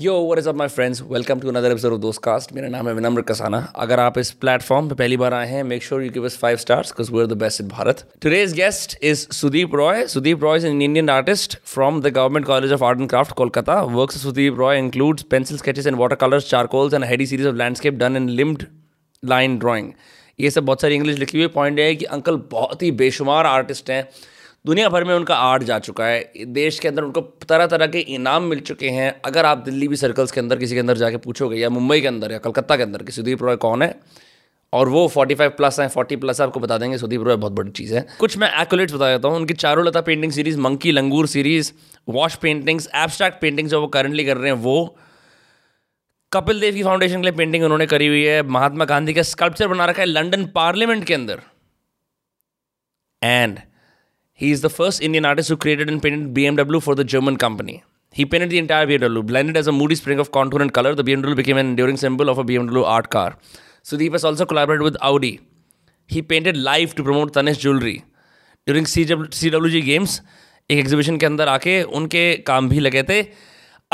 Yo what is up my friends, welcome to another episode of Dostcast. मेरा नाम है विनम्र कसाना। अगर आप इस प्लेटफॉर्म पे पहली बार आए हैं, make sure you give us 5 stars because we are the best in Bharat. Today's guest is Sudeep Roy. Sudeep Roy is an Indian artist from the government college of art and craft, Kolkata. Works Sudeep Roy includes pencil sketches and water colours, charcoals and heady series of landscape done in limned line drawing. ये सब बहुत सारी English लिखी हुई। Point है कि uncle बहुत ही बेशुमार आर्टिस्ट हैं, दुनिया भर में उनका आर्ट जा चुका है, देश के अंदर उनको तरह तरह के इनाम मिल चुके हैं। अगर आप दिल्ली भी सर्कल्स के अंदर किसी के अंदर जाके पूछोगे या मुंबई के अंदर या कलकत्ता के अंदर कि सुदीप रॉय कौन है, और वो 45 प्लस हैं, 40 प्लस आपको बता देंगे सुदीप रॉय बहुत बड़ी चीज़ है। कुछ मैं एक्यूरेट्स बता देता हूँ। उनकी Charulata painting series, monkey langur series, wash paintings, abstract paintings जो वो करंटली कर रहे हैं, वो कपिल देव की फाउंडेशन के लिए पेंटिंग उन्होंने करी हुई है, महात्मा गांधी का स्कल्पचर बना रखा है लंडन पार्लियामेंट के अंदर। And he is the first Indian artist who created and painted BMW for the German company. He painted the entire BMW, blended as a moody spring of contour and color. The BMW became an enduring symbol of a BMW art car. Sudeep has also collaborated with Audi. He painted live to promote Tanishq jewelry. During CWG Games, एक exhibition के अंदर आके उनके काम भी लगे थे।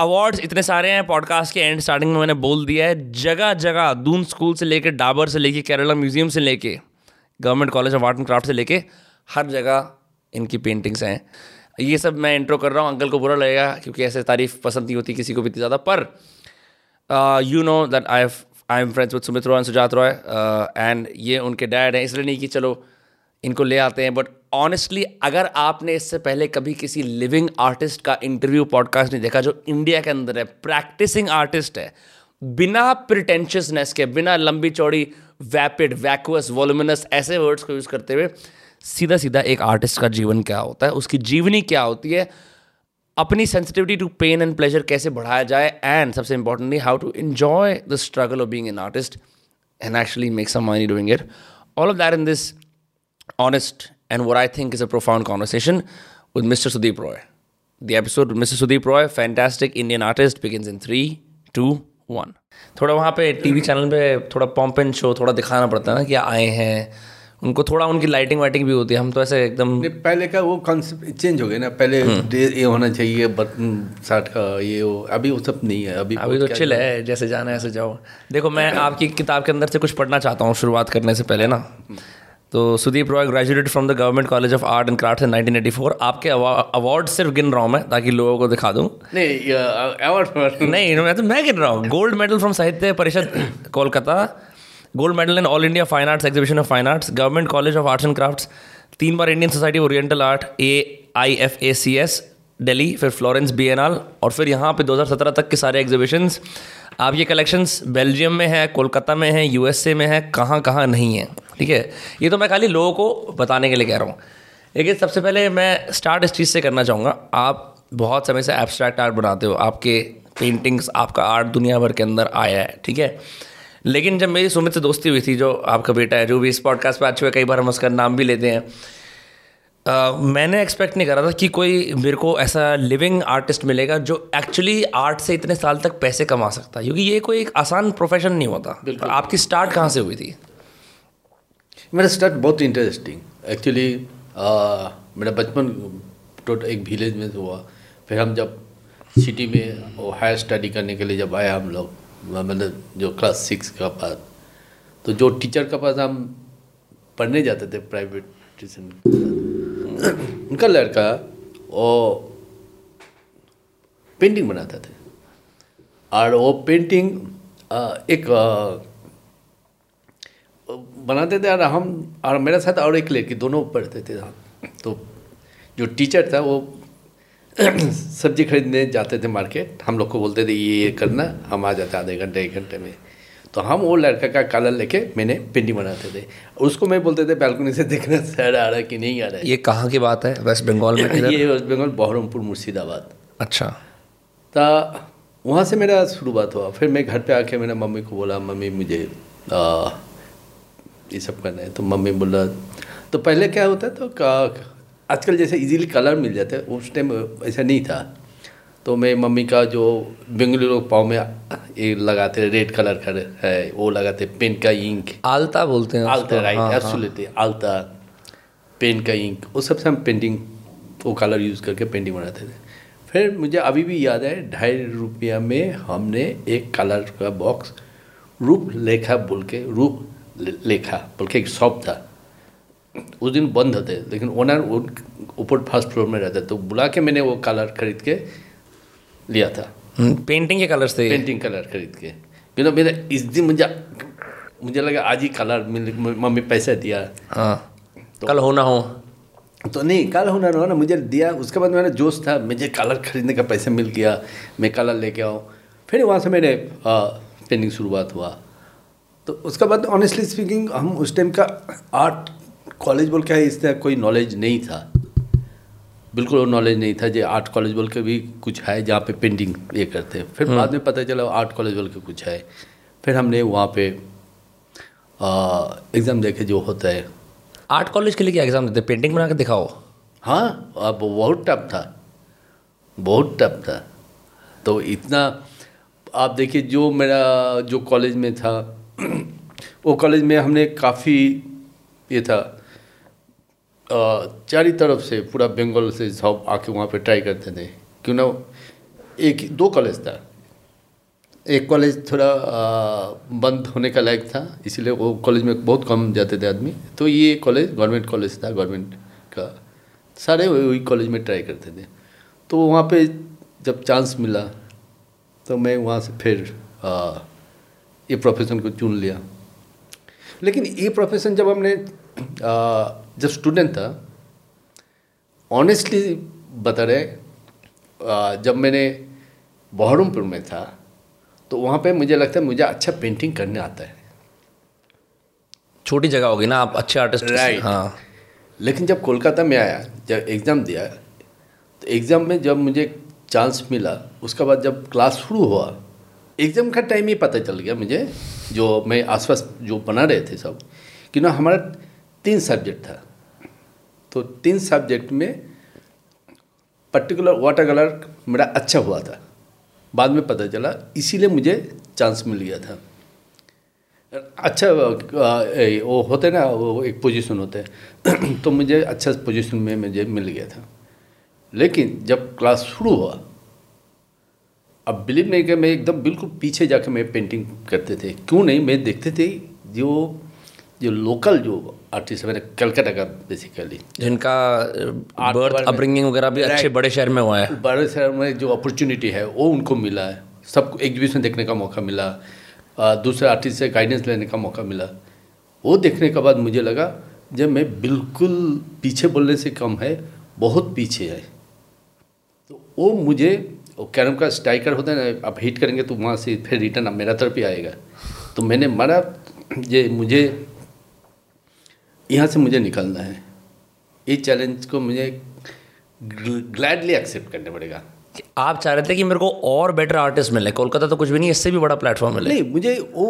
Awards इतने सारे हैं, podcast के end starting में मैंने बोल दिया है। जगह जगह दून स्कूल से लेके, डाबर से लेके, केरला म्यूजियम से लेके, government college of art and craft से लेके, हर जगह इनकी पेंटिंग्स हैं। ये सब मैं इंट्रो कर रहा हूँ, अंकल को बुरा लगेगा क्योंकि ऐसे तारीफ पसंद नहीं होती किसी को भी इतनी ज़्यादा, पर you know that I am friends with Sumit Roy and Sujat Roy and ये उनके डैड हैं, इसलिए नहीं कि चलो इनको ले आते हैं। बट ऑनेस्टली अगर आपने इससे पहले कभी किसी लिविंग आर्टिस्ट का इंटरव्यू पॉडकास्ट नहीं देखा जो इंडिया के अंदर है, प्रैक्टिसिंग आर्टिस्ट है, बिना प्रिटेंशियसनेस के, बिना लंबी चौड़ी वैपिड वैक्वस वॉल्यूमिनस ऐसे वर्ड्स को यूज़ करते हुए सीधा सीधा एक आर्टिस्ट का जीवन क्या होता है, उसकी जीवनी क्या होती है, अपनी sensitivity to pain and pleasure कैसे बढ़ाया जाए, एंड सबसे importantly how to enjoy the struggle of being an artist and actually make some money doing it, all of that in this honest and what I think is a profound conversation with mister Sudeep Roy. The episode mister Sudeep Roy, fantastic Indian artist, begins in 3, 2, 1। थोड़ा वहाँ पे TV channel पे थोड़ा pomp and show थोड़ा दिखाना पड़ता है ना कि आए हैं, उनको थोड़ा उनकी लाइटिंग वाइटिंग भी होती है। हम तो ऐसे एकदम पहले का वो कॉन्सेप्ट चेंज हो गया ना, पहले ये होना चाहिए बटन शर्ट का ये हो, अभी वो सब नहीं है। अभी तो चिल है, जैसे जाना है ऐसे जाओ। देखो मैं आपकी किताब के अंदर से कुछ पढ़ना चाहता हूँ शुरुआत करने से पहले ना। तो Sudeep Roy graduated from the government college of art and craft in 1984। आपके अवार्ड सिर्फ गिन रहा हूँ मैं ताकि लोगों को दिखा दूँ। नहीं अवार्ड नहीं, तो मैं गिन रहा हूँ। Gold medal from Sahitya Parishad Kolkata, gold medal in all India fine arts exhibition of fine arts, government college of arts and crafts 3 बार, Indian society oriental art AIFACS Delhi, फिर फ्लोरेंस बिएनाल, और फिर यहाँ पे 2017 तक के सारे एग्जीबिशंस। आप ये कलेक्शंस बेल्जियम में है, कोलकाता में है, USA में है, कहाँ कहाँ नहीं है, ठीक है। ये तो मैं खाली लोगों को बताने के लिए कह रहा हूँ, लेकिन सबसे पहले मैं स्टार्ट इस चीज़ से करना चाहूँगा। आप बहुत समय से एब्स्ट्रैक्ट आर्ट बनाते हो, आपके पेंटिंग्स, आपका आर्ट दुनिया भर के अंदर आया है, ठीक है। लेकिन जब मेरी सुमित से दोस्ती हुई थी, जो आपका बेटा है, जो भी इस पॉडकास्ट पर आ चुका है, कई बार हम उसका नाम भी लेते हैं, मैंने एक्सपेक्ट नहीं करा था कि कोई मेरे को ऐसा लिविंग आर्टिस्ट मिलेगा जो एक्चुअली आर्ट से इतने साल तक पैसे कमा सकता है, क्योंकि ये कोई एक आसान प्रोफेशन नहीं होता। आपकी स्टार्ट कहाँ से हुई थी? मेरा स्टार्ट बहुत इंटरेस्टिंग, एक्चुअली मेरा बचपन टोटल एक विलेज में हुआ। फिर हम जब सिटी में हायर स्टडी करने के लिए जब आया हम लोग, मतलब जो क्लास 6 का पास, तो जो टीचर के पास हम पढ़ने जाते थे प्राइवेट ट्यूशन, उनका लड़का वो पेंटिंग बनाता था, और वो पेंटिंग एक बनाते थे, और हम और मेरे साथ और एक लड़की दोनों पढ़ते थे हम। तो जो टीचर था वो सब्जी खरीदने जाते थे मार्केट, हम लोग को बोलते थे ये करना, हम आ जाते आधे घंटे 1 घंटे में। तो हम वो लड़का का कलर लेके मैंने पेंटिंग बनाते थे, उसको मैं बोलते थे बैल्कनी से देखना सर आ रहा है कि नहीं आ रहा है। ये कहाँ की बात है? वेस्ट बंगाल में? ये वेस्ट बंगाल, बहरमपुर, मुर्शिदाबाद। अच्छा, तो वहाँ से मेरा शुरुआत हुआ। फिर मैं घर पर आके मैंने मम्मी को बोला, मम्मी मुझे ये सब करना है। तो मम्मी बोला, तो पहले क्या होता है, तो आजकल जैसे इजीली कलर मिल जाते हैं, उस टाइम ऐसा नहीं था। तो मैं मम्मी का जो बेंगलुरु पाव में ये लगाते रेड कलर का है, वो लगाते पेन का इंक, आलता बोलते हैं, आलता, राइट, एब्सोल्युटली आलता, पेन का इंक, उस सबसे हम पेंटिंग वो कलर यूज़ करके पेंटिंग बनाते थे। फिर मुझे अभी भी याद है 2.5 रुपया में हमने एक कलर का बॉक्स रूप लेखा बोल के एक शॉप था, उस दिन बंद होते लेकिन ओनर ऊपर फर्स्ट फ्लोर में रहता, तो बुला के मैंने वो कलर खरीद के लिया था, पेंटिंग के कलर से, पेंटिंग कलर खरीद के मेरा इस दिन मुझे लगा आज ही कलर मम्मी पैसा दिया, हाँ तो, कल होना हो तो नहीं, कल होना ना मुझे दिया। उसके बाद मेरा जोश था मुझे कलर खरीदने का पैसा मिल गया, मैं कलर लेके आऊँ, फिर वहाँ से मेरे पेंटिंग शुरुआत हुआ। तो उसके बाद ऑनेस्टली स्पीकिंग हम उस टाइम का आर्ट कॉलेज बोल के इसका कोई नॉलेज नहीं था, बिल्कुल नॉलेज नहीं था जो आर्ट कॉलेज बोल के भी कुछ है जहाँ पे पेंटिंग ये करते हैं। फिर बाद में पता चला आर्ट कॉलेज बोल के कुछ है, फिर हमने वहाँ पे एग्ज़ाम देखे जो होता है। आर्ट कॉलेज के लिए क्या एग्ज़ाम देते? पेंटिंग बना के दिखाओ? हाँ, अब बहुत टफ था, बहुत टफ था। तो इतना आप देखिए जो मेरा जो कॉलेज में था वो कॉलेज में हमने काफ़ी ये था, चारों तरफ से पूरा बंगाल से सब आके वहाँ पे ट्राई करते थे, क्यों ना एक दो कॉलेज था, एक कॉलेज थोड़ा बंद होने का लायक था इसीलिए वो कॉलेज में बहुत कम जाते थे आदमी, तो ये कॉलेज गवर्नमेंट कॉलेज था, गवर्नमेंट का सारे वही कॉलेज में ट्राई करते थे। तो वहाँ पे जब चांस मिला तो मैं वहाँ से फिर ये प्रोफेशन को चुन लिया। लेकिन ये प्रोफेशन जब हमने जब स्टूडेंट था, ऑनेस्टली बता रहे, जब मैंने बहरमपुर में था तो वहाँ पे मुझे लगता है मुझे अच्छा पेंटिंग करने आता है, छोटी जगह होगी ना, आप अच्छे आर्टिस्ट, राइट? हाँ। लेकिन जब कोलकाता में आया, जब एग्ज़ाम दिया, तो एग्ज़ाम में जब मुझे चांस मिला, उसके बाद जब क्लास शुरू हुआ, एग्ज़ाम का टाइम ही पता चल गया मुझे, जो मैं आसपास जो बना रहे थे सब, कि ना हमारा 3 सब्जेक्ट था, तो 3 सब्जेक्ट में पर्टिकुलर वाटर कलर मेरा अच्छा हुआ था, बाद में पता चला, इसीलिए मुझे चांस मिल गया था। अच्छा वो होते ना, वो एक पोजीशन होते हैं, तो मुझे अच्छा पोजीशन में मुझे मिल गया था। लेकिन जब क्लास शुरू हुआ, अब बिलीव नहीं कि मैं एकदम बिल्कुल पीछे जाके मैं पेंटिंग करते थे, क्यों नहीं, मैं देखते थे जो लोकल जो आर्टिस्ट है, मैंने कलकत्ता का बेसिकली, जिनका बर्थ अपब्रिंगिंग वगैरह भी अच्छे बड़े शहर में हुआ है, बड़े शहर में जो अपॉर्चुनिटी है वो उनको मिला है, सबको एग्जीबिशन देखने का मौका मिला, दूसरे आर्टिस्ट से गाइडेंस लेने का मौका मिला। वो देखने के बाद मुझे लगा जब मैं बिल्कुल पीछे बोलने से कम है, बहुत पीछे है। तो वो मुझे कैरम का स्ट्राइकर होता है ना, आप हिट करेंगे तो वहाँ से फिर रिटर्न अब मेरा तरफ ही आएगा, तो मैंने मारा ये मुझे यहाँ से मुझे निकलना है, ये चैलेंज को मुझे ग्लैडली एक्सेप्ट करना पड़ेगा। आप चाह रहे थे कि मेरे को और बेटर आर्टिस्ट मिले, कोलकाता तो कुछ भी नहीं, इससे भी बड़ा प्लेटफॉर्म मिले। नहीं, मुझे वो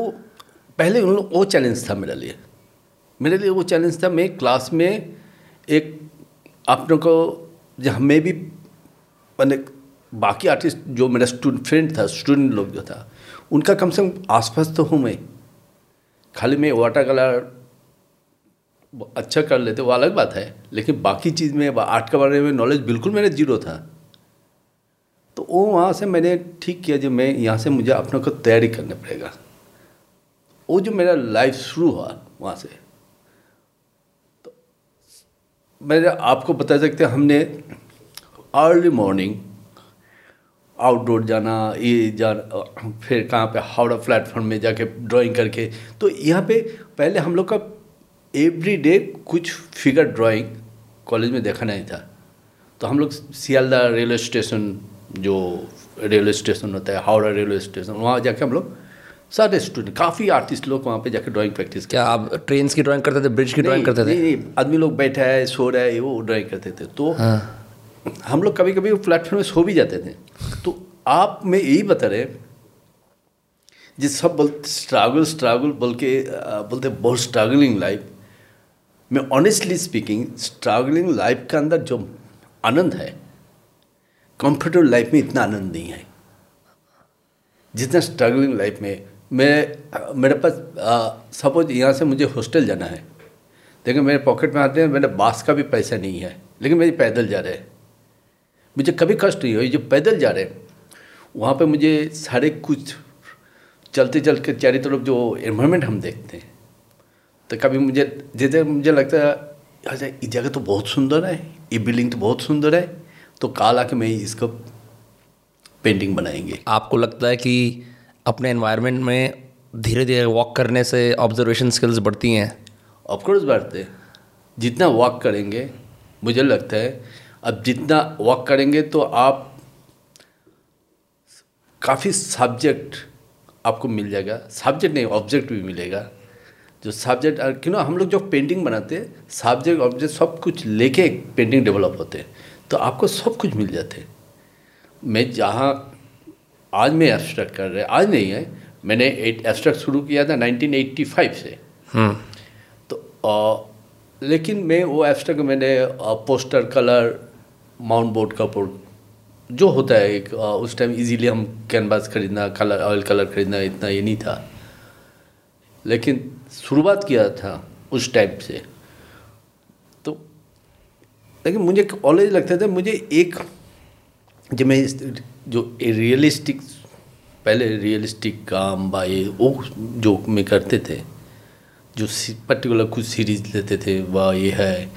पहले वो चैलेंज था मेरे लिए वो चैलेंज था। मैं क्लास में एक आप लोग को जहाँ मैं भी मैंने बाकी आर्टिस्ट जो मेरा फ्रेंड था, स्टूडेंट लोग जो था, उनका कम से कम आसपास तो हूँ मैं, खाली मैं वाटर कलर अच्छा कर लेते वो अलग बात है, लेकिन बाकी चीज़ में आर्ट के बारे में नॉलेज बिल्कुल मेरा 0 था। तो वो वहाँ से मैंने ठीक किया जो मैं यहाँ से मुझे अपने को तैयारी करना पड़ेगा। वो जो मेरा लाइफ शुरू हुआ वहाँ से, तो मैं आपको बता सकते हमने अर्ली मॉर्निंग आउटडोर जाना, ये जाना, फिर कहाँ पे हावड़ा प्लेटफॉर्म में जाके ड्राइंग करके, तो यहाँ पे पहले हम लोग का एवरी डे कुछ फिगर ड्राइंग कॉलेज में देखा नहीं था। तो हम लोग सियालदह रेलवे स्टेशन, जो रेलवे स्टेशन होता है हावड़ा रेलवे स्टेशन, वहाँ जाके हम लोग सारे स्टूडेंट, काफ़ी आर्टिस्ट लोग वहाँ पे जाके ड्राइंग प्रैक्टिस। क्या आप ट्रेन की ड्राइंग करते थे? ब्रिज की ड्राइंग करते थे? नहीं, आदमी लोग बैठा है, सो रहा है, वो ड्राइंग करते थे। तो हम लोग कभी कभी प्लेटफॉर्म में सो भी जाते थे। तो आप में यही बता रहे जिस सब स्ट्रगल बोलते बहुत स्ट्रगलिंग लाइफ में, ऑनेस्टली स्पीकिंग स्ट्रगलिंग लाइफ के अंदर जो आनंद है, कंफर्टेबल लाइफ में इतना आनंद नहीं है जितना स्ट्रगलिंग लाइफ में। मेरे पास सपोज यहाँ से मुझे हॉस्टल जाना है, देखिए मेरे पॉकेट में आते हैं, मेरे बास का भी पैसा नहीं है, लेकिन मेरी पैदल जा रहे हैं, मुझे कभी कष्ट नहीं हुई। जो पैदल जा रहे वहाँ पे मुझे सारे कुछ चलते चल के चारों तरफ जो एनवायरनमेंट हम देखते हैं, तो कभी मुझे जैसे मुझे लगता है अच्छा ये जगह तो बहुत सुंदर है, ये बिल्डिंग तो बहुत सुंदर है, तो काल आके मैं इसको पेंटिंग बनाएंगे। आपको लगता है कि अपने एनवायरनमेंट में धीरे धीरे वॉक करने से ऑब्जर्वेशन स्किल्स बढ़ती हैं? ऑफकोर्स बढ़ते हैं। जितना वॉक करेंगे मुझे लगता है अब जितना वॉक करेंगे तो आप काफ़ी सब्जेक्ट आपको मिल जाएगा, सब्जेक्ट नहीं ऑब्जेक्ट भी मिलेगा। जो सब्जेक्ट क्यों हम लोग जो पेंटिंग बनाते हैं सब्जेक्ट ऑब्जेक्ट सब कुछ लेके पेंटिंग डेवलप होते हैं, तो आपको सब कुछ मिल जाते हैं। मैं जहाँ आज मैं एब्स्ट्रैक्ट कर रहा है, आज नहीं है, मैंने एब्स्ट्रैक्ट शुरू किया था 1985 से। तो लेकिन मैं वो एब्स्ट्रैक्ट मैंने पोस्टर कलर माउंट बोर्ड का जो होता है एक उस टाइम इजीली हम कैनवास खरीदना कलर ऑयल कलर खरीदना इतना ये नहीं था, लेकिन शुरुआत किया था उस टाइम से। तो लेकिन मुझे ऑलवेज लगता था मुझे एक जब मैं जो रियलिस्टिक पहले रियलिस्टिक काम बाई वो जो में करते थे जो पर्टिकुलर कुछ सीरीज लेते थे वह ये है,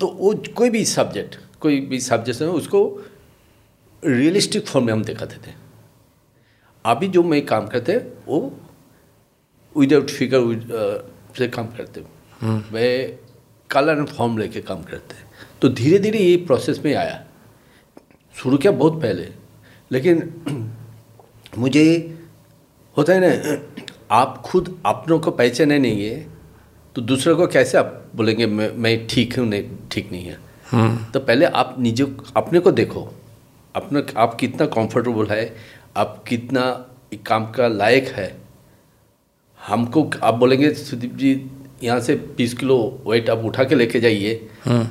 तो वो कोई भी सब्जेक्ट है उसको रियलिस्टिक फॉर्म में हम दिखाते थे। अभी जो मैं काम करते वो विदाउट फिगर से काम करते, मैं कलर एंड फॉर्म लेके काम करते। तो धीरे धीरे ये प्रोसेस में आया, शुरू किया बहुत पहले, लेकिन मुझे होता है ना आप खुद अपनों को पहचाने नहीं है तो दूसरों को कैसे आप बोलेंगे मैं ठीक हूँ नहीं ठीक नहीं है। तो पहले आप निजे अपने को देखो, अपने आप कितना कंफर्टेबल है, आप कितना काम का लायक है। हमको आप बोलेंगे सुदीप जी यहाँ से 20 किलो वेट आप उठा के लेके जाइए,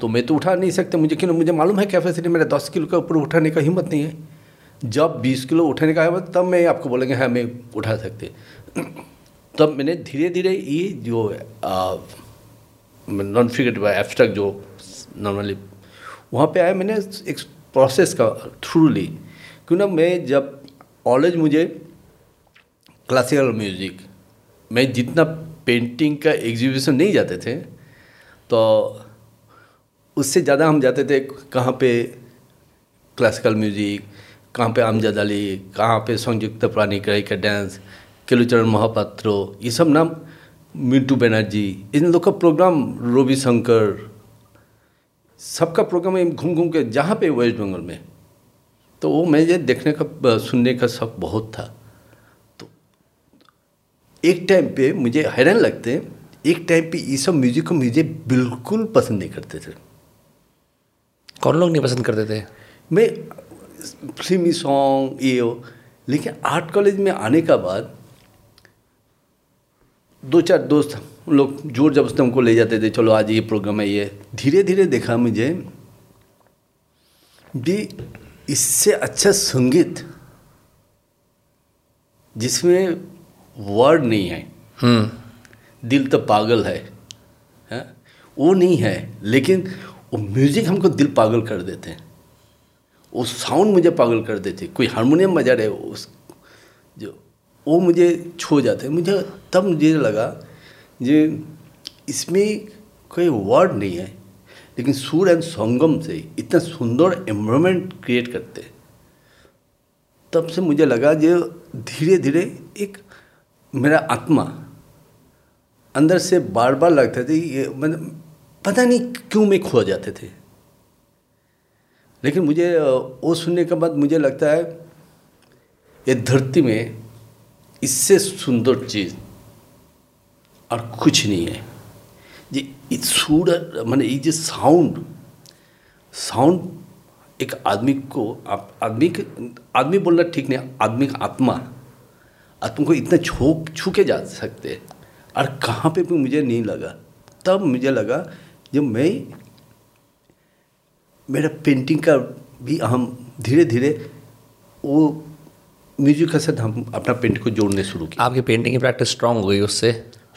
तो मैं तो उठा नहीं सकता, मुझे क्यों मुझे मालूम है कैपेसिटी मेरा 10 किलो के ऊपर उठाने का हिम्मत नहीं है। जब 20 किलो उठाने का है तब मैं आपको बोलेंगे हाँ मैं उठा सकते। तब मैंने धीरे धीरे ये जो नॉन फिगरेटिव एब्स्ट्रैक्ट जो नॉर्मली वहाँ पे आया, मैंने एक प्रोसेस का थ्रू ली। क्यों ना मैं जब कॉलेज मुझे क्लासिकल म्यूज़िक मैं जितना पेंटिंग का एग्जीबिशन नहीं जाते थे, तो उससे ज़्यादा हम जाते थे कहाँ पे क्लासिकल म्यूज़िक, कहाँ पे अमजद अली, कहाँ पे संयुक्ता पाणिग्राही का डांस, केलुचरण महापात्र, ये सब नाम, मिंटू बनर्जी, इन लोग का प्रोग्राम, रवि शंकर, सबका प्रोग्राम घूम घूम के जहाँ पे वेस्ट बंगाल में, तो वो मुझे देखने का सुनने का शौक बहुत था। तो एक टाइम पे मुझे हैरान लगते एक टाइम पे ये सब म्यूज़िक को मुझे बिल्कुल पसंद नहीं करते थे। कौन लोग नहीं पसंद करते थे? मैं फिल्मी सॉन्ग ये हो, लेकिन आर्ट कॉलेज में आने का बाद दो चार दोस्त लोग जोर जबरदस्ती हमको ले जाते थे, चलो आज ये प्रोग्राम है ये। धीरे धीरे देखा मुझे भी इससे अच्छा संगीत जिसमें वर्ड नहीं है, दिल तो पागल है, है वो नहीं है, लेकिन वो म्यूज़िक हमको दिल पागल कर देते हैं, वो साउंड मुझे पागल कर देते। कोई हारमोनियम बजा रहे उस जो वो मुझे छो जाते। मुझे तब मुझे लगा ये इसमें कोई वर्ड नहीं है, लेकिन सुर एंड संगम से इतना सुंदर एनवायरनमेंट क्रिएट करते। तब से मुझे लगा ये धीरे धीरे एक मेरा आत्मा अंदर से बार बार लगता था ये मतलब पता नहीं क्यों मैं खो जाते थे। लेकिन मुझे वो सुनने के बाद मुझे लगता है ये धरती में इससे सुंदर चीज़ और कुछ नहीं है। ये सुर माने ये जो साउंड एक आदमी को आदमी बोलना ठीक नहीं, आदमी का आत्मा को इतना छू के जा सकते और कहाँ पे भी मुझे नहीं लगा। तब मुझे लगा जब मैं मेरा पेंटिंग का भी हम धीरे धीरे वो म्यूजिक के साथ हम अपना पेंट को जोड़ने शुरू किया। आपकी पेंटिंग की प्रैक्टिस स्ट्रांग हो गई, उससे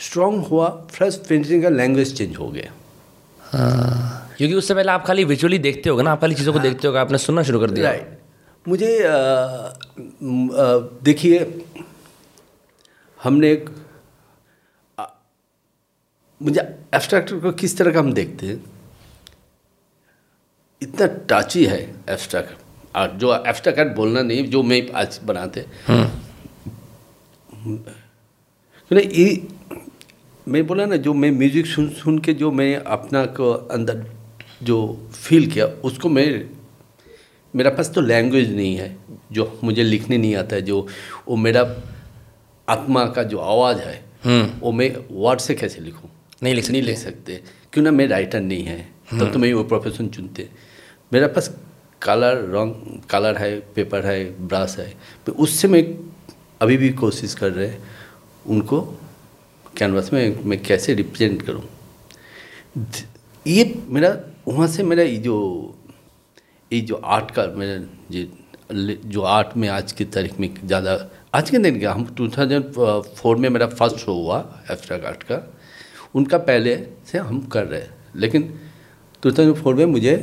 स्ट्रांग हुआ, फ्रेश पेंटिंग का लैंग्वेज चेंज हो गया। हाँ क्योंकि उससे पहले आप खाली विजुअली देखते होगा ना, आप खाली चीज़ों को देखते होगा, आपने सुनना शुरू कर दिया। मुझे देखिए, हमने एक मुझे एब्स्ट्रैक्ट को किस तरह का हम देखते हैं, इतना टाची है एब्स्ट्रैक्ट आर्ट, जो एब्स्ट्रैक्ट आर्ट बोलना नहीं, जो मैं आज बनाते ये मैं बोला ना, जो मैं म्यूजिक सुन के जो मैं अपना को अंदर जो फील किया उसको मैं, मेरा पास तो लैंग्वेज नहीं है, जो मुझे लिखने नहीं आता है, जो वो मेरा आत्मा का जो आवाज़ है वो मैं वर्ड से कैसे लिखूँ, नहीं लिख सकते क्यों ना मैं राइटर नहीं है, तब तो मैं वो प्रोफेशन चुनते। मेरा पास कलर है, पेपर है, ब्रश है, तो उससे मैं अभी भी कोशिश कर रहे हैं उनको कैनवास में मैं कैसे रिप्रेजेंट करूं। ये मेरा वहाँ से मेरा ये जो आर्ट का मेरा जो आर्ट में आज की तारीख में ज़्यादा आज के दिन का, हम 2004 में मेरा फर्स्ट शो हुआ एब्स्ट्रैक्ट आर्ट का, उनका पहले से हम कर रहे हैं, लेकिन 2004 में मुझे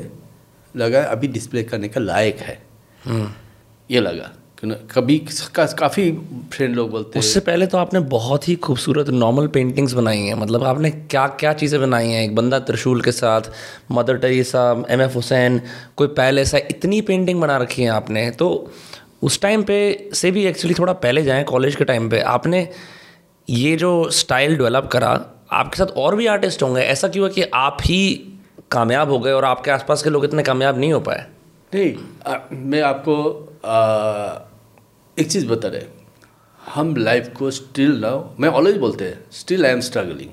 लगा अभी डिस्प्ले करने का लायक है, ये लगा। कभी काफ़ी फ्रेंड लोग बोलते हैं। उससे पहले तो आपने बहुत ही खूबसूरत नॉर्मल पेंटिंग्स बनाई हैं, मतलब आपने क्या क्या चीज़ें बनाई हैं, एक बंदा त्रिशूल के साथ, मदर टेरेसा, MF हुसैन, कोई पैलेस है, इतनी पेंटिंग बना रखी है आपने। तो उस टाइम पे से भी एक्चुअली थोड़ा पहले जाएँ, कॉलेज के टाइम पे आपने ये जो स्टाइल डेवलप करा, आपके साथ और भी आर्टिस्ट होंगे, ऐसा क्यों है कि आप ही कामयाब हो गए और आपके आसपास के लोग इतने कामयाब नहीं हो पाए? नहीं, मैं आपको एक चीज़ बता रहे, हम लाइफ को स्टिल नाउ, मैं ऑलवेज बोलते हैं स्टिल आई एम स्ट्रगलिंग।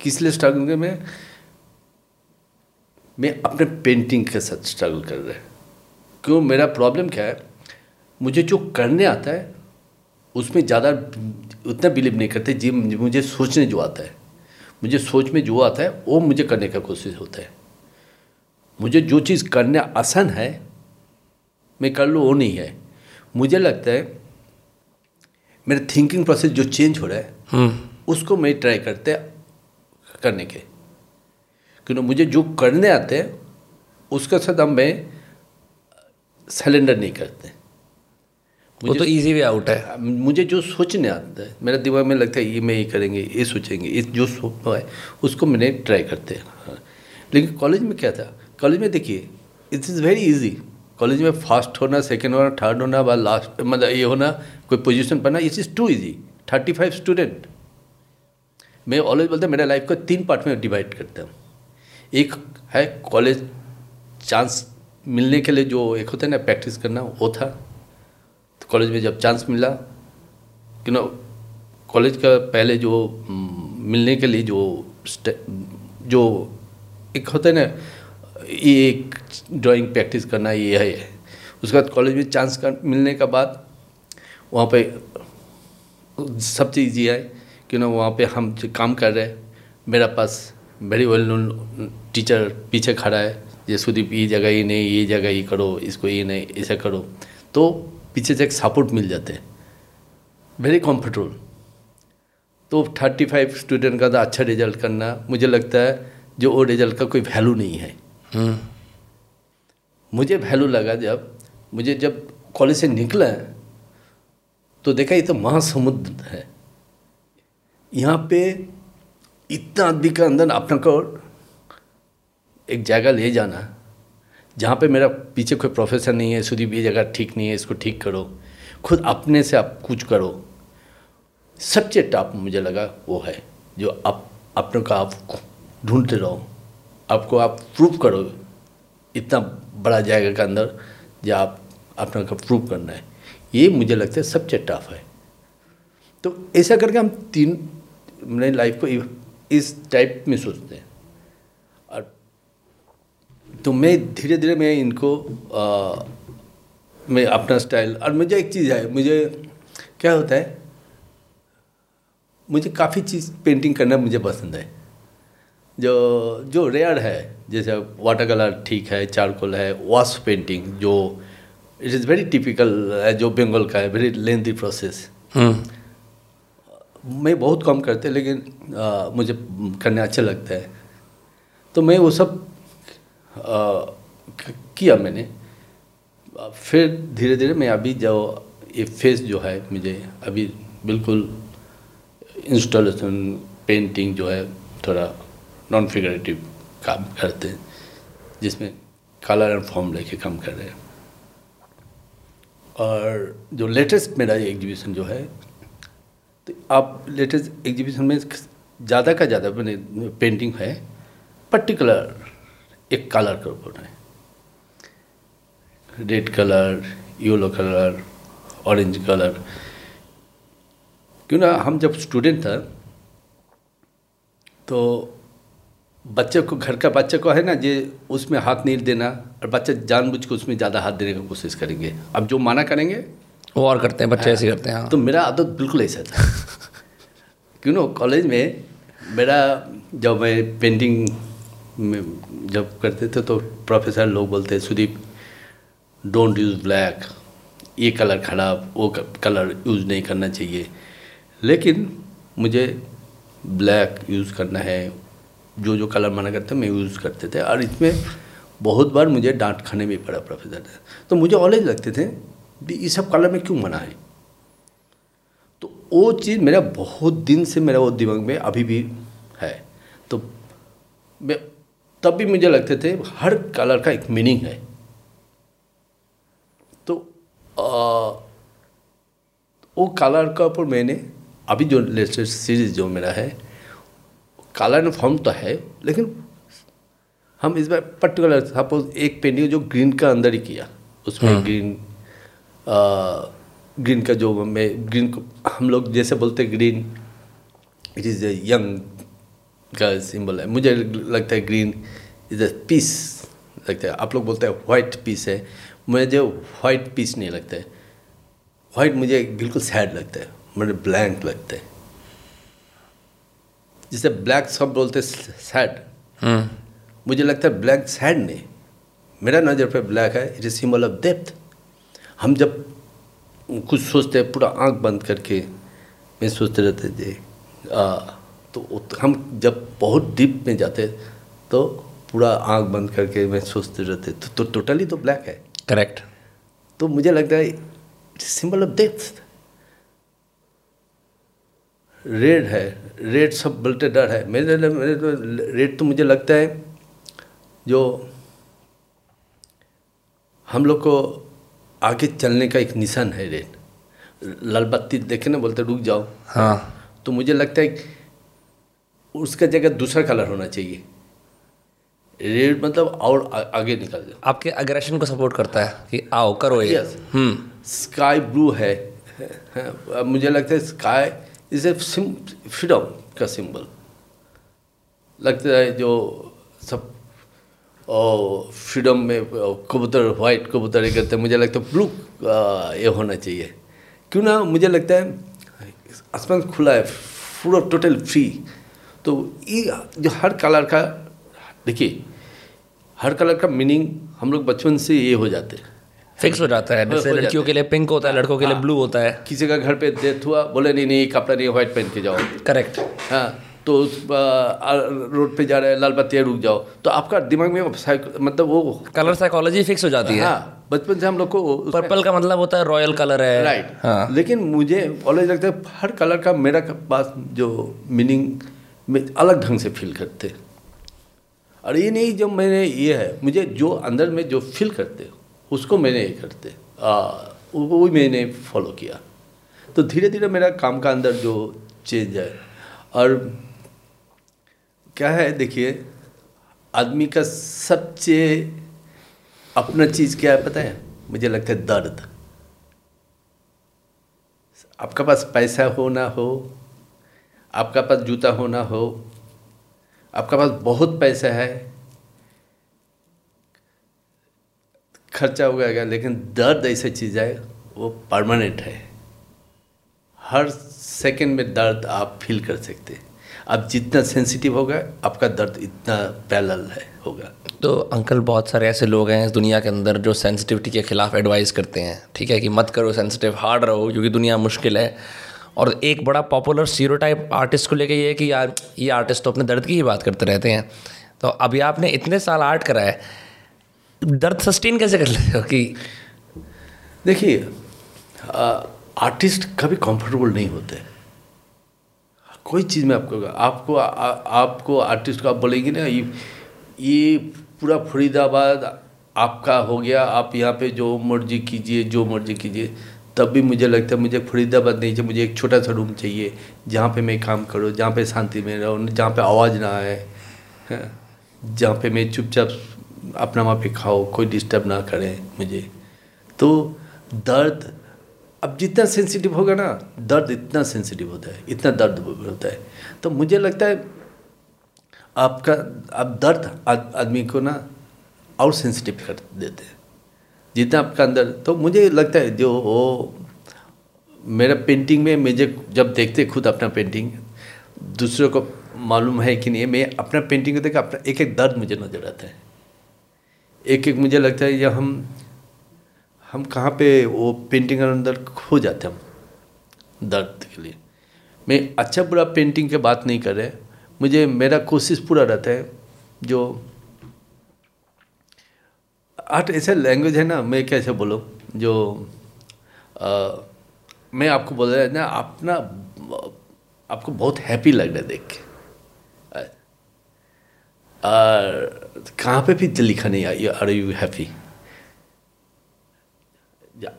किस लिए स्ट्रगल कर, मैं अपने पेंटिंग के साथ स्ट्रगल कर रहा हूं। क्यों, मेरा प्रॉब्लम क्या है, मुझे जो करने आता है उसमें ज़्यादा उतना बिलीव नहीं करते, जी मुझे सोचने जो आता है, मुझे सोच में जो आता है वो मुझे करने का कोशिश होता है। मुझे जो चीज़ करने आसान है मैं कर लूँ, वो नहीं है। मुझे लगता है मेरा थिंकिंग प्रोसेस जो चेंज हो रहा है उसको मैं ट्राई करते करने के, क्योंकि मुझे जो करने आते हैं उसके साथ हम मैं सरेंडर नहीं करते, वो तो इजी वे आउट है। मुझे जो सोचने आता है, मेरे दिमाग में लगता है ये मैं ये करेंगे, ये सोचेंगे, ये जो सोचना है उसको मैंने ट्राई करते हैं। लेकिन कॉलेज में क्या था, कॉलेज में देखिए it is very easy, college में फर्स्ट होना, सेकंड होना, थर्ड होना, बाद लास्ट मतलब ये होना, कोई पोजीशन पाना, it is too easy. 35 student, मैं ऑलवेज बोलता हूँ मेरा लाइफ को 3 पार्ट में डिवाइड करता हूँ। एक है कॉलेज चांस मिलने के लिए जो एक होता है ना प्रैक्टिस करना, वो था तो कॉलेज में जब चांस मिला, कि ना कॉलेज का पहले जो मिलने के लिए जो एक होता है ना ये एक ड्राइंग प्रैक्टिस करना, ये है। उसके बाद कॉलेज में चांस का मिलने के बाद वहाँ पे सब चीज़ ये है कि ना वहाँ पे हम काम कर रहे हैं। मेरा पास वेरी वेल नोन टीचर पीछे खड़ा है, ये सुदीप ये जगह ये नहीं, ये जगह ये करो, इसको ये नहीं, ऐसा करो, तो पीछे से एक सपोर्ट मिल जाते हैं, वेरी कम्फर्टेबल। तो 35 स्टूडेंट का अच्छा रिजल्ट करना, मुझे लगता है जो वो रिजल्ट का कोई वैल्यू नहीं है। मुझे वैल्यू लगा जब कॉलेज से निकला तो देखा ये तो महासमुद्र है, यहाँ पे इतना आदमी का अंदर अपने को एक जगह ले जाना जहाँ पे मेरा पीछे कोई प्रोफेसर नहीं है, सुदीप ये जगह ठीक नहीं है, इसको ठीक करो, खुद अपने से आप कुछ करो। सबसे टॉप मुझे लगा वो है जो आप अपने का आप ढूंढते रहो, आपको आप प्रूव करो, इतना बड़ा जगह के अंदर जो आप अपना का प्रूव करना है, ये मुझे लगता है सबसे टफ है। तो ऐसा करके हम तीन मैंने लाइफ को इस टाइप में सोचते हैं। और तो मैं धीरे धीरे मैं इनको मैं अपना स्टाइल, और मुझे एक चीज़ है, मुझे क्या होता है, मुझे काफ़ी चीज़ पेंटिंग करना मुझे पसंद है जो जो रेयर है, जैसे वाटर कलर ठीक है, चारकोल है, वॉश पेंटिंग जो इट इज़ वेरी टिपिकल है जो बंगाल का है, वेरी लेंथी प्रोसेस मैं बहुत कम करते, लेकिन मुझे करने अच्छा लगता है। तो मैं वो सब किया मैंने। फिर धीरे धीरे मैं अभी जो ये फेस जो है मुझे अभी बिल्कुल इंस्टॉलेशन पेंटिंग जो है थोड़ा नॉन फिगरेटिव काम करते हैं, जिसमें कलर एंड फॉर्म लेके काम कर रहे हैं। और जो लेटेस्ट मेरा एग्जीबिशन जो है, तो आप लेटेस्ट एग्जीबिशन में ज़्यादा का ज़्यादा मैंने पेंटिंग है पर्टिकुलर एक कलर के ऊपर है, red colour, yellow colour, orange colour. क्यों ना हम जब स्टूडेंट था तो बच्चे को, घर का बच्चे को है ना, ये उसमें हाथ नहीं देना, और बच्चे जानबूझ के उसमें ज़्यादा हाथ देने की कोशिश करेंगे। अब जो माना करेंगे वो और करते हैं, बच्चे ऐसे करते हैं। हाँ। तो मेरा आदत बिल्कुल ऐसा था। क्यों ना कॉलेज में मेरा, जब मैं पेंटिंग में जब करते थे तो प्रोफेसर लोग बोलते, सुदीप डोंट यूज़ ब्लैक, ये कलर खराब, वो कलर यूज़ नहीं करना चाहिए। लेकिन मुझे ब्लैक यूज़ करना है, जो जो कलर मना करते मैं यूज़ करते थे। और इसमें बहुत बार मुझे डांट खाने में पड़ा प्रोफेसर से। तो मुझे ऑलेज लगते थे ये सब कलर में क्यों मना है। तो वो चीज़ मेरा बहुत दिन से मेरा वो दिमाग में अभी भी है। तो मैं तब भी मुझे लगते थे हर कलर का एक मीनिंग है। तो वो कलर का ऊपर मैंने अभी जो लेटेस्ट सीरीज़ जो मेरा है, कलर एंड फॉर्म तो है, लेकिन हम इस बार पर्टिकुलर सपोज एक पेंटिंग जो ग्रीन का अंदर ही किया, उसमें ग्रीन ग्रीन का जो मैं ग्रीन को हम लोग जैसे बोलते green it is a young का सिंबल है, मुझे लगता है ग्रीन इज़ ए पीस लगता है। आप लोग बोलते हैं वाइट पीस है, मुझे वाइट पीस नहीं लगता है, वाइट मुझे बिल्कुल सैड लगता है, मुझे ब्लैंक लगता है। जिसे ब्लैक सब बोलते सैड, मुझे लगता है ब्लैक सैड नहीं, मेरा नज़र पे ब्लैक है it is symbol of depth. हम जब कुछ सोचते हैं पूरा आँख बंद करके मैं सोचते रहते थे, तो हम जब बहुत डीप में जाते तो पूरा आँख बंद करके मैं सोचते रहते तो टोटली तो ब्लैक है, करेक्ट। तो मुझे लगता है it is symbol of depth. Red है, रेड सब बोलते डर है, मेरे तो रेड तो मुझे लगता है जो हम लोग को आगे चलने का एक निशान है। रेड लाल बत्ती देखे ना बोलते रुक जाओ। हाँ, तो मुझे लगता है उसका जगह दूसरा कलर होना चाहिए। रेड मतलब और आगे निकल जाओ, आपके अग्रेशन को सपोर्ट करता है कि आओ करो ये। स्काई ब्लू है, मुझे लगता है स्काई इज ए फ्रीडम का सिंबल लगता है, जो सब फ्रीडम में कबूतर वाइट कबूतर ये करते हैं, मुझे लगता है ब्लू ये होना चाहिए। क्यों ना मुझे लगता है आसमान खुला है पूरा टोटल फ्री। तो ये जो हर कलर का, देखिए हर कलर का मीनिंग हम लोग बचपन से ये हो जाते हैं, फिक्स हो जाता है। जैसे लड़कियों के लिए पिंक होता है, लड़कों के लिए ब्लू होता है। किसी का घर पे डेथ हुआ, बोले नहीं नहीं कपड़ा नहीं वाइट पहन के जाओ, करेक्ट। हाँ, तो उस रोड पे जा रहे हैं लाल बत्तियाँ रुक जाओ, तो आपका दिमाग में मतलब वो कलर साइकोलॉजी फिक्स हो जाती है। हाँ, बचपन से हम लोग को पर्पल का मतलब होता है रॉयल कलर है, राइट। हाँ, लेकिन मुझे ऑलवेज लगता है हर कलर का मेरा पास जो मीनिंग में अलग ढंग से फील करते। और ये नहीं जब मैंने ये है मुझे जो अंदर में जो फील करते उसको मैंने ये करते वो मैंने फॉलो किया। तो धीरे धीरे मेरा काम का अंदर जो चेंज है। और क्या है देखिए, आदमी का सबसे अपना चीज़ क्या है पता है, मुझे लगता है दर्द। आपका पास पैसा हो ना हो, आपका पास जूता हो ना हो, आपका पास बहुत पैसा है खर्चा हो गया, लेकिन दर्द ऐसी चीज़ है वो परमानेंट है। हर सेकंड में दर्द आप फील कर सकते हैं। आप जितना सेंसिटिव होगा आपका दर्द इतना पैरेलल है होगा। तो अंकल बहुत सारे ऐसे लोग हैं इस दुनिया के अंदर जो सेंसिटिविटी के ख़िलाफ़ एडवाइस करते हैं, ठीक है, कि मत करो सेंसिटिव, हार्ड रहो क्योंकि दुनिया मुश्किल है। और एक बड़ा पॉपुलर स्टीरियोटाइप आर्टिस्ट को लेके ये है कि यार ये आर्टिस्ट तो अपने दर्द की ही बात करते रहते हैं। तो अभी आपने इतने साल आर्ट करा है, दर्द सस्टेन कैसे कर लेते हो? कि देखिए आर्टिस्ट कभी कंफर्टेबल नहीं होते कोई चीज़ में। आपको आर्टिस्ट को आप बोलेंगे ना ये पूरा फरीदाबाद आपका हो गया, आप यहाँ पे जो मर्जी कीजिए, तब भी मुझे लगता है मुझे फरीदाबाद नहीं चाहिए, मुझे एक छोटा सा रूम चाहिए जहाँ पे मैं काम करूँ, जहाँ पे शांति में रहूँ, जहाँ पे आवाज़ ना आए, जहाँ पे मैं चुपचाप अपना वहाँ पे खाऊँ, कोई डिस्टर्ब ना करे मुझे। तो दर्द अब जितना सेंसिटिव होगा ना, दर्द इतना सेंसिटिव होता है, इतना दर्द होता है। तो मुझे लगता है आपका आप दर्द आदमी को ना और सेंसिटिव कर देते हैं जितना आपका अंदर। तो मुझे लगता है जो वो मेरा पेंटिंग में मुझे जब देखते खुद अपना पेंटिंग, दूसरों को मालूम है कि नहीं, मैं अपना पेंटिंग को देख अपना एक एक दर्द मुझे नजर आता है, एक एक मुझे लगता है जब हम कहाँ पे वो पेंटिंग के अंदर खो जाते हम दर्द के लिए। मैं अच्छा बुरा पेंटिंग की बात नहीं कर रहे, मुझे मेरा कोशिश पूरा रहता है। जो आर्ट ऐसा लैंग्वेज है ना, मैं कैसे बोलूँ, जो मैं आपको बोल रहा है ना, अपना आपको बहुत हैप्पी लग रहा है देख के, और कहाँ पे भी लिखा नहीं आर यू हैप्पी,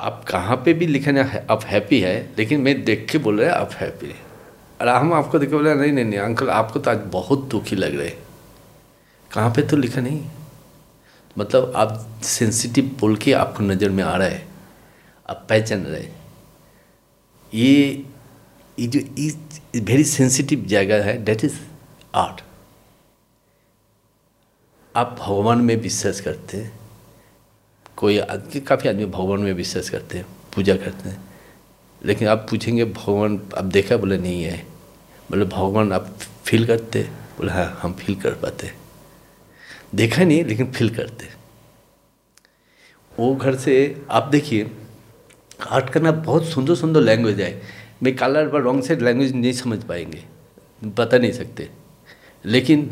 आप कहाँ पे भी लिखा नहीं आप हैप्पी है, लेकिन मैं देख के बोल रहे हैं आप हैप्पी है। और हम आपको देख के बोल रहे हैं नहीं अंकल आपको तो आज बहुत दुखी लग रहे, कहाँ पे तो लिखा नहीं, मतलब आप सेंसिटिव बोल के आपको नज़र में आ रहा है, आप पहचान रहे। ये जो वेरी सेंसिटिव जगह है, डेट इज आर्ट। आप भगवान में विश्वास करते हैं, कोई काफ़ी आदमी भगवान में विश्वास करते हैं, पूजा करते हैं, लेकिन आप पूछेंगे भगवान आप देखा, बोले नहीं है, बोले भगवान आप फील करते, बोले हाँ हम फील कर पाते, देखा नहीं लेकिन फील करते। वो घर से आप देखिए, आर्ट करना बहुत सुंदर सुंदर लैंग्वेज है। मैं कलर पर रंग से लैंग्वेज नहीं समझ पाएंगे, बता नहीं सकते, लेकिन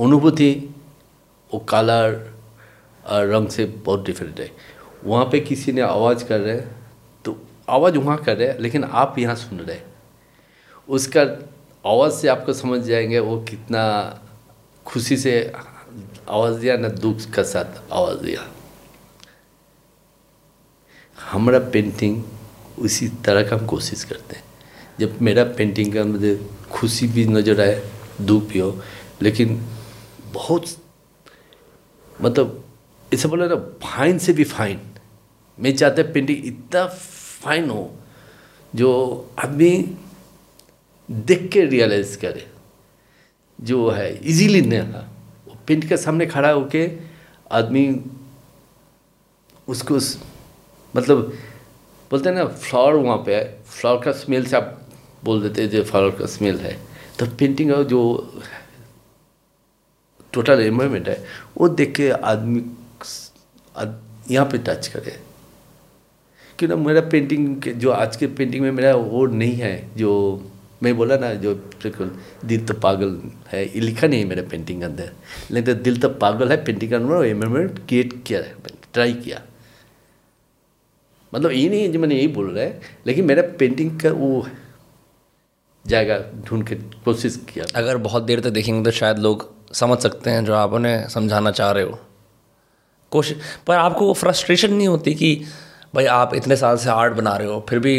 अनुभूति वो कलर और रंग से बहुत डिफरेंट है। वहाँ पे किसी ने आवाज़ कर रहे हैं तो आवाज़ वहाँ कर रहे हैं, लेकिन आप यहाँ सुन रहे हैं, उसका आवाज़ से आपको समझ जाएंगे वो कितना खुशी से आवाज़ दिया ना दुख का साथ आवाज़ दिया। हमारा पेंटिंग उसी तरह का हम कोशिश करते हैं। जब मेरा पेंटिंग का मुझे खुशी भी नज़र आए, दुख भी हो, लेकिन बहुत मतलब इसे बोला ना फाइन से भी फाइन, मैं चाहता है पेंटिंग इतना फाइन हो जो आदमी देख के रियलाइज करे जो है इजीली नहीं। वो पेंट के सामने खड़ा होके आदमी उसको मतलब बोलते हैं ना फ्लावर, वहाँ पे है फ्लावर का स्मेल से आप बोल देते हैं जो फ्लावर का स्मेल है, तो पेंटिंग का जो टोटल एनवायरमेंट है वो देख के आदमी यहाँ पे टच करे। क्यों ना मेरा पेंटिंग जो आज के पेंटिंग में मेरा वो नहीं है, जो मैं बोला ना जो दिल तो पागल है, ये लिखा नहीं है मेरा पेंटिंग के अंदर, लेकिन दिल तो पागल है पेंटिंग के अंदर एनवायरमेंट क्रिएट किया है, ट्राई किया। मतलब ये नहीं है जो मैंने यही बोल रहा है, लेकिन मेरा पेंटिंग का वो जगह ढूंढ के कोशिश किया। अगर बहुत देर तक देखेंगे तो शायद लोग समझ सकते हैं जो आप उन्हें समझाना चाह रहे हो कोशिश, पर आपको वो फ्रस्ट्रेशन नहीं होती कि भाई आप इतने साल से आर्ट बना रहे हो फिर भी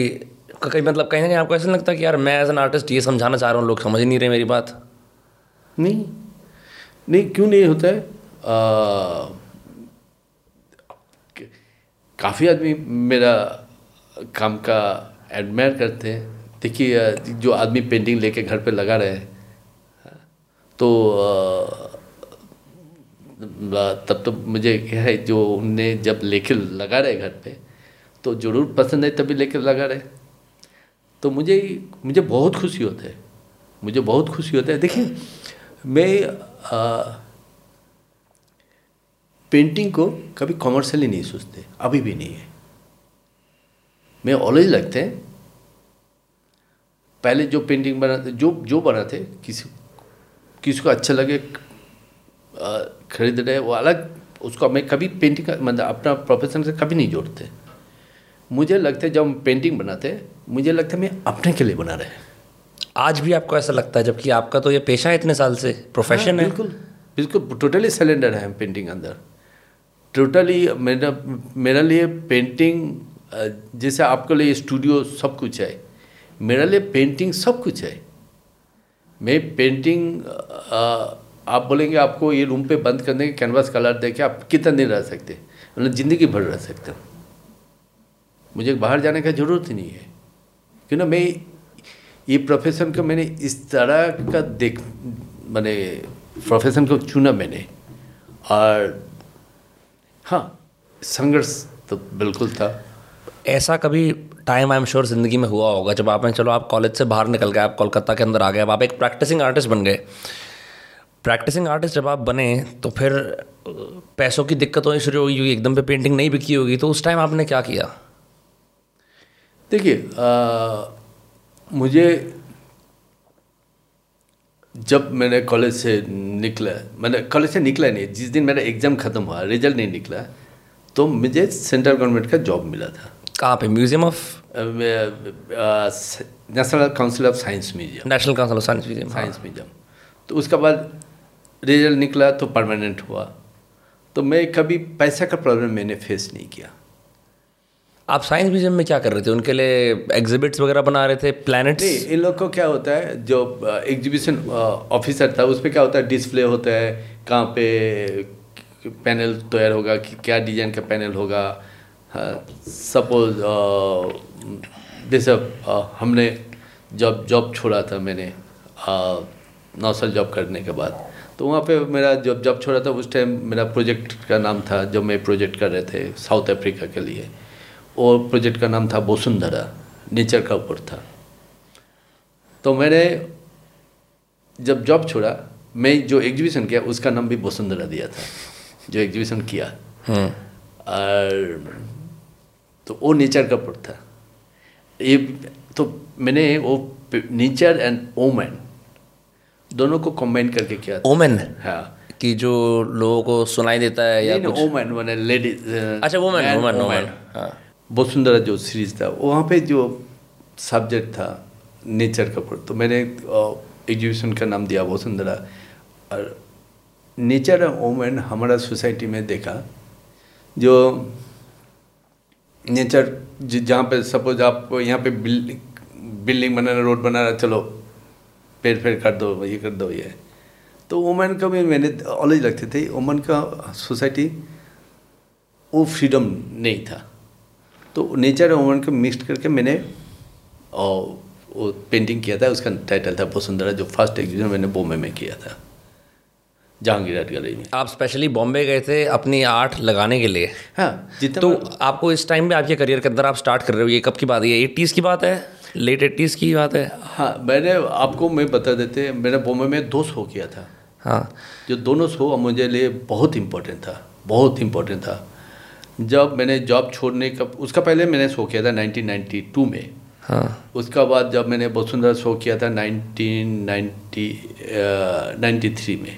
कहीं मतलब कहीं ना कहीं आपको ऐसा नहीं लगता कि यार मैं एज एन आर्टिस्ट ये समझाना चाह रहा हूँ, लोग समझ नहीं रहे मेरी बात? नहीं क्यों नहीं होता है। काफ़ी आदमी मेरा काम का एडमायर करते हैं। देखिए जो आदमी पेंटिंग लेके घर पे लगा रहे हैं तो तब तो मुझे है जो उनने जब लेके लगा रहे घर पे तो ज़रूर पसंद है तभी लेके लगा रहे, तो मुझे बहुत खुशी होता है, मुझे बहुत खुशी होता है। देखिए मैं पेंटिंग को कभी कॉमर्शियली नहीं सोचते, अभी भी नहीं है। मैं ऑलवेज लगते हैं पहले जो पेंटिंग बनाते जो बनाते किसी को अच्छा लगे खरीद रहे वो अलग, उसको मैं कभी पेंटिंग मतलब अपना प्रोफेशन से कभी नहीं जोड़ते। मुझे लगता है जब हम पेंटिंग बनाते मुझे लगता है मैं अपने के लिए बना रहे हैं। आज भी आपको ऐसा लगता है जबकि आपका तो ये पेशा है, इतने साल से प्रोफेशन है। बिल्कुल बिल्कुल टोटली सरेंडर है पेंटिंग अंदर, टोटली मेरे लिए पेंटिंग जैसे आपके लिए स्टूडियो सब कुछ है, मेरे लिए पेंटिंग सब कुछ है। मैं पेंटिंग आप बोलेंगे आपको ये रूम पे बंद करने के कैनवास कलर देके आप कितना दिन रह सकते, मतलब ज़िंदगी भर रह सकते हो। मुझे बाहर जाने का ज़रूरत ही नहीं है, क्यों ना मैं ये प्रोफेशन का मैंने इस तरह का मैंने प्रोफेशन को चुना मैंने। और हाँ, संघर्ष तो बिल्कुल था। ऐसा कभी टाइम आई एम श्योर ज़िंदगी में हुआ होगा जब आपने, चलो आप कॉलेज से बाहर निकल गए, आप कोलकाता के अंदर आ गए, अब आप एक प्रैक्टिसिंग आर्टिस्ट बन गए। प्रैक्टिसिंग आर्टिस्ट जब आप बने तो फिर पैसों की दिक्कत होनी शुरू होगी क्योंकि एकदम पे पेंटिंग नहीं बिकी होगी, तो उस टाइम आपने क्या किया? देखिए मुझे जब मैंने कॉलेज से निकला, मैंने कॉलेज से निकला नहीं, जिस दिन मेरा एग्ज़ाम ख़त्म हुआ रिजल्ट नहीं निकला तो मुझे सेंट्रल गवर्नमेंट का जॉब मिला था। कहाँ पे? Museum of national council of science museum, national council of science museum, science museum. तो उसके बाद रिजल्ट निकला तो परमानेंट हुआ, तो मैं कभी पैसा का प्रॉब्लम मैंने फेस नहीं किया। आप साइंस म्यूजियम में क्या कर रहे थे? उनके लिए एग्जिबिट्स वगैरह बना रहे थे, प्लैनेट्स? नहीं, इन लोग को क्या होता है जो एग्जिबिशन ऑफिसर था उस पर क्या होता है डिस्प्ले होता है, कहाँ पे पैनल तैयार होगा, क्या डिजाइन का पैनल होगा। सपोज जैसे हमने जॉब छोड़ा था मैंने 9 साल जॉब करने के बाद, तो वहाँ पे मेरा जॉब छोड़ा था उस टाइम, मेरा प्रोजेक्ट का नाम था जो मैं प्रोजेक्ट कर रहे थे साउथ अफ्रीका के लिए, और प्रोजेक्ट का नाम था वसुंधरा, नेचर का ऊपर था। तो मैंने जब जॉब छोड़ा मैं जो एग्जीबिशन किया उसका नाम भी वसुंधरा दिया था, जो एग्जीबिशन किया। और तो वो नेचर का ऊपर था ये, तो मैंने वो नेचर एंड ओमेन दोनों को कंबाइन करके किया। ओमेन? हाँ, कि जो लोगों को सुनाई देता है या कुछ? ओमेन माने लेडीज। अच्छा, वुमेन, वुमेन, वुमेन। हाँ, बहुत सुंदर जो सीरीज था वहाँ पे जो सब्जेक्ट था नेचर का, तो मैंने एग्जीबिशन का नाम दिया बहुत सुंदर। और नेचर एंड वुमेन हमारा सोसाइटी में देखा जो नेचर जहाँ पे सपोज आप यहाँ पे बिल्डिंग बनाना, रोड बनाना, चलो पेड़ फेड़ कर दो, ये कर दो, ये। तो वुमेन का भी मैंने अलग लगते थे, वुमेन का सोसाइटी वो फ्रीडम नहीं था, तो नेचर और वुमेन को मिक्स करके मैंने वो पेंटिंग किया था। उसका टाइटल था वसुंधरा, जो फर्स्ट एग्जीबिशन मैंने बॉम्बे में किया था, जहांगीर आर्ट गैलरी में। आप स्पेशली बॉम्बे गए थे अपनी आर्ट लगाने के लिए? हाँ, जितना। तो आपको इस टाइम में आपके करियर के अंदर आप स्टार्ट कर रहे हो, ये कब की बात है? 80s की बात है, लेट 80s की बात है? हाँ, मैंने आपको मैं बता देते, मैंने बॉम्बे में 2 शो किया था। हाँ, जो दोनों शो मुझे लिए बहुत इम्पोर्टेंट था, बहुत इम्पोर्टेंट था। जब मैंने जॉब छोड़ने का, उसका पहले मैंने शो किया था 1992 में। हाँ, उसका बाद जब मैंने वसुंधरा शो किया था 1993 में।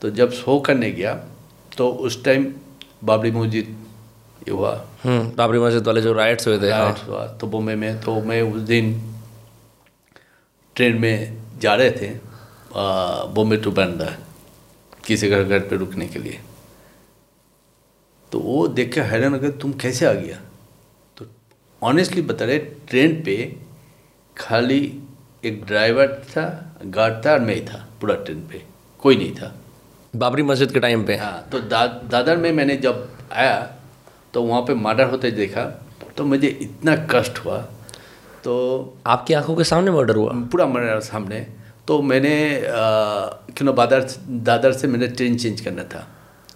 तो जब शो करने गया तो उस टाइम बाबरी मस्जिद हुआ, बाबरी मस्जिद वाले जो राइट्स हुए थे। राइट्स हुआ तो बॉम्बे में, तो मैं उस दिन ट्रेन में जा रहे थे बॉम्बे टू बांद्रा किसी घर घर पर रुकने के लिए, तो वो देख के हैरान हो गया तुम कैसे आ गया। तो ऑनेस्टली बता रहे, ट्रेन पे खाली एक ड्राइवर था, गार्ड था और मैं ही था, पूरा ट्रेन पे कोई नहीं था बाबरी मस्जिद के टाइम पे। हाँ, तो दादर में मैंने जब आया तो वहाँ पे मर्डर होते देखा तो मुझे इतना कष्ट हुआ। तो आपकी आंखों के सामने मर्डर हुआ? पूरा मर्डर सामने। तो मैंने क्यों दादर से मैंने ट्रेन चेंज करना था,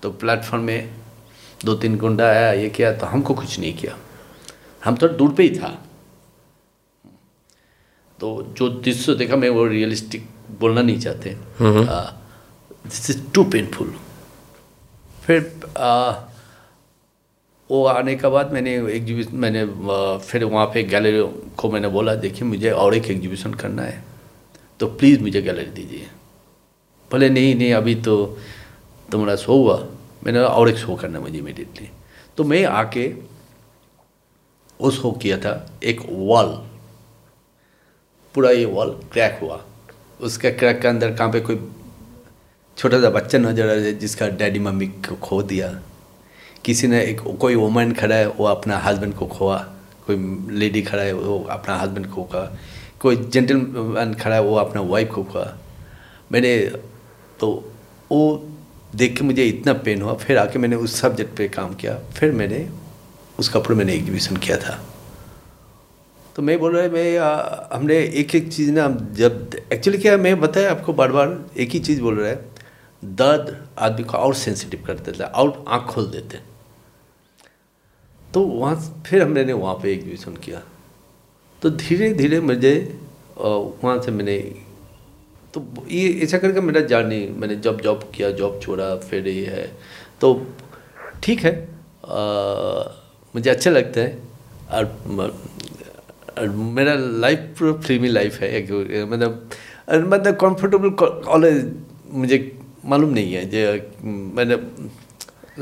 तो प्लेटफॉर्म में 2-3 गुंडा आया, ये किया, तो हमको कुछ नहीं किया, हम थोड़ा दूर पे ही था। तो जो दृश्य देखा मैं वो रियलिस्टिक बोलना नहीं चाहते, दिस इज टू पेनफुल। फिर वो आने के बाद मैंने एग्जीबिशन, मैंने फिर वहाँ पे गैलरी को मैंने बोला देखिए मुझे और एक एग्जीबिशन करना है तो प्लीज़ मुझे गैलरी दीजिए। बोले नहीं नहीं अभी तो तो मेरा शो हुआ, मैंने और एक शो करना मुझे इमिडिएटली। तो मैं आके वो शो किया था, एक वॉल, पूरा ये वॉल क्रैक हुआ। उसका क्रैक के अंदर कहाँ पे कोई छोटा सा बच्चा नजर आया जिसका डैडी मम्मी को खो दिया, किसी ने एक कोई वुमेन खड़ा है वो अपना हस्बैंड को खोआ, कोई लेडी खड़ा है वो अपना हस्बैंड को खोआ, कोई जेंटलमैन खड़ा है वो अपना वाइफ को खोआ। मैंने तो वो देख के मुझे इतना पेन हुआ, फिर आके मैंने उस सब्जेक्ट पे काम किया, फिर मैंने उस कपड़े मैंने एग्जीबिशन किया था। तो मैं बोल रहा है हमने एक एक चीज़ ना, जब एक्चुअली क्या मैं बताया आपको बार बार एक ही चीज़ बोल रहा है, दर्द आदमी को और सेंसिटिव कर देता है और आँख खोल देते। तो वहाँ फिर हमने वहाँ पे एग्जीबिशन किया, तो धीरे धीरे मुझे वहाँ से मैंने तो ये ऐसा करके मेरा जर्नी, मैंने जब जॉब किया, जॉब छोड़ा, फिर ये है। तो ठीक है, मुझे अच्छा लगता है और मेरा लाइफ फ्रीमी लाइफ है, मतलब कंफर्टेबल ऑलवेज, मुझे मालूम नहीं है जो मैंने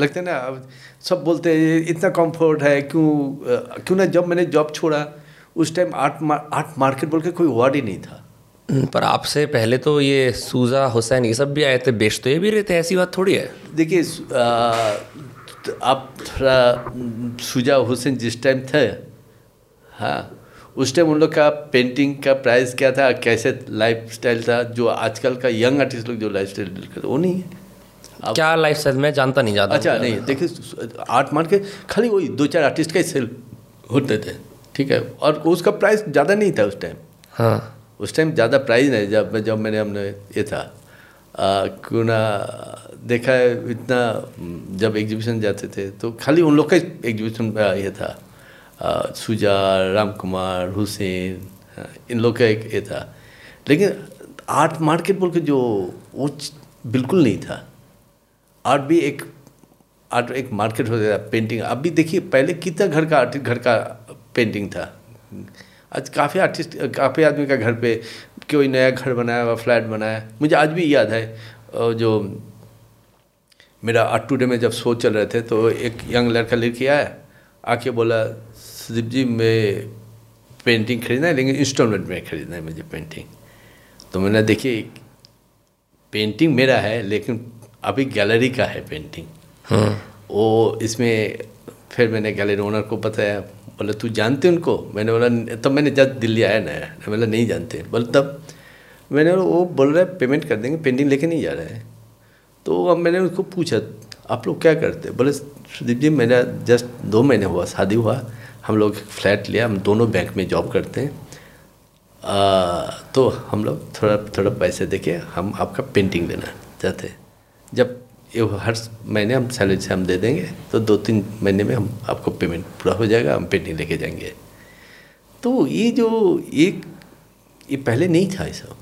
लगता है ना, सब बोलते हैं इतना कंफर्ट है क्यों ना। जब मैंने जॉब छोड़ा उस टाइम आर्ट मार्केट बोल के कोई वर्ड ही नहीं था। पर आपसे पहले तो ये सूजा हुसैन ये सब भी आए थे, बेचते ये भी रहते, ऐसी बात थोड़ी है। देखिए तो आप थोड़ा सूजा हुसैन जिस टाइम थे, हाँ उस टाइम उन लोग का पेंटिंग का प्राइस क्या था, कैसे लाइफस्टाइल था, जो आजकल का यंग आर्टिस्ट लोग जो लाइफस्टाइल डील करते वो नहीं है। क्या लाइफस्टाइल मैं जानता नहीं जाता। अच्छा नहीं, देखिए आर्ट मार्केट खाली वही दो चार आर्टिस्ट का ही सेल होते थे, ठीक है, और उसका प्राइस ज़्यादा नहीं था उस टाइम। हाँ उस टाइम ज़्यादा प्राइस नहीं, जब मैंने हमने ये था क्यों ना देखा है इतना, जब एग्जीबिशन जाते थे तो खाली उन लोग का एग्जीबिशन ये था, सुजा, राम कुमार, हुसैन, इन लोग का एक ये था। लेकिन आर्ट मार्केट बोल के जो वो बिल्कुल नहीं था। आर्ट भी एक मार्केट हो गया। पेंटिंग अब भी देखिए, पहले कितना घर का पेंटिंग था, आज काफ़ी आर्टिस्ट, काफ़ी आदमी का घर पे कोई नया घर बनाया हुआ, फ्लैट बनाया। मुझे आज भी याद है जो मेरा आर्ट टूडे में जब शो चल रहे थे तो एक यंग लड़का लड़की आया, आके बोला सुदीप जी मैं पेंटिंग खरीदना है लेकिन इंस्टॉलमेंट में खरीदना है मुझे पेंटिंग। तो मैंने देखिए पेंटिंग मेरा है लेकिन अभी गैलरी का है पेंटिंग वो इसमें। फिर मैंने गैलरी ओनर को बताया, बोला तू जानते उनको? मैंने बोला तब तो मैंने जब दिल्ली आया ना, बोला नहीं जानते। बोला तब? मैंने वो बोल रहा है पेमेंट कर देंगे, पेंटिंग लेके नहीं जा रहा है। तो अब मैंने उसको पूछा आप लोग क्या करते? बोले सुदीप जी मेरा जस्ट 2 महीने हुआ शादी हुआ, हम लोग फ्लैट लिया, हम दोनों बैंक में जॉब करते हैं, तो हम लोग थोड़ा थोड़ा पैसे देके हम आपका पेंटिंग लेना चाहते हैं, जब हर महीने हम सैलरी से हम दे देंगे तो 2-3 महीने में हम आपको पेमेंट पूरा हो जाएगा, हम पेंटिंग लेके जाएंगे। तो ये जो ये पहले नहीं था, ऐसा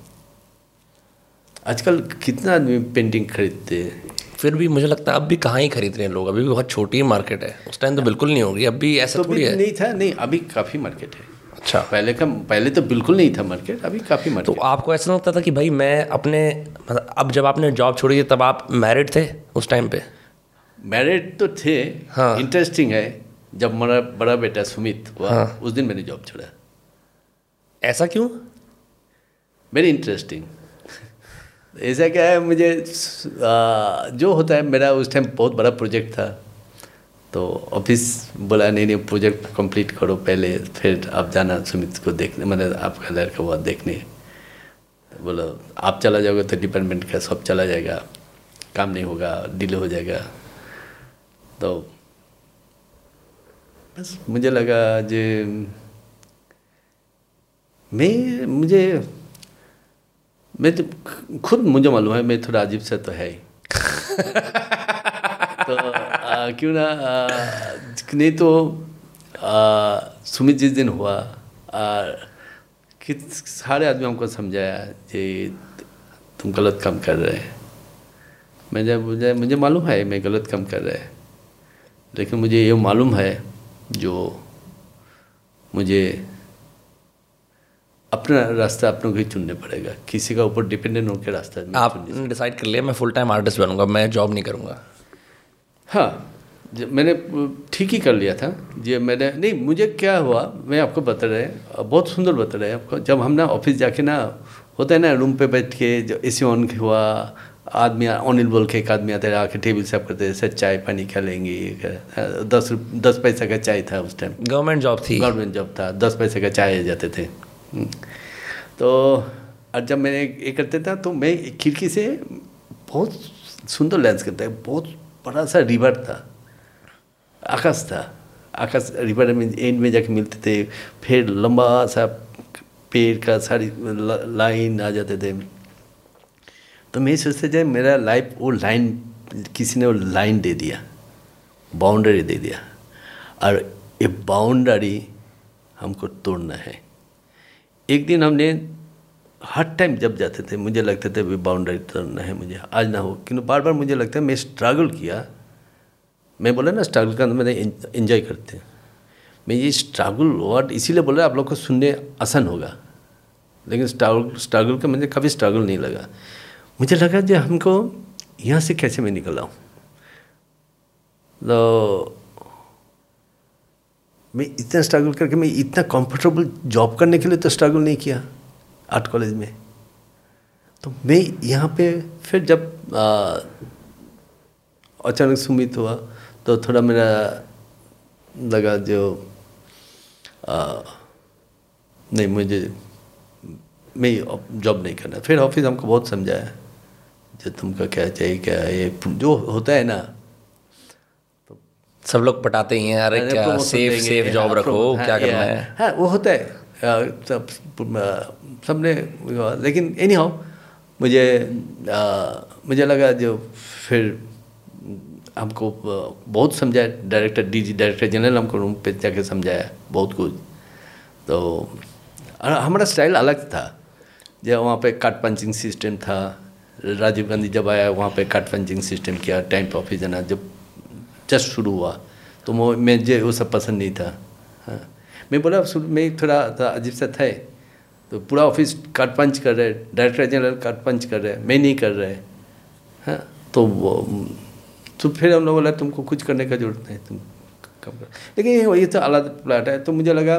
आजकल कितना आदमी पेंटिंग खरीदते हैं। फिर भी मुझे लगता है अब भी कहाँ ही खरीद रहे हैं लोग, अभी भी बहुत छोटी मार्केट है। उस टाइम तो बिल्कुल नहीं होगी, अब भी ऐसा तो थोड़ी है। नहीं था, नहीं अभी काफ़ी मार्केट है। अच्छा पहले तो बिल्कुल नहीं था मार्केट, अभी काफ़ी मार्केट। तो आपको ऐसा लगता था कि भाई मैं अपने, अब जब आपने जॉब छोड़ी तब आप मैरिड थे उस टाइम पे? मैरिड तो थे, हाँ। इंटरेस्टिंग है, जब मेरा बड़ा बेटा सुमित हुआ, हाँ। उस दिन मैंने जॉब छोड़ा। ऐसा क्यों? Very interesting. ऐसा क्या है, मुझे जो होता है, मेरा उस टाइम बहुत बड़ा प्रोजेक्ट था, तो ऑफिस बोला नहीं प्रोजेक्ट कंप्लीट करो पहले, फिर आप जाना सुमित को देखने, मतलब आपका लड़का हुआ देखने। बोला आप चला जाओगे तो डिपार्टमेंट का सब चला जाएगा, काम नहीं होगा, डिले हो जाएगा। तो बस मुझे लगा जे मैं तो खुद मुझे मालूम है मैं थोड़ा अजीब सा तो है ही। तो क्यों ना नहीं तो सुमित जिस दिन हुआ सारे आदमी हमको समझाया कि तुम गलत काम कर रहे हैं। मुझे मालूम है मैं गलत काम कर रहा है, लेकिन मुझे ये मालूम है जो मुझे अपना रास्ता अपनों को ही चुनना पड़ेगा, किसी का ऊपर डिपेंडेंट होकर रास्ता नहीं। आपने डिसाइड कर लिया मैं फुल टाइम आर्टिस्ट बनूंगा, मैं जॉब नहीं करूंगा? हाँ मैंने ठीक ही कर लिया था जी। मैंने नहीं, मुझे क्या हुआ मैं आपको बता रहे हैं, बहुत सुंदर बता रहे हैं आपको। जब हम ना ऑफिस जाके ना होता है ना रूम पे बैठ के जो एसी ऑन हुआ, आदमी अनिल बोल के एक आदमी आता है आके टेबल साफ करते हैं, सर चाय पानी खा लेंगे। 10 पैसा का चाय था उस टाइम, गवर्नमेंट जॉब था, 10 पैसे का चाय जाते थे। तो और जब मैंने ये करते था तो मैं खिड़की से बहुत सुंदर लेंस करता है, बहुत बड़ा सा रिवर था, आकाश था, आकाश रिवर में एंड में जाके मिलते थे, फिर लंबा सा पेड़ का सारी लाइन आ जाते थे। तो मैं सोचते जाए मेरा लाइफ वो लाइन, किसी ने वो लाइन दे दिया, बाउंड्री दे दिया, और ये बाउंड्री हमको तोड़ना है। एक दिन हमने हर टाइम जब जाते थे मुझे लगता था अभी बाउंड्री तोड़ना है मुझे, आज ना हो, किंतु बार बार मुझे लगता है मैं स्ट्रगल किया। मैं बोला ना स्ट्रगल का मैंने एंजॉय करते हैं, मैं ये स्ट्रगल वर्ड इसीलिए बोला आप लोग को सुनने आसान होगा, लेकिन स्ट्रगल का मुझे कभी स्ट्रगल नहीं लगा। मुझे लगा जो हमको यहाँ से कैसे मैं निकला हूँ। तो मैं इतना स्ट्रगल करके, मैं इतना कंफर्टेबल जॉब करने के लिए तो स्ट्रगल नहीं किया आर्ट कॉलेज में। तो मैं यहाँ पे फिर जब अचानक सुमित हुआ तो थोड़ा मेरा लगा जो नहीं, मुझे मैं जॉब नहीं करना। फिर ऑफिस हमको बहुत समझाया जो तुमका क्या चाहिए, क्या ये जो होता है ना तो सब लोग पटाते ही हैं, अरे क्या सेफ जॉब रखो, क्या करना है। हाँ वो होता है सबने, लेकिन एनी हाउ मुझे मुझे लगा जो फिर हमको बहुत समझाया डायरेक्टर, डीजी डायरेक्टर जनरल हमको रूम पे जाके समझाया बहुत कुछ। तो हमारा स्टाइल अलग था, जब वहाँ पे कार्ड पंचिंग सिस्टम था, राजीव गांधी जब आया वहाँ पे कार्ड पंचिंग सिस्टम किया, टाइम पे ऑफिस जाना जब जस्ट शुरू हुआ तो मुझे वो सब पसंद नहीं था। हाँ मैं बोला शुरू में थोड़ा अजीब सा था, तो पूरा ऑफिस कार्ड पंच कर रहे, डायरेक्टर जनरल कार्ड पंच कर रहे, मैं नहीं कर रहे। हाँ तो फिर हम लोग बोला तुमको कुछ करने का जरूरत नहीं, तुम कम कर, लेकिन ये तो अलग प्लाट है। तो मुझे लगा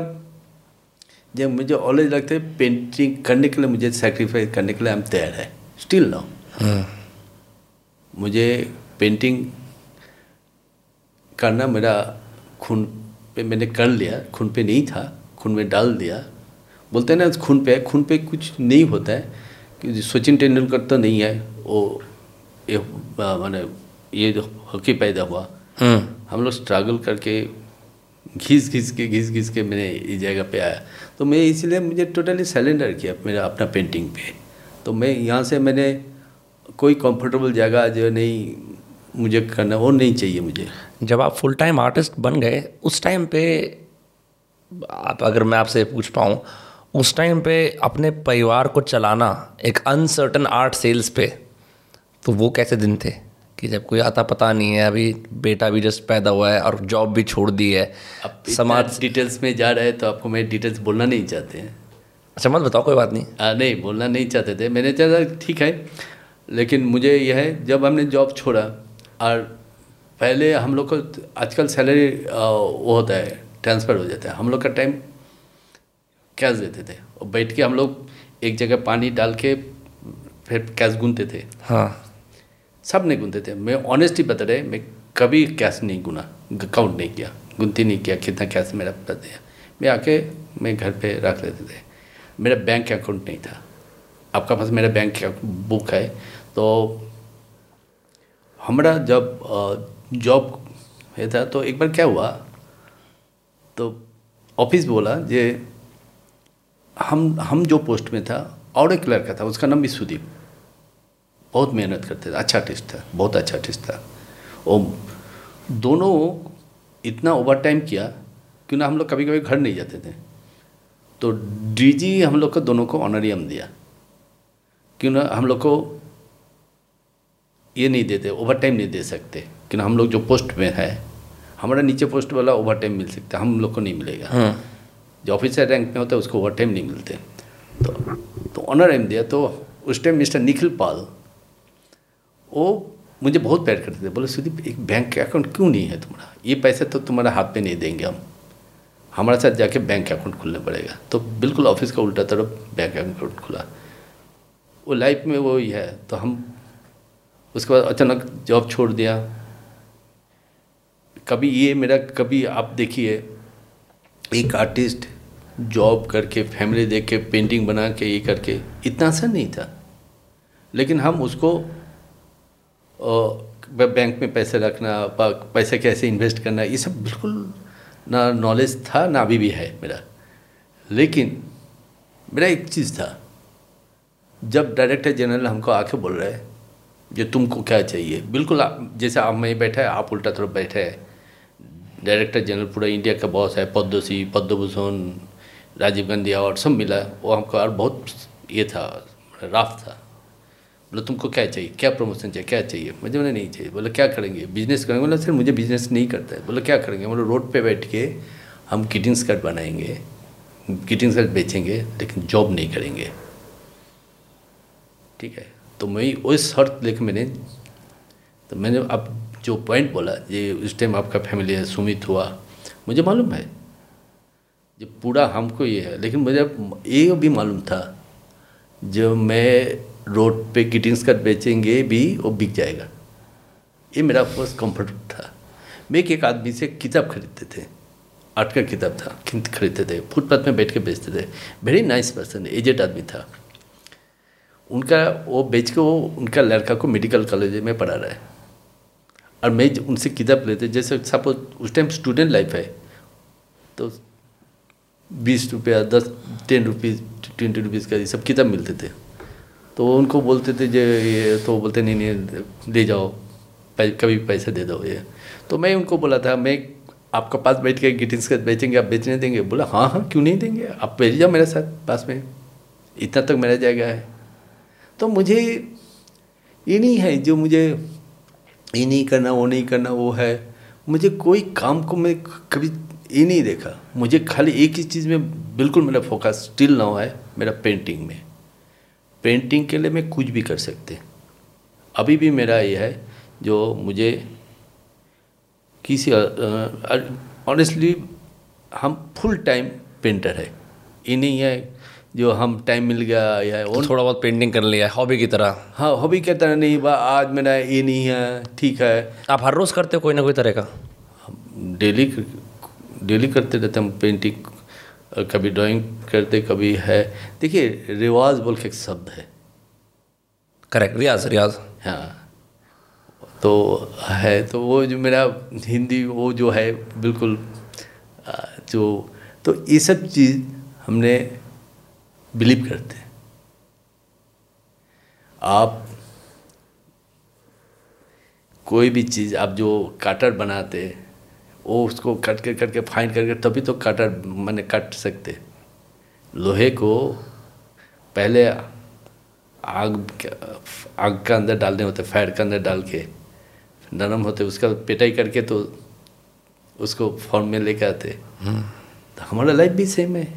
जब मुझे ऑलवेज लगता है पेंटिंग करने के लिए, मुझे सेक्रीफाइस करने के लिए हम तैयार है स्टिल नाउ। मुझे पेंटिंग करना मेरा खून पे, मैंने कर लिया, खून पे नहीं था, खून में डाल दिया। बोलते हैं ना खून पे है, खून पे कुछ नहीं होता है। सचिन तेंदुलकर तो नहीं है, वो मैंने ये जो हॉकी पैदा हुआ, हम लोग स्ट्रगल करके घिस घिस के मैंने इस जगह पे आया। तो मैं इसलिए मुझे टोटली सरेंडर किया मेरा अपना पेंटिंग पे। तो मैं यहाँ से मैंने कोई कंफर्टेबल जगह जो नहीं मुझे करना, वो नहीं चाहिए मुझे। जब आप फुल टाइम आर्टिस्ट बन गए उस टाइम पे आप, अगर मैं आपसे पूछ पाऊँ, उस टाइम पे अपने परिवार को चलाना एक अनसर्टन आर्ट सेल्स पे, तो वो कैसे दिन थे कि जब कोई आता पता नहीं है, अभी बेटा भी जस्ट पैदा हुआ है और जॉब भी छोड़ दी है। अब समाज डिटेल्स में जा रहे हैं तो आपको मैं डिटेल्स बोलना नहीं चाहते हैं। अच्छा मत बताओ, कोई बात नहीं। नहीं बोलना नहीं चाहते थे, मैंने चाहा ठीक है। लेकिन मुझे यह है जब हमने जॉब छोड़ा, और पहले हम लोग को आजकल सैलरी वो होता है ट्रांसफ़र हो जाता है, हम लोग का टाइम कैश देते थे और बैठ के हम लोग एक जगह पानी डाल के फिर कैश गूंथते थे। हाँ सब नहीं गुनते थे, मैं ऑनेस्टली बता रहे, मैं कभी कैश नहीं गुना, काउंट नहीं किया, गुनती नहीं किया कितना कैश मेरा बता दिया। मैं आके मैं घर पे रख लेते थे। मेरा बैंक अकाउंट नहीं था, आपका पास मेरा बैंक बुक है। तो हमारा जब जॉब है था तो एक बार क्या हुआ, तो ऑफिस बोला जे हम जो पोस्ट में था और एक लड़का था, उसका नाम भी सुदीप, बहुत मेहनत करते थे, अच्छा आर्टिस्ट था, बहुत अच्छा आर्टिस्ट था। और दोनों इतना ओवर टाइम किया कि ना हम लोग कभी कभी घर नहीं जाते थे। तो डीजी हम लोग को दोनों को ऑनरियम दिया, क्यों ना हम लोग को ये नहीं देते, ओवर टाइम नहीं दे सकते, क्यों ना हम लोग जो पोस्ट में है, हमारा नीचे पोस्ट वाला ओवर टाइम मिल सकता, हम लोग को नहीं मिलेगा। जो ऑफिसर रैंक में होता है उसको ओवर टाइम नहीं मिलते। ऑनर एम दिया तो उस टाइम मिस्टर निखिल पाल वो मुझे बहुत प्यार करते थे, बोले सुदीप एक बैंक अकाउंट क्यों नहीं है तुम्हारा, ये पैसे तो तुम्हारे हाथ में नहीं देंगे हम, हमारे साथ जाके बैंक अकाउंट खोलना पड़ेगा। तो बिल्कुल ऑफिस का उल्टा तरफ बैंक अकाउंट खुला। वो लाइफ में वो ही है। तो हम उसके बाद अचानक जॉब छोड़ दिया। कभी ये मेरा, कभी आप देखिए एक आर्टिस्ट जॉब करके फैमिली देख के पेंटिंग बना के ये करके इतना आसान नहीं था, लेकिन हम उसको बैंक में पैसे रखना, पैसे कैसे इन्वेस्ट करना, ये सब बिल्कुल ना नॉलेज था ना अभी भी है मेरा। लेकिन मेरा एक चीज़ था, जब डायरेक्टर जनरल हमको आके बोल रहे हैं जो तुमको क्या चाहिए, बिल्कुल जैसे आप मैं बैठा है आप उल्टा तरफ बैठे हैं, डायरेक्टर जनरल पूरा इंडिया का बॉस है, पद्मश्री पद्मभूषण राजीव गांधी अवार्ड सब मिला, वो हमको और बहुत ये था राफ था, बोले तुमको क्या चाहिए, क्या प्रमोशन चाहिए, क्या चाहिए, मुझे बोले नहीं चाहिए, बोले क्या करेंगे, बिजनेस करेंगे, बोले सर मुझे बिजनेस नहीं करता है, बोले क्या करेंगे, बोले रोड पर बैठ के हम ग्रीटिंग्स कार्ड बनाएंगे, ग्रीटिंग्स कार्ड बेचेंगे, लेकिन जॉब नहीं करेंगे, ठीक है। तो मैं वो शर्त लेके मैंने आप जो पॉइंट बोला ये उस टाइम आपका फैमिली है, सुमित हुआ, मुझे मालूम है जो पूरा हमको ये है, लेकिन मुझे ये भी मालूम था जो मैं रोड पे ग्रीटिंग्स कार्ड बेचेंगे भी वो बिक जाएगा, ये मेरा फर्स्ट कंफर्ट था। मैं एक आदमी से किताब खरीदते थे, आर्ट का किताब था, खरीदते थे, फुटपाथ में बैठ के बेचते थे, वेरी नाइस पर्सन, एजेड आदमी था, उनका वो बेच के वो उनका लड़का को मेडिकल कॉलेज में पढ़ा रहा है, और मैं उनसे किताब लेते, जैसे सपोज उस टाइम स्टूडेंट लाइफ है तो 20 रुपया 10 रुपीज़ 20 रुपीज़ का ये सब किताब मिलते थे, तो उनको बोलते थे ये, तो बोलते नहीं नहीं ले जाओ, कभी पैसे दे दो ये। तो मैं उनको बोला था मैं आपका पास बैठ के ग्रीटिंग्स कार्ड बेचेंगे, आप बेचने देंगे, बोला हाँ हाँ क्यों नहीं देंगे, आप बैठ जाओ मेरे साथ पास में, इतना तक मेरा जगह है। तो मुझे ये नहीं है जो मुझे ये नहीं करना वो नहीं करना वो है, मुझे कोई काम को मैं कभी ये नहीं देखा, मुझे खाली एक ही चीज़ में बिल्कुल मेरा फोकस स्टिल ना हुआ है, मेरा पेंटिंग में, पेंटिंग के लिए मैं कुछ भी कर सकते। अभी भी मेरा ये है जो मुझे किसी ऑनेस्टली हम फुल टाइम पेंटर है, ये नहीं है जो हम टाइम मिल गया या तो थोड़ा बहुत पेंटिंग कर लिया हॉबी की तरह। हाँ हॉबी की तरह नहीं, बा आज मेरा ये नहीं है, ठीक है। आप हर रोज़ करते हो कोई ना कोई तरह का? डेली करते रहते हम पेंटिंग, कभी ड्राइंग करते, कभी है देखिए रिवाज बोल के एक शब्द है, करेक्ट, रियाज हाँ, तो है तो वो जो मेरा हिंदी वो जो है बिल्कुल जो, तो ये सब चीज़ हमने बिलीव करते हैं। आप कोई भी चीज़ आप जो काटर बनाते वो उसको कट कर करके फाइन करके तभी तो काटर माने काट सकते, लोहे को पहले आग का अंदर डालने होते, फायर के अंदर डाल के नरम होते, उसका पिटाई करके तो उसको फॉर्म में लेके आते। तो हमारा लाइफ भी सेम है,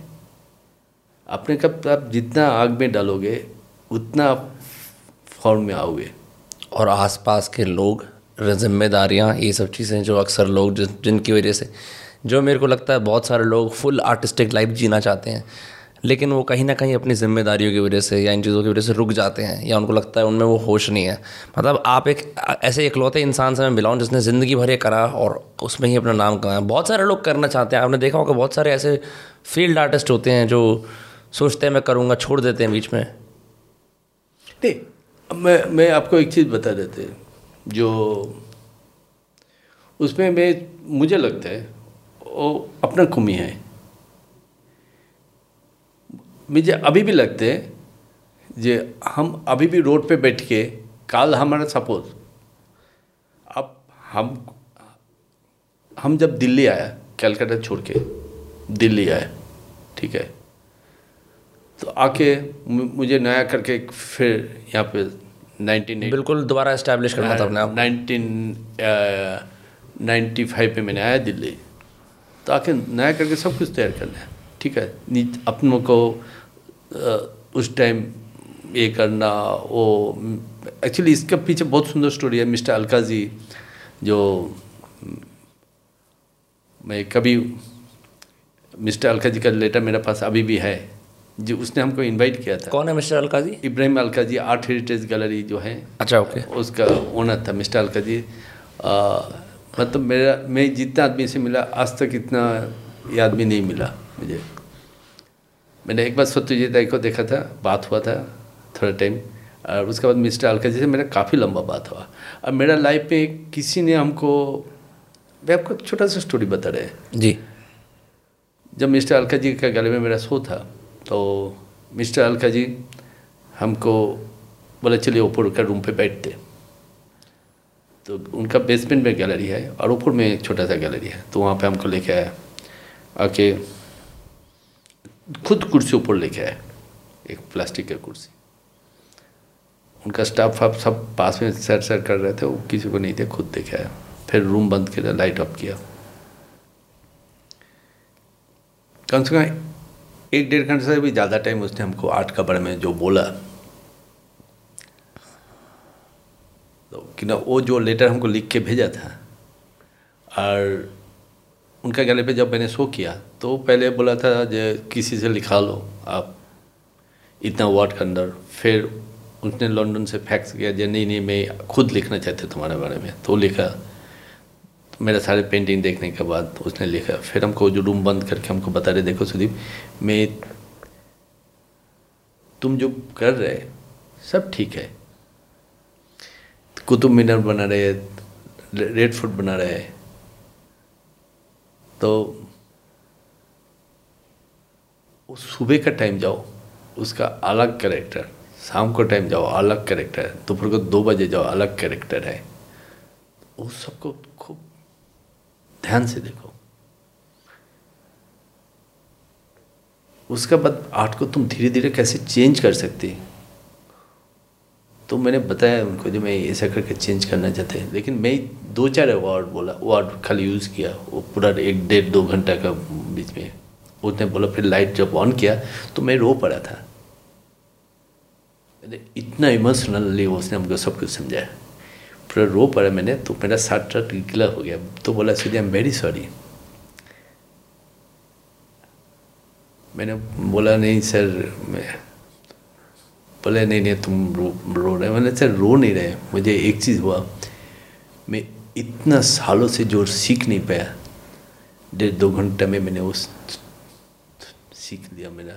अपने कब आप जितना आग में डालोगे उतना आप फॉर्म में आओगे। और आसपास के लोग, जिम्मेदारियाँ, ये सब चीज़ें जो अक्सर लोग जिनकी वजह से, जो मेरे को लगता है बहुत सारे लोग फुल आर्टिस्टिक लाइफ जीना चाहते हैं लेकिन वो कहीं ना कहीं अपनी जिम्मेदारियों की वजह से या इन चीज़ों की वजह से रुक जाते हैं, या उनको लगता है उनमें वो होश नहीं है। मतलब आप एक ऐसे इकलौते इंसान से मैं मिलाऊँ जिसने ज़िंदगी भर ये करा और उसमें ही अपना नाम कमाया। बहुत सारे लोग करना चाहते हैं, आपने देखा होगा बहुत सारे ऐसे फील्ड आर्टिस्ट होते हैं जो सोचते हैं मैं करूँगा, छोड़ देते हैं बीच में। नहीं, मैं आपको एक चीज़ बता देते जो उसमें मुझे लगता है वो अपना कमी है। मुझे अभी भी लगते है जे हम अभी भी रोड पे बैठ के काल हमारा सपोज अब हम जब दिल्ली आया, कलकत्ता छोड़ के दिल्ली आए, ठीक है, तो आके मुझे नया करके फिर यहाँ पे 1980 बिल्कुल दोबारा इस्टेब्लिश करना था अपने आप। 1995 पे मैंने आया दिल्ली, तो आके नया करके सब कुछ तैयार करना है, ठीक है, अपनों को उस टाइम ये करना वो एक्चुअली इसके पीछे बहुत सुंदर स्टोरी है। मिस्टर अलकाजी जो मैं कभी मिस्टर अलकाजी का लेटर मेरे पास अभी भी है जो उसने हमको इनवाइट किया था। कौन है mister Alkazi? Ibrahim Alkazi art heritage gallery जो है। अच्छा ओके। उसका ओनर था मिस्टर अलकाजी। मतलब मेरा मैं जितना आदमी से मिला आज तक इतना ये आदमी नहीं मिला मुझे। मैंने एक बार सत्यजीत राय को देखा था, बात हुआ था थोड़ा टाइम, और उसके बाद मिस्टर अलकाजी से मेरा काफ़ी लंबा बात हुआ। अब मेरा लाइफ में किसी ने हमको, मैं आपको छोटा सा स्टोरी बता रहे हैं जी। जब मिस्टर अलकाजी का गले में मेरा शो था तो मिस्टर अलकाजी हमको बोले चलिए ओपुर का रूम पे बैठते। तो उनका बेसमेंट में गैलरी है और ओपुर में एक छोटा सा गैलरी है, तो वहाँ पे हमको लेके आया, आके खुद कुर्सी ऊपर लेके आया, एक प्लास्टिक का कुर्सी। उनका स्टाफ आप सब पास में सैर सैर कर रहे थे, वो किसी को नहीं थे, खुद देखे आया। फिर रूम बंद किया, लाइट ऑफ किया, कम से कम एक डेढ़ घंटे से भी ज़्यादा टाइम उसने हमको आर्ट का बारे में जो बोला, तो कि ना वो जो लेटर हमको लिख के भेजा था। और उनका गले पे जब मैंने शो किया तो पहले बोला था किसी से लिखा लो आप इतना वर्ड के अंदर, फिर उसने लंदन से फैक्स किया जो नहीं मैं खुद लिखना चाहते तुम्हारे बारे में, तो लिखा। तो मेरा सारे पेंटिंग देखने के बाद उसने लिखा, फिर हमको जो रूम बंद करके हमको बता रहे देखो सुदीप मैं तुम जो कर रहे सब ठीक है, कुतुब मीनार बना रहे, रेड फूट बना रहे, तो सुबह का टाइम जाओ उसका अलग कैरेक्टर, शाम को टाइम जाओ अलग कैरेक्टर, दोपहर को 2 बजे जाओ अलग कैरेक्टर है। उस सबको खूब ध्यान से देखो, उसके बाद आर्ट को तुम धीरे धीरे कैसे चेंज कर सकती है। तो मैंने बताया उनको जो मैं ऐसा करके चेंज करना चाहते हैं, लेकिन मैं 2-4 वर्ड बोला, वर्ड खाली यूज़ किया वो पूरा 1-1.5-2 घंटा का बीच में। उसने बोला फिर लाइट जब ऑन किया तो मैं रो पड़ा था, मैंने इतना इमोशनली उसने हमको सब कुछ समझाया, पूरा रो पड़ा मैंने, तो मेरा साथ गिला हो गया। तो बोला सीधे आई एम वेरी सॉरी। मैंने बोला नहीं सर, मैं बोले नहीं तुम रो रहे। मैंने सर रो नहीं रहे, मुझे एक चीज़ हुआ मैं इतना सालों से जो सीख नहीं पाया 1-2 घंटे में मैंने वो सीख लिया। मेरा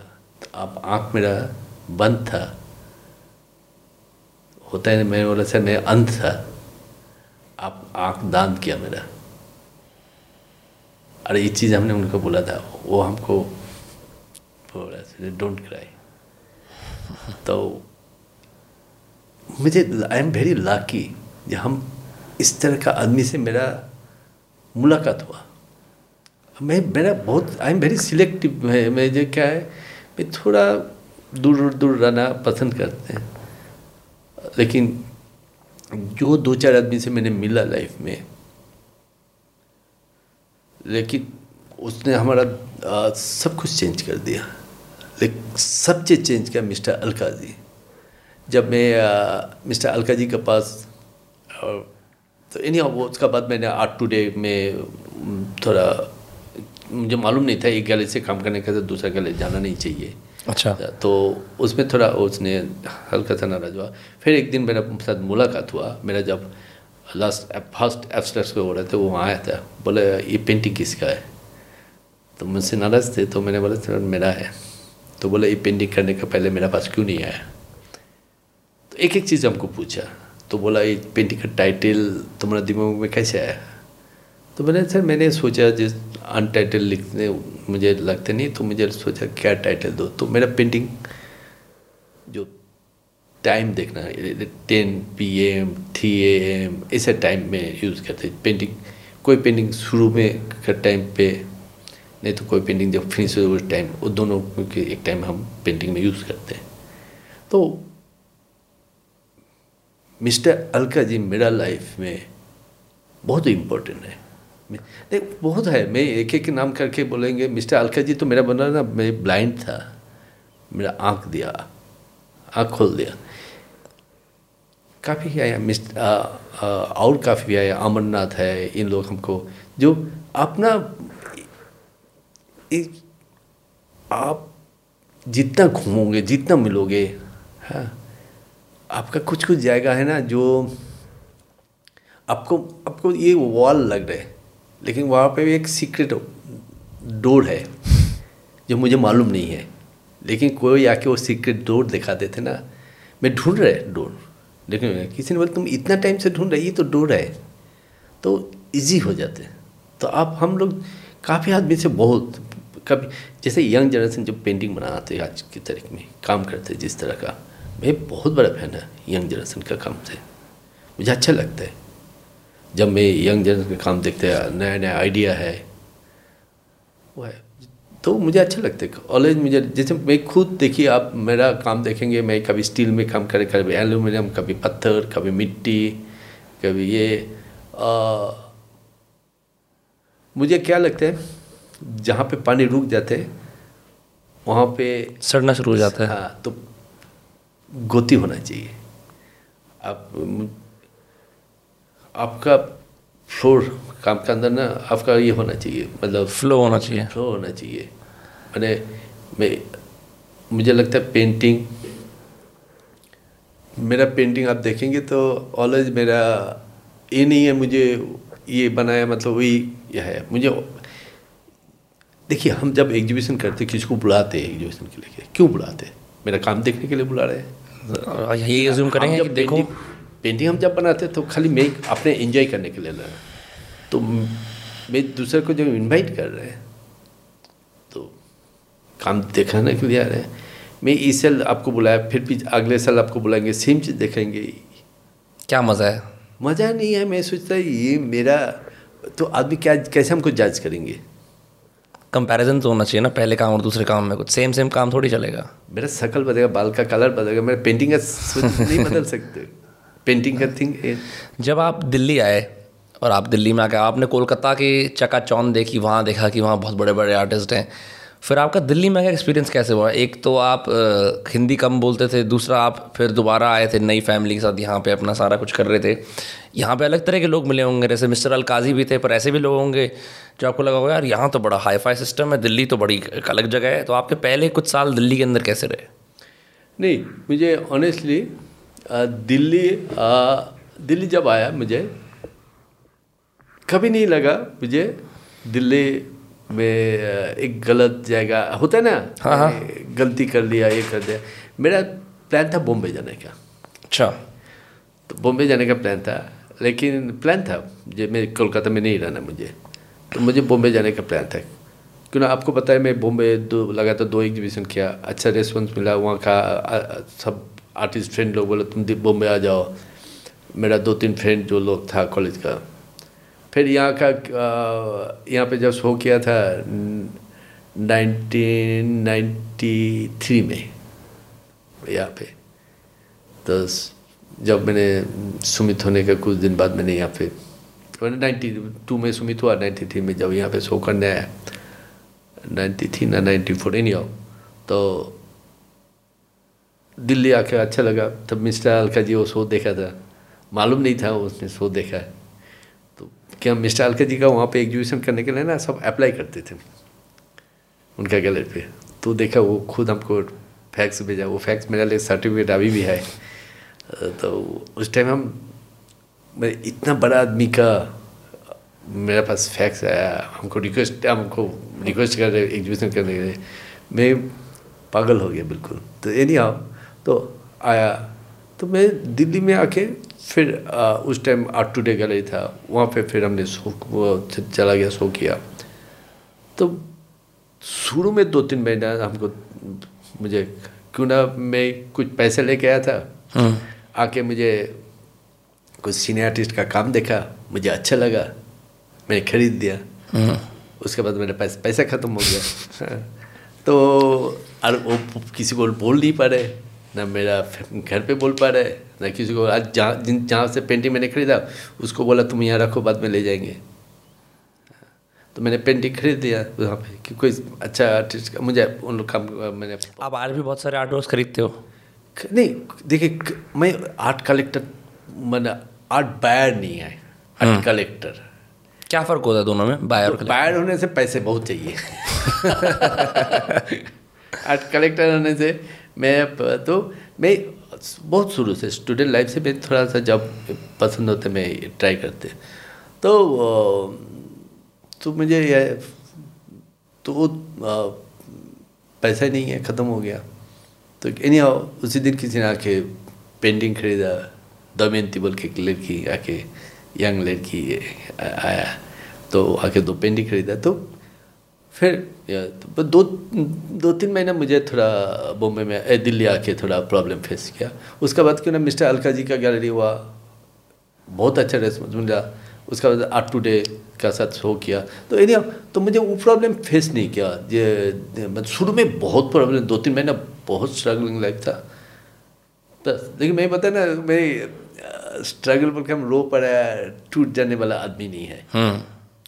आप आँख मेरा बंद था होता है, मैंने बोला सर मैं अंध था, आप आँख दान किया मेरा। अरे ये चीज़ हमने उनको बोला था, वो हमको बोला डोंट क्राई। तो मुझे आई एम वेरी लकी जो हम इस तरह का आदमी से मेरा मुलाकात हुआ। मैं मेरा बहुत आई एम वेरी सिलेक्टिव है, मैं जो क्या है मैं थोड़ा दूर रहना पसंद करते हैं, लेकिन जो 2-4 आदमी से मैंने मिला लाइफ में, लेकिन उसने हमारा सब कुछ चेंज कर दिया, लेकिन सब चीज़ चेंज किया मिस्टर अलकाजी। जब मैं मिस्टर अलकाजी के पास तो एनी हाउ उसका बाद मैंने आर्ट टुडे में थोड़ा मुझे मालूम नहीं था एक गैलरी से काम करने के साथ दूसरा गैलरी जाना नहीं चाहिए। अच्छा तो उसमें थोड़ा उसने हल्का सा नाराज हुआ। फिर एक दिन मेरा साथ मुलाकात हुआ, मेरा जब फर्स्ट एब्स्ट्रैक्ट हो रहे थे वो वहाँ आया था, बोले ये पेंटिंग किसका है? तो मुझसे नाराज़ थे, तो मैंने बोला सर मेरा है। तो बोला ये पेंटिंग करने का पहले मेरे पास क्यों नहीं आया? तो एक चीज़ हमको पूछा, तो बोला ये पेंटिंग का टाइटल तुम्हारा दिमाग में कैसे आया? तो बोले सर मैंने सोचा जिस अनटाइटल लिखने मुझे लगते नहीं, तो मुझे सोचा क्या टाइटल दो। तो मेरा पेंटिंग जो टाइम देखना 10 PM 3 AM ऐसे टाइम में यूज़ करते पेंटिंग, कोई पेंटिंग शुरू में का टाइम पे, नहीं तो कोई पेंटिंग जब फिनिश हो उस टाइम, वो दोनों के एक टाइम हम पेंटिंग में यूज़ करते हैं। तो मिस्टर अलकाजी मेरा लाइफ में बहुत इम्पोर्टेंट है, नहीं बहुत है। मैं एक नाम करके बोलेंगे मिस्टर अलकाजी तो मेरा बना ना, मैं ब्लाइंड था, मेरा आँख दिया, आँख खोल दिया। काफ़ी आया और काफ़ी आया, अमरनाथ है, इन लोग हमको जो अपना आप जितना घूमोगे जितना मिलोगे, हाँ आपका कुछ जाएगा है ना, जो आपको आपको ये वॉल लग रहा है लेकिन वहाँ पे भी एक सीक्रेट डोर है जो मुझे मालूम नहीं है, लेकिन कोई आके वो सीक्रेट डोर दिखा देते ना, मैं ढूंढ रहा है डोर, लेकिन किसी ने बोला तुम इतना टाइम से ढूंढ रहे, ये तो डोर है, तो इजी हो जाते। तो आप हम लोग काफ़ी आदमी से बहुत कभी जैसे यंग जनरेशन जो पेंटिंग बनाते हैं आज की तारीख में काम करते हैं जिस तरह का, मैं बहुत बड़ा फैन है यंग जनरेशन का काम से, मुझे अच्छा लगता है जब मैं यंग जनरेशन का काम देखते हैं, नया नया आइडिया है वो है, तो मुझे अच्छा लगता है कॉलेज। मुझे जैसे मैं खुद देखिए आप मेरा काम देखेंगे, मैं कभी स्टील में काम कर, कभी एल्यूमिनियम, कभी पत्थर, कभी मिट्टी, कभी ये मुझे क्या लगता है जहाँ पे पानी रुक जाते हैं वहाँ पे सड़ना शुरू हो जाता है। हाँ तो गोती होना चाहिए, आप आपका फ्लोर काम के अंदर ना आपका ये होना चाहिए, मतलब फ्लो होना चाहिए, फ्लो होना चाहिए। मैंने मुझे लगता है पेंटिंग, मेरा पेंटिंग आप देखेंगे तो ऑलवेज मेरा ये नहीं है मुझे ये बनाया, मतलब वही यह है मुझे। देखिए हम जब एग्जीबिशन करते किसी को बुलाते हैं एग्जीबिशन के लिए, क्यों बुलाते हैं? मेरा काम देखने के लिए बुला रहे हैं, यही अज्यूम करेंगे कि देखो पेंटिंग हम जब बनाते हैं तो खाली मैं अपने एंजॉय करने के लिए ला रहा हूं, तो मैं दूसरे को जब इनवाइट कर रहे हैं तो काम दिखाने के लिए आ रहे हैं। मैं इस साल आपको बुलाया, फिर भी अगले साल आपको बुलाएंगे, सेम चीज़ देखेंगे, क्या मज़ा है? मज़ा नहीं है। मैं सोचता ये मेरा तो आदमी क्या कैसे हमको जज करेंगे? कंपैरिजन तो होना चाहिए ना पहले काम और दूसरे काम में, कुछ सेम सेम काम थोड़ी चलेगा। मेरा शक्ल बदलेगा, बाल का कलर बदलेगा, मेरा पेंटिंग का नहीं बदल सकते पेंटिंग का थिंग। जब आप दिल्ली आए और आप दिल्ली में आकर आपने कोलकाता की चकाचौंध देखी, वहाँ देखा कि वहाँ बहुत बड़े बड़े आर्टिस्ट हैं, फिर आपका दिल्ली में आकर एक्सपीरियंस कैसे हुआ? एक तो आप हिंदी कम बोलते थे, दूसरा आप फिर दोबारा आए थे नई फैमिली के साथ, यहाँ पे अपना सारा कुछ कर रहे थे, यहाँ पे अलग तरह के लोग मिले होंगे, जैसे मिस्टर अलकाजी भी थे, पर ऐसे भी लोग होंगे जो आपको लगा होगा यार यहाँ तो बड़ा हाई फाई सिस्टम है, दिल्ली तो बड़ी अलग जगह है। तो आपके पहले कुछ साल दिल्ली के अंदर कैसे रहे? नहीं मुझे ऑनेस्टली दिल्ली जब आया मुझे कभी नहीं लगा मुझे दिल्ली मैं एक गलत जगह होता है ना, हाँ हाँ गलती कर लिया ये कर दिया। मेरा प्लान था बॉम्बे जाने का, अच्छा तो बॉम्बे जाने का प्लान था, लेकिन प्लान था जो मैं कोलकाता में नहीं रहना मुझे, तो मुझे बॉम्बे जाने का प्लान था। क्यों ना आपको पता है मैं बॉम्बे लगातार 2 एग्जीबिशन किया, अच्छा रेस्पॉन्स मिला वहाँ का, सब आर्टिस्ट फ्रेंड लोग बोले तुम बॉम्बे आ जाओ, मेरा 2-3 फ्रेंड जो लोग था कॉलेज का। फिर यहाँ का यहाँ पे जब शो किया था 1993 में यहाँ पे, तो जब मैंने सुमित होने का कुछ दिन बाद मैंने यहाँ पे 92 में सुमित हुआ, 93 में जब यहाँ पे शो करने आया, 93 ना 94 नहीं आओ, तो दिल्ली आके अच्छा लगा। तब मिस्टर अलका जी वो शो देखा था, मालूम नहीं था उसने शो देखा है कि हम मिस्टर अलका जी का वहाँ पे एग्जीबिशन करने के लिए ना सब अप्लाई करते थे उनका गैलरी पे, तो देखा वो खुद हमको फैक्स भेजा, वो फैक्स मेरे लिए सर्टिफिकेट अभी भी है। तो उस टाइम हम मैं इतना बड़ा आदमी का मेरे पास फैक्स आया, हमको रिक्वेस्ट कर रहे एग्जीबिशन करने के लिए, मैं पागल हो गया बिल्कुल। तो एनी हाउ तो आया, तो मैं दिल्ली में आके फिर उस टाइम आर्ट टुडे गैलरी था वहाँ पे, फिर हमने चला गया शो किया। तो शुरू में 2-3 महीना हमको मुझे क्यों ना मैं कुछ पैसे लेके आया था, आके मुझे कुछ सीनियर आर्टिस्ट का काम देखा, मुझे अच्छा लगा, मैंने खरीद दिया, उसके बाद मेरे पास पैसा ख़त्म हो गया। तो और वो किसी को बोल नहीं पा रहे ना, मेरा घर पे बोल पा रहा है ना किसी को, आज जहाँ से पेंटिंग मैंने ख़रीदा उसको बोला तुम यहाँ रखो बाद में ले जाएंगे, तो मैंने पेंटिंग खरीद दिया वहाँ पे कि कोई अच्छा आर्टिस्ट मुझे उन लोग काम मैंने। आप आज भी बहुत सारे आर्ट वर्क्स खरीदते हो? नहीं देखिए, मैं आर्ट कलेक्टर मैंने आर्ट बायर नहीं है, आर्ट कलेक्टर। क्या फ़र्क होता है दोनों में? बायर तो बायर होने से पैसे बहुत चाहिए आर्ट कलेक्टर होने से मैं बहुत शुरू से स्टूडेंट लाइफ से मैं थोड़ा सा जब पसंद होते मैं ट्राई करते तो मुझे यह तो पैसा नहीं है, ख़त्म हो गया। तो एनी हाउ उसी दिन किसी ने आके पेंटिंग खरीदा, दमयंती बोल के एक लड़की आके यंग लड़की आया तो आके दो पेंटिंग खरीदा। तो फिर तो दो तीन महीना मुझे थोड़ा बॉम्बे में दिल्ली आके थोड़ा प्रॉब्लम फेस किया। उसके बाद क्यों ना मिस्टर अलका जी का गैलरी हुआ, बहुत अच्छा रेस्पॉन्स मिला। उसका बाद आर्ट टूडे का साथ शो किया। तो एनी हाउ तो मुझे वो प्रॉब्लम फेस नहीं किया। मतलब शुरू में बहुत प्रॉब्लम, दो तीन महीना बहुत स्ट्रगलिंग लाइफ था बस। लेकिन मैं बताया ना, मेरी स्ट्रगल पर हम रो पड़ा, टूट जाने वाला आदमी नहीं है।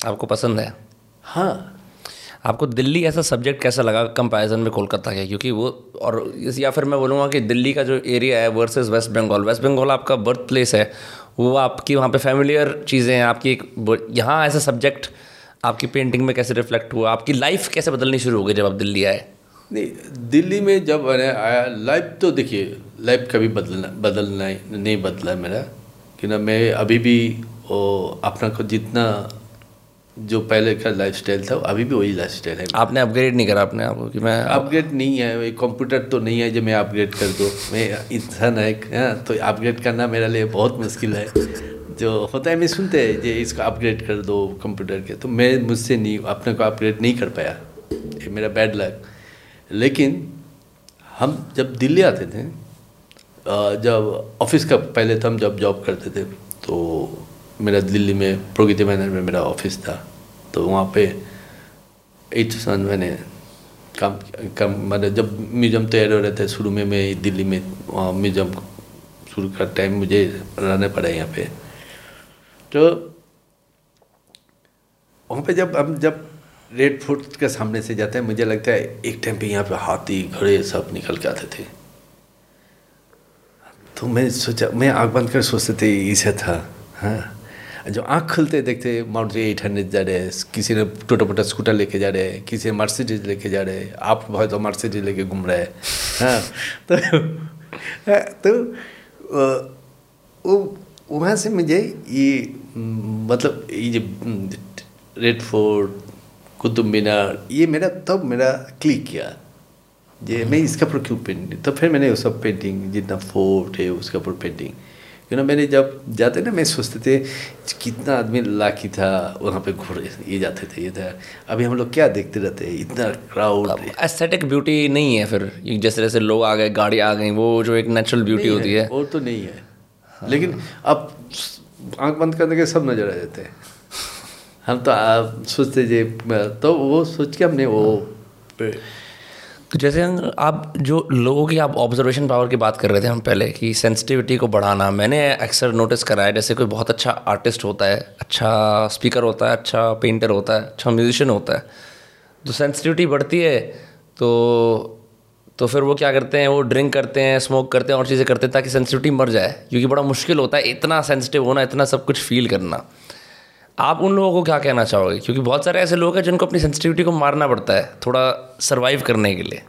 आपको पसंद है? हाँ। आपको दिल्ली ऐसा सब्जेक्ट कैसा लगा कंपैरिजन में कोलकाता के? क्योंकि वो और या फिर मैं बोलूँगा कि दिल्ली का जो एरिया है वर्सेस वेस्ट बंगाल, वेस्ट बंगाल आपका बर्थ प्लेस है, वो आपकी वहाँ पे फैमिलियर चीज़ें हैं आपकी, एक यहाँ ऐसा सब्जेक्ट आपकी पेंटिंग में कैसे रिफ्लेक्ट हुआ? आपकी लाइफ कैसे बदलनी शुरू हो गई जब आप दिल्ली आए? नहीं, दिल्ली में जब मैंने आया लाइफ तो देखिए लाइफ कभी बदलना नहीं बदला मेरा। कि ना मैं अभी भी अपना को जितना जो पहले का लाइफस्टाइल था अभी भी वही लाइफस्टाइल है। आपने अपग्रेड नहीं करा अपने आपको? कि मैं अपग्रेड नहीं है, कंप्यूटर तो नहीं है जो मैं अपग्रेड कर दूँ। मैं इंसान है तो अपग्रेड करना मेरे लिए बहुत मुश्किल है। जो होता है मैं सुनते हैं जो इसको अपग्रेड कर दो कंप्यूटर के, तो मैं मुझसे नहीं अपने को अपग्रेड नहीं कर पाया, ये मेरा बैड लक। लेकिन हम जब दिल्ली आते थे, जब ऑफिस का पहले तो हम जब जॉब करते थे तो मेरा दिल्ली में प्रगति मैदान में मेरा ऑफिस था। तो वहाँ पे 8 साल मैंने काम मतलब जब म्यूजियम तैयार हो रहे थे, शुरू में मैं दिल्ली में म्यूजियम शुरू का टाइम मुझे रहना पड़ा यहाँ पे। तो वहाँ पे जब रेड फोर्ट के सामने से जाते हैं, मुझे लगता है एक टाइम पे यहाँ पे हाथी घोड़े सब निकल के आते थे। तो मैं सोचा, मैं आँख बंद कर सोचते थे ऐसा था। हाँ, जो आँख खुलते देखते मारुति 800 जा रहे हैं, किसी ने टोटा मोटा स्कूटर लेके जा रहे हैं, किसी ने मर्सिडीज लेके जा रहे हैं, आप बहुत तो मर्सिडीज लेके घूम रहे हैं। हाँ तो वहाँ से मुझे ये मतलब ये जो रेड फोर्ट कुतुब मीनार ये मेरा तब मेरा क्लिक किया ये मैं इसका पर क्यों पेंटिंग। तो फिर मैंने वो सब पेंटिंग जितना फोर्ट है उसका पर पेंटिंग क्यों मैंने जब जाते ना मैं सोचते थे कितना आदमी लाखी था वहाँ पे घूरे ये जाते थे ये था। अभी हम लोग क्या देखते रहते हैं इतना क्राउड, एस्थेटिक ब्यूटी नहीं है। फिर जैसे जैसे लोग आ गए, गाड़ी आ गई, वो जो एक नेचुरल ब्यूटी होती है वो तो नहीं है। हाँ। लेकिन अब आँख बंद करने के सब नज़र आ जाते हैं। हम तो आप सोचते जे तो वो सोच के हमने वो तो जैसे आप जो लोगों की आप ऑब्जर्वेशन पावर की बात कर रहे थे हम पहले कि सेंसिटिविटी को बढ़ाना, मैंने अक्सर नोटिस करा है। जैसे कोई बहुत अच्छा आर्टिस्ट होता है, अच्छा स्पीकर होता है, अच्छा पेंटर होता है, अच्छा म्यूजिशियन होता है, तो सेंसिटिविटी बढ़ती है तो फिर वो क्या करते हैं, वो ड्रिंक करते हैं, स्मोक करते हैं और चीज़ें करते हैं ताकि सेंसिटिविटी मर जाए, क्योंकि बड़ा मुश्किल होता है इतना सेंसिटिव होना, इतना सब कुछ फील करना। आप उन लोगों को क्या कहना चाहोगे? क्योंकि बहुत सारे ऐसे लोग हैं जिनको अपनी सेंसिटिविटी को मारना पड़ता है थोड़ा सरवाइव करने के लिए।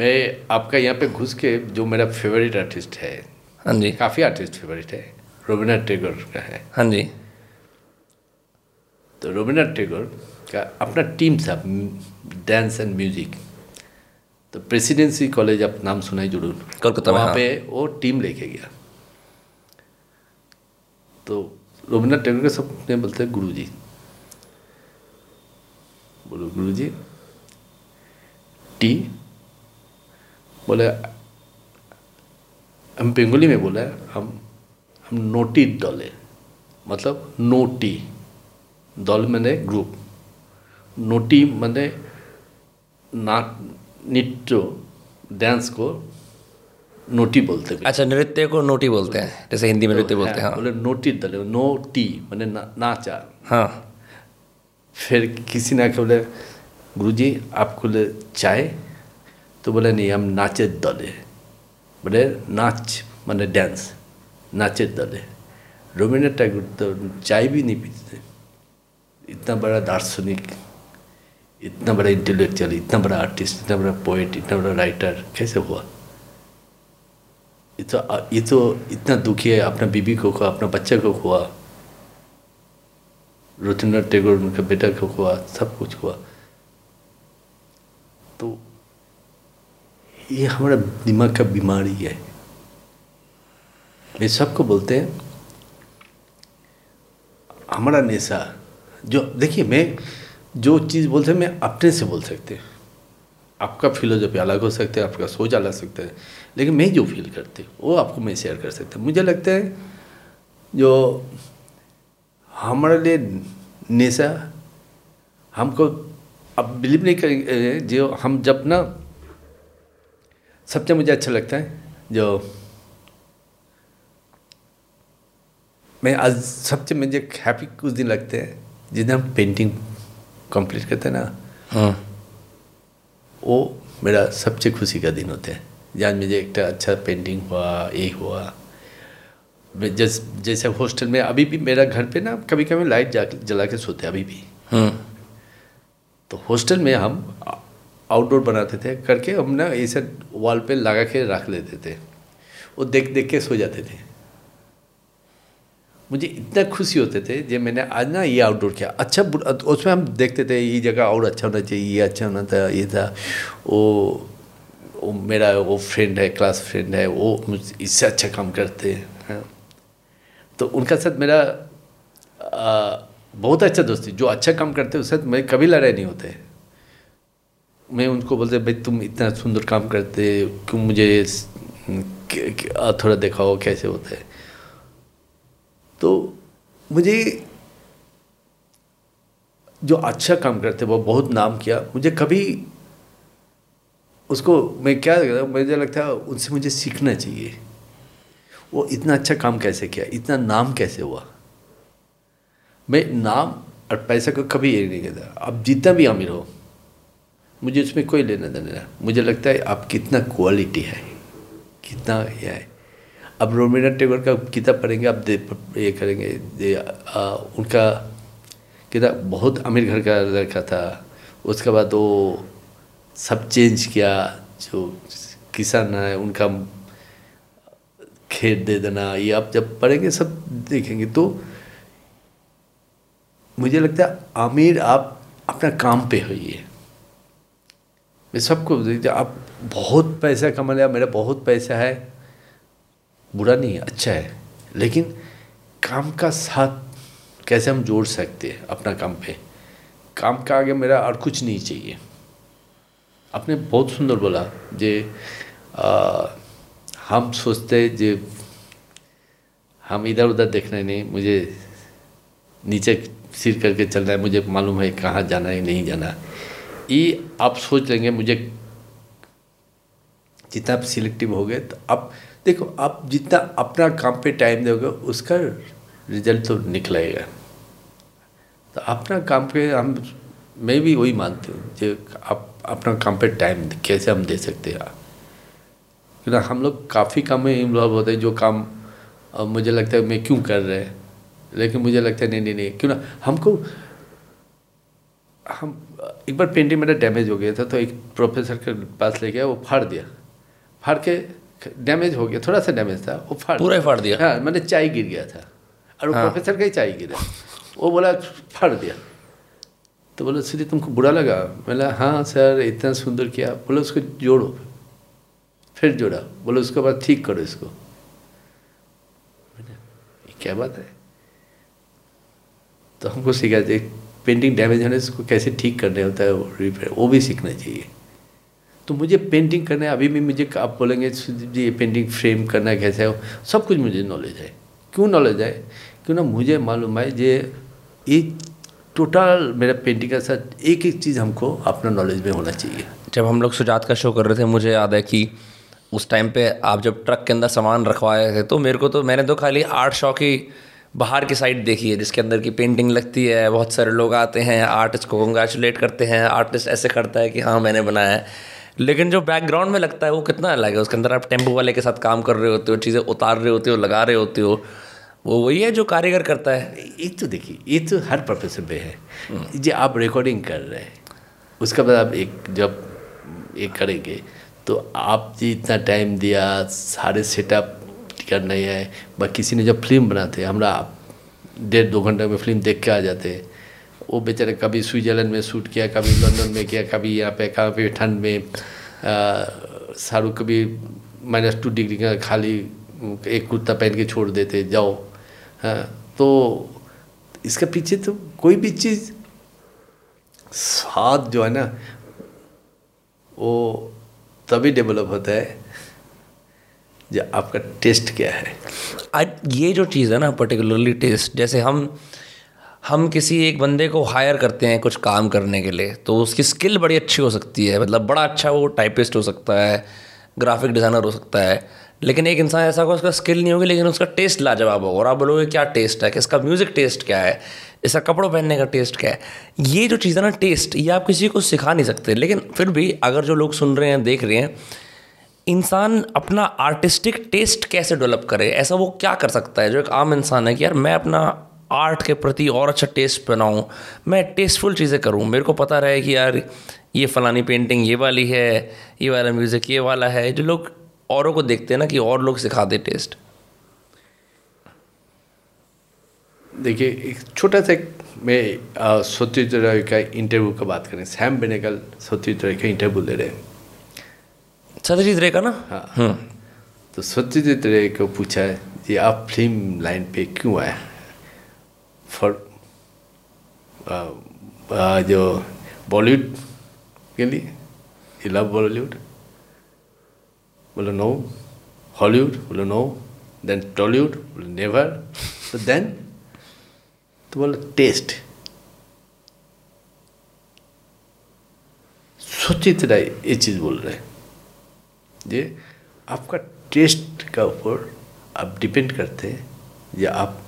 मैं आपका यहाँ पे घुस के जो मेरा फेवरेट आर्टिस्ट है, हाँ जी, काफ़ी आर्टिस्ट फेवरेट है, रविन्द्रनाथ टैगोर का है। हाँ जी। तो रविन्द्रनाथ टैगोर का अपना टीम था डांस एंड म्यूजिक। तो प्रेसिडेंसी कॉलेज आप नाम सुनाए जरूर कोलकाता में, वहाँ पे वो टीम लेके गया। तो रविन्द्रनाथ टैगोर के सबने बोलते हैं गुरुजी, बोलो गुरुजी टी, बोले हम बंगाली में बोले हम नोटी दल है, मतलब नोटी दल मैंने ग्रुप, नोटी मैंने नाट नृत्य डांस को नोटी बोलते हैं। अच्छा, नृत्य को नोटी बोलते हैं जैसे हिंदी में नृत्य बोलते हैं। हाँ। बोले नोटी दल, नोटी मैंने नाचा। हाँ। फिर किसी ने आके बोले गुरुजी आपको ले चाय, तो बोले नहीं हम नाचे दल है। মানে নাচ মানে ড্যান্স नाचर दले रवींद्रनाथ टैगोर तो चाय भी नहीं पीते। इतना बड़ा दार्शनिक, इतना बड़ा इंटेलेक्चुअल, इतना बड़ा आर्टिस्ट, इतना बड़ा पोइट, इतना बड़ा राइटर कैसे हुआ? ये तो इतना दुखी है, अपना बीबी को हुआ, अपना बच्चे को हुआ, रवींद्रनाथ टैगोर उनके बेटा को हुआ, सब कुछ हुआ। तो ये हमारा दिमाग का बीमारी है। मैं सबको बोलते हैं हमारा नेशा जो, देखिए मैं जो चीज़ बोलते हैं मैं अपने से बोल सकते हैं। आपका फिलोसफी अलग हो सकता है, आपका सोच अलग सकता है, लेकिन मैं जो फील करती हूँ वो आपको मैं शेयर कर सकता हूँ। मुझे लगता है जो हमारे लिए नेशा, हमको आप बिलीव नहीं करेंगे, जो हम जब ना, सबसे मुझे अच्छा लगता है जो मैं आज सबसे मुझे हैप्पी कुछ दिन लगते हैं जिस दिन हम पेंटिंग कंप्लीट करते हैं ना। हाँ, वो मेरा सबसे खुशी का दिन होता है जहाँ मुझे एक अच्छा पेंटिंग हुआ, ये हुआ। मैं जैसे हॉस्टल में अभी भी, मेरा घर पे ना कभी कभी लाइट जला के सोते हैं अभी भी। हाँ, तो हॉस्टल में हम आउटडोर बनाते थे करके, हम ना ऐसे वॉल पे लगा के रख लेते थे, वो देख के सो जाते थे। मुझे इतना खुशी होते थे जब मैंने आज ना ये आउटडोर किया। अच्छा उसमें हम देखते थे ये जगह और अच्छा होना चाहिए, ये अच्छा होना था, ये था। वो मेरा वो फ्रेंड है, क्लास फ्रेंड है, वो इससे अच्छा काम करते हैं, तो उनका साथ मेरा बहुत अच्छा दोस्ती। जो अच्छा काम करते हैं उसके साथ मेरे कभी लड़ाई नहीं होते। मैं उनको बोलते भाई तुम इतना सुंदर काम करते, क्यों मुझे थोड़ा दिखाओ कैसे होता है। तो मुझे जो अच्छा काम करते वो बहुत नाम किया, मुझे कभी उसको मैं क्या कहता हूँ, मुझे लगता है उनसे मुझे सीखना चाहिए। वो इतना अच्छा काम कैसे किया, इतना नाम कैसे हुआ। मैं नाम और पैसा को कभी ये नहीं कहता। आप जितना भी अमीर हो मुझे उसमें कोई लेना देना, मुझे लगता है आप कितना क्वालिटी है, कितना यह है। अब रवींद्रनाथ टैगोर का किताब पढ़ेंगे आप, ये करेंगे उनका किताब। बहुत अमीर घर का लड़का था, उसके बाद वो सब चेंज किया। जो किसान है उनका खेत दे देना, ये आप जब पढ़ेंगे सब देखेंगे। तो मुझे लगता है अमीर आप अपना काम पे होइए। मैं सबको आप बहुत पैसा कमा लिया, मेरा बहुत पैसा है, बुरा नहीं है, अच्छा है, लेकिन काम का साथ कैसे हम जोड़ सकते हैं अपना काम पे। काम का आगे मेरा और कुछ नहीं चाहिए। आपने बहुत सुंदर बोला जे हम सोचते जे हम इधर उधर देखना नहीं, मुझे नीचे सिर करके चलना है, मुझे मालूम है कहाँ जाना है नहीं जाना। ये आप सोच लेंगे, मुझे जितना आप सिलेक्टिव हो गए। तो आप देखो, आप जितना अपना काम पे टाइम दोगे उसका रिजल्ट तो निकलेगा। तो अपना काम पे हम, मैं भी वही मानती हूँ जो आप अपना काम पे टाइम कैसे हम दे सकते हैं, क्योंकि हम लोग काफ़ी काम में इन्वॉल्व होते हैं। जो काम मुझे लगता है मैं क्यों कर रहे हैं, लेकिन मुझे लगता है नहीं क्यों ना हमको। हम एक बार पेंटिंग मेरा डैमेज हो गया था, तो एक प्रोफेसर के पास ले गया, वो फाड़ दिया, फाड़ के डैमेज हो गया, थोड़ा सा डैमेज था, वो पूरा ही फाड़ दिया। हाँ, मैंने चाय गिर गया था और वो प्रोफेसर का ही चाय गिरा, वो बोला फाड़ दिया। तो बोला सीधे तुमको बुरा लगा? बोला हाँ सर इतना सुंदर किया। बोला उसको जोड़ो, फिर जोड़ा। बोला उसके बाद ठीक करो इसको। क्या बात है। तो हमको सिखा दे पेंटिंग डैमेज होने उसको कैसे ठीक करने होता है, वो भी सीखना चाहिए। तो मुझे पेंटिंग करना है अभी भी। मुझे आप बोलेंगे जी ये पेंटिंग फ्रेम करना कैसे हो, सब कुछ मुझे नॉलेज है। क्यों नॉलेज है? क्यों ना मुझे मालूम है जे ये टोटल मेरा पेंटिंग का साथ एक एक चीज़ हमको अपना नॉलेज में होना चाहिए। जब हम लोग सुजात का शो कर रहे थे, मुझे याद है कि उस टाइम पे आप जब ट्रक के अंदर सामान रखवाए थे, तो मेरे को तो, मैंने तो खाली आर्ट शो की बाहर की साइड देखी है जिसके अंदर की पेंटिंग लगती है, बहुत सारे लोग आते हैं, आर्टिस्ट को कंग्रेचुलेट करते हैं, आर्टिस्ट ऐसे करता है कि हाँ मैंने बनाया है। लेकिन जो बैकग्राउंड में लगता है वो कितना अलग है। उसके अंदर आप टेम्पो वाले के साथ काम कर रहे होते हो, चीज़ें उतार रहे होते हो, लगा रहे होते हो, वो वही है जो कारीगर करता है। ये तो देखिए, ये तो हर प्रोफेशन में है। जो आप रिकॉर्डिंग कर रहे हैं उसका बाद आप जब एक करेंगे तो आप इतना टाइम दिया, सारे सेटअप करना है। बाकी किसी ने जब फिल्म बनाते हैं, हमारा 1.5-2 घंटे में फिल्म देख के आ जाते हैं। वो बेचारे कभी स्विट्ज़रलैंड में शूट किया, कभी लंदन में किया, कभी यहाँ पे, कभी ठंड में, शाहरुख कभी -2 डिग्री का खाली एक कुर्ता पहन के छोड़ देते जाओ। हाँ, तो इसके पीछे तो कोई भी चीज़ साथ जो है ना वो तभी डेवलप होता है जो आपका टेस्ट क्या है। आज ये जो चीज़ है ना, पर्टिकुलरली टेस्ट, जैसे हम किसी एक बंदे को हायर करते हैं कुछ काम करने के लिए, तो उसकी स्किल बड़ी अच्छी हो सकती है, मतलब बड़ा अच्छा वो टाइपिस्ट हो सकता है, ग्राफिक डिज़ाइनर हो सकता है, लेकिन एक इंसान ऐसा होगा उसका स्किल नहीं होगी लेकिन उसका टेस्ट लाजवाब होगा। और आप बोलोगे क्या टेस्ट है, इसका म्यूज़िक टेस्ट क्या है, इसका कपड़ों पहनने का टेस्ट क्या है। ये जो चीज़ है ना टेस्ट, ये आप किसी को सिखा नहीं सकते। लेकिन फिर भी अगर जो लोग सुन रहे हैं, देख रहे हैं, इंसान अपना आर्टिस्टिक टेस्ट कैसे डेवलप करे, ऐसा वो क्या कर सकता है जो एक आम इंसान है कि यार मैं अपना आर्ट के प्रति और अच्छा टेस्ट बनाऊँ, मैं टेस्टफुल चीज़ें करूँ, मेरे को पता रहे कि यार ये फ़लानी पेंटिंग ये वाली है, ये वाला म्यूज़िक ये वाला है, जो लोग औरों को देखते हैं ना कि और लोग सिखा दे टेस्ट। देखिए एक छोटा सा मैं सत्यजीत राय का इंटरव्यू का बात करें, सैम बेनेगल सत्यजीत राय का इंटरव्यू ले रहे हैं, सत्यजीत राय का ना। हाँ, तो सत्यजीत राय को पूछा है कि आप फिल्म लाइन पे क्यों आए, फॉर जो बॉलीवुड के लिए, यू लव बॉलीवुड, बोलो नो, हॉलीवुड, बोलो नो, देन टॉलीवुड, बोलो नेवर, तो देन तो बोलो टेस्ट। सोचित रहे ये चीज़ बोल रहे हैं ये आपका टेस्ट का ऊपर आप डिपेंड करते हैं या आप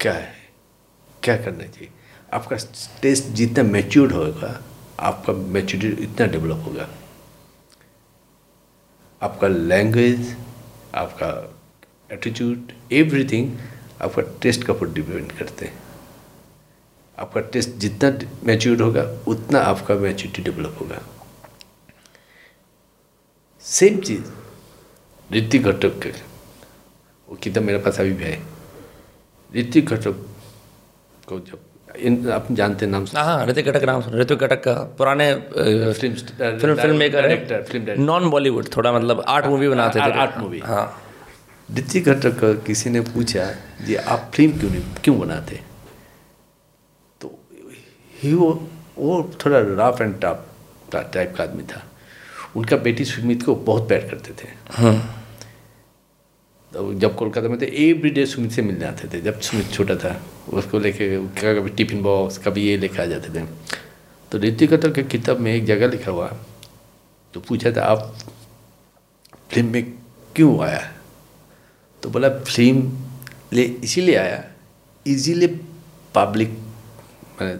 क्या है क्या करना चाहिए। आपका टेस्ट जितना मैच्योर्ड होगा आपका मैच्योरिटी इतना डेवलप होगा, आपका लैंग्वेज, आपका एटीट्यूड, एवरीथिंग आपका टेस्ट के ऊपर डिपेंड करते हैं। आपका टेस्ट जितना मैच्योर होगा उतना आपका मैच्योरिटी डेवलप होगा। सेम चीज़ ऋतिक घटक के, वो किताब मेरे पास अभी भी है। ऋतिक घटक को जब आप जानते नाम से, हाँ ऋतिक घटक नाम, ऋतिक घटक का पुराने फिल्म मेकर है, नॉन बॉलीवुड, थोड़ा मतलब आर्ट मूवी बनाते थे, आर्ट मूवी। हाँ, ऋतिक घटक का किसी ने पूछा जी आप फिल्म क्यों बनाते, तो वो थोड़ा रफ एंड टफ टाइप का आदमी था, उनका बेटी सुमित को बहुत प्यार करते थे। जब कोलकाता में थे एवरी डे सुमित से मिलने आते थे, जब सुमित छोटा था उसको लेके कभी टिफिन बॉक्स, कभी ये लेके आ जाते थे। तो ऋतिक घटक की किताब में एक जगह लिखा हुआ, तो पूछा था आप फिल्म में क्यों आया, तो बोला फिल्म ले इसीलिए आया, इजीली पब्लिक मैंने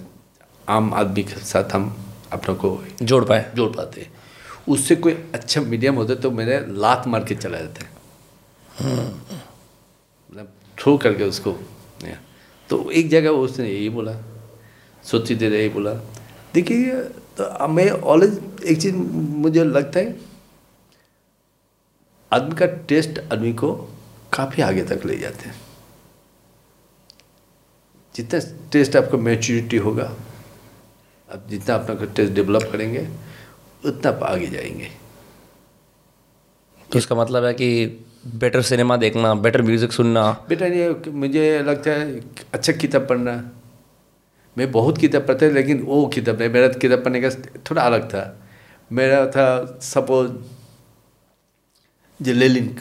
आम आदमी के साथ हम अपनों को जोड़ पाते, उससे कोई अच्छा मीडियम होता तो मैंने लात मार के चला जाता, मतलब थ्रो करके उसको। तो एक जगह उसने यही बोला, सोची दे रही बोला। देखिए तो मैं ऑलवेज एक चीज़ मुझे लगता है, आदमी का टेस्ट आदमी को काफ़ी आगे तक ले जाते हैं। जितना टेस्ट आपका मैच्योरिटी होगा, आप जितना अपना टेस्ट डेवलप करेंगे उतना आप आगे जाएंगे। तो इसका मतलब है कि बेटर सिनेमा देखना, बेटर म्यूज़िक सुनना, बेटर ये मुझे लगता है अच्छा किताब पढ़ना। मैं बहुत किताब पढ़ता, लेकिन वो किताब नहीं, मेरा किताब पढ़ने का थोड़ा अलग था। मेरा था सपोज जो लेलिन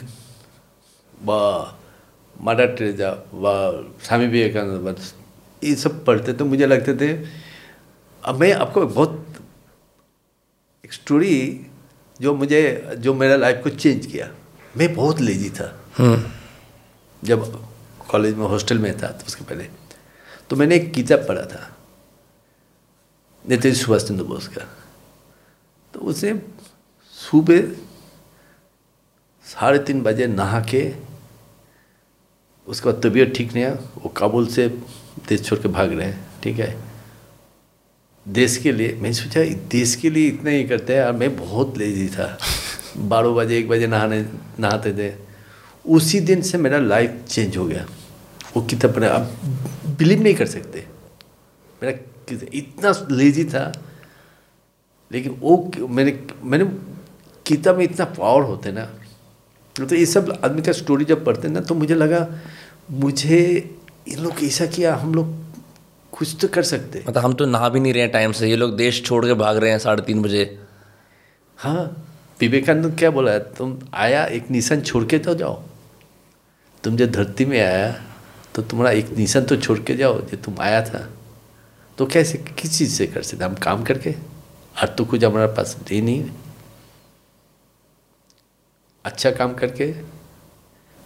व मदर टेरेसा व स्वामी विवेकानंद ये सब पढ़ते, तो मुझे लगते थे। अब मैं आपको बहुत एक स्टोरी जो मेरा लाइफ को चेंज किया। मैं बहुत लेजी था जब कॉलेज में हॉस्टल में था, तो उसके पहले तो मैंने एक किताब पढ़ा था नेताजी सुभाष चंद्र बोस का, तो उसे सुबह 3:30 बजे नहा के, उसका तबीयत ठीक नहीं है, वो काबुल से देश छोड़ के भाग रहे हैं, ठीक है, देश के लिए। मैं सोचा देश के लिए इतना ही करते हैं, और मैं बहुत लेजी था, 12 बजे 1 बजे नहाते थे। उसी दिन से मेरा लाइफ चेंज हो गया। वो किताब पढ़ा, आप बिलीव नहीं कर सकते, मेरा इतना लेजी था, लेकिन वो मैंने किताब में इतना पावर होते ना। तो ये सब आदमी का स्टोरी जब पढ़ते ना, तो मुझे लगा मुझे इन लोग ऐसा किया, हम लोग कुछ तो कर सकते, मतलब हम तो नहा भी नहीं रहे टाइम से, ये लोग देश छोड़ के भाग रहे हैं 3:30 बजे। हाँ, विवेकानंद क्या बोला है, तुम आया एक निशान छोड़ के तो जाओ, तुम जब धरती में आया तो तुम्हारा एक निशान तो छोड़ के जाओ जो तुम आया था। तो कैसे, किस चीज़ से कर सकते हम, काम करके? और तो कुछ हमारे पास ही नहीं, अच्छा काम करके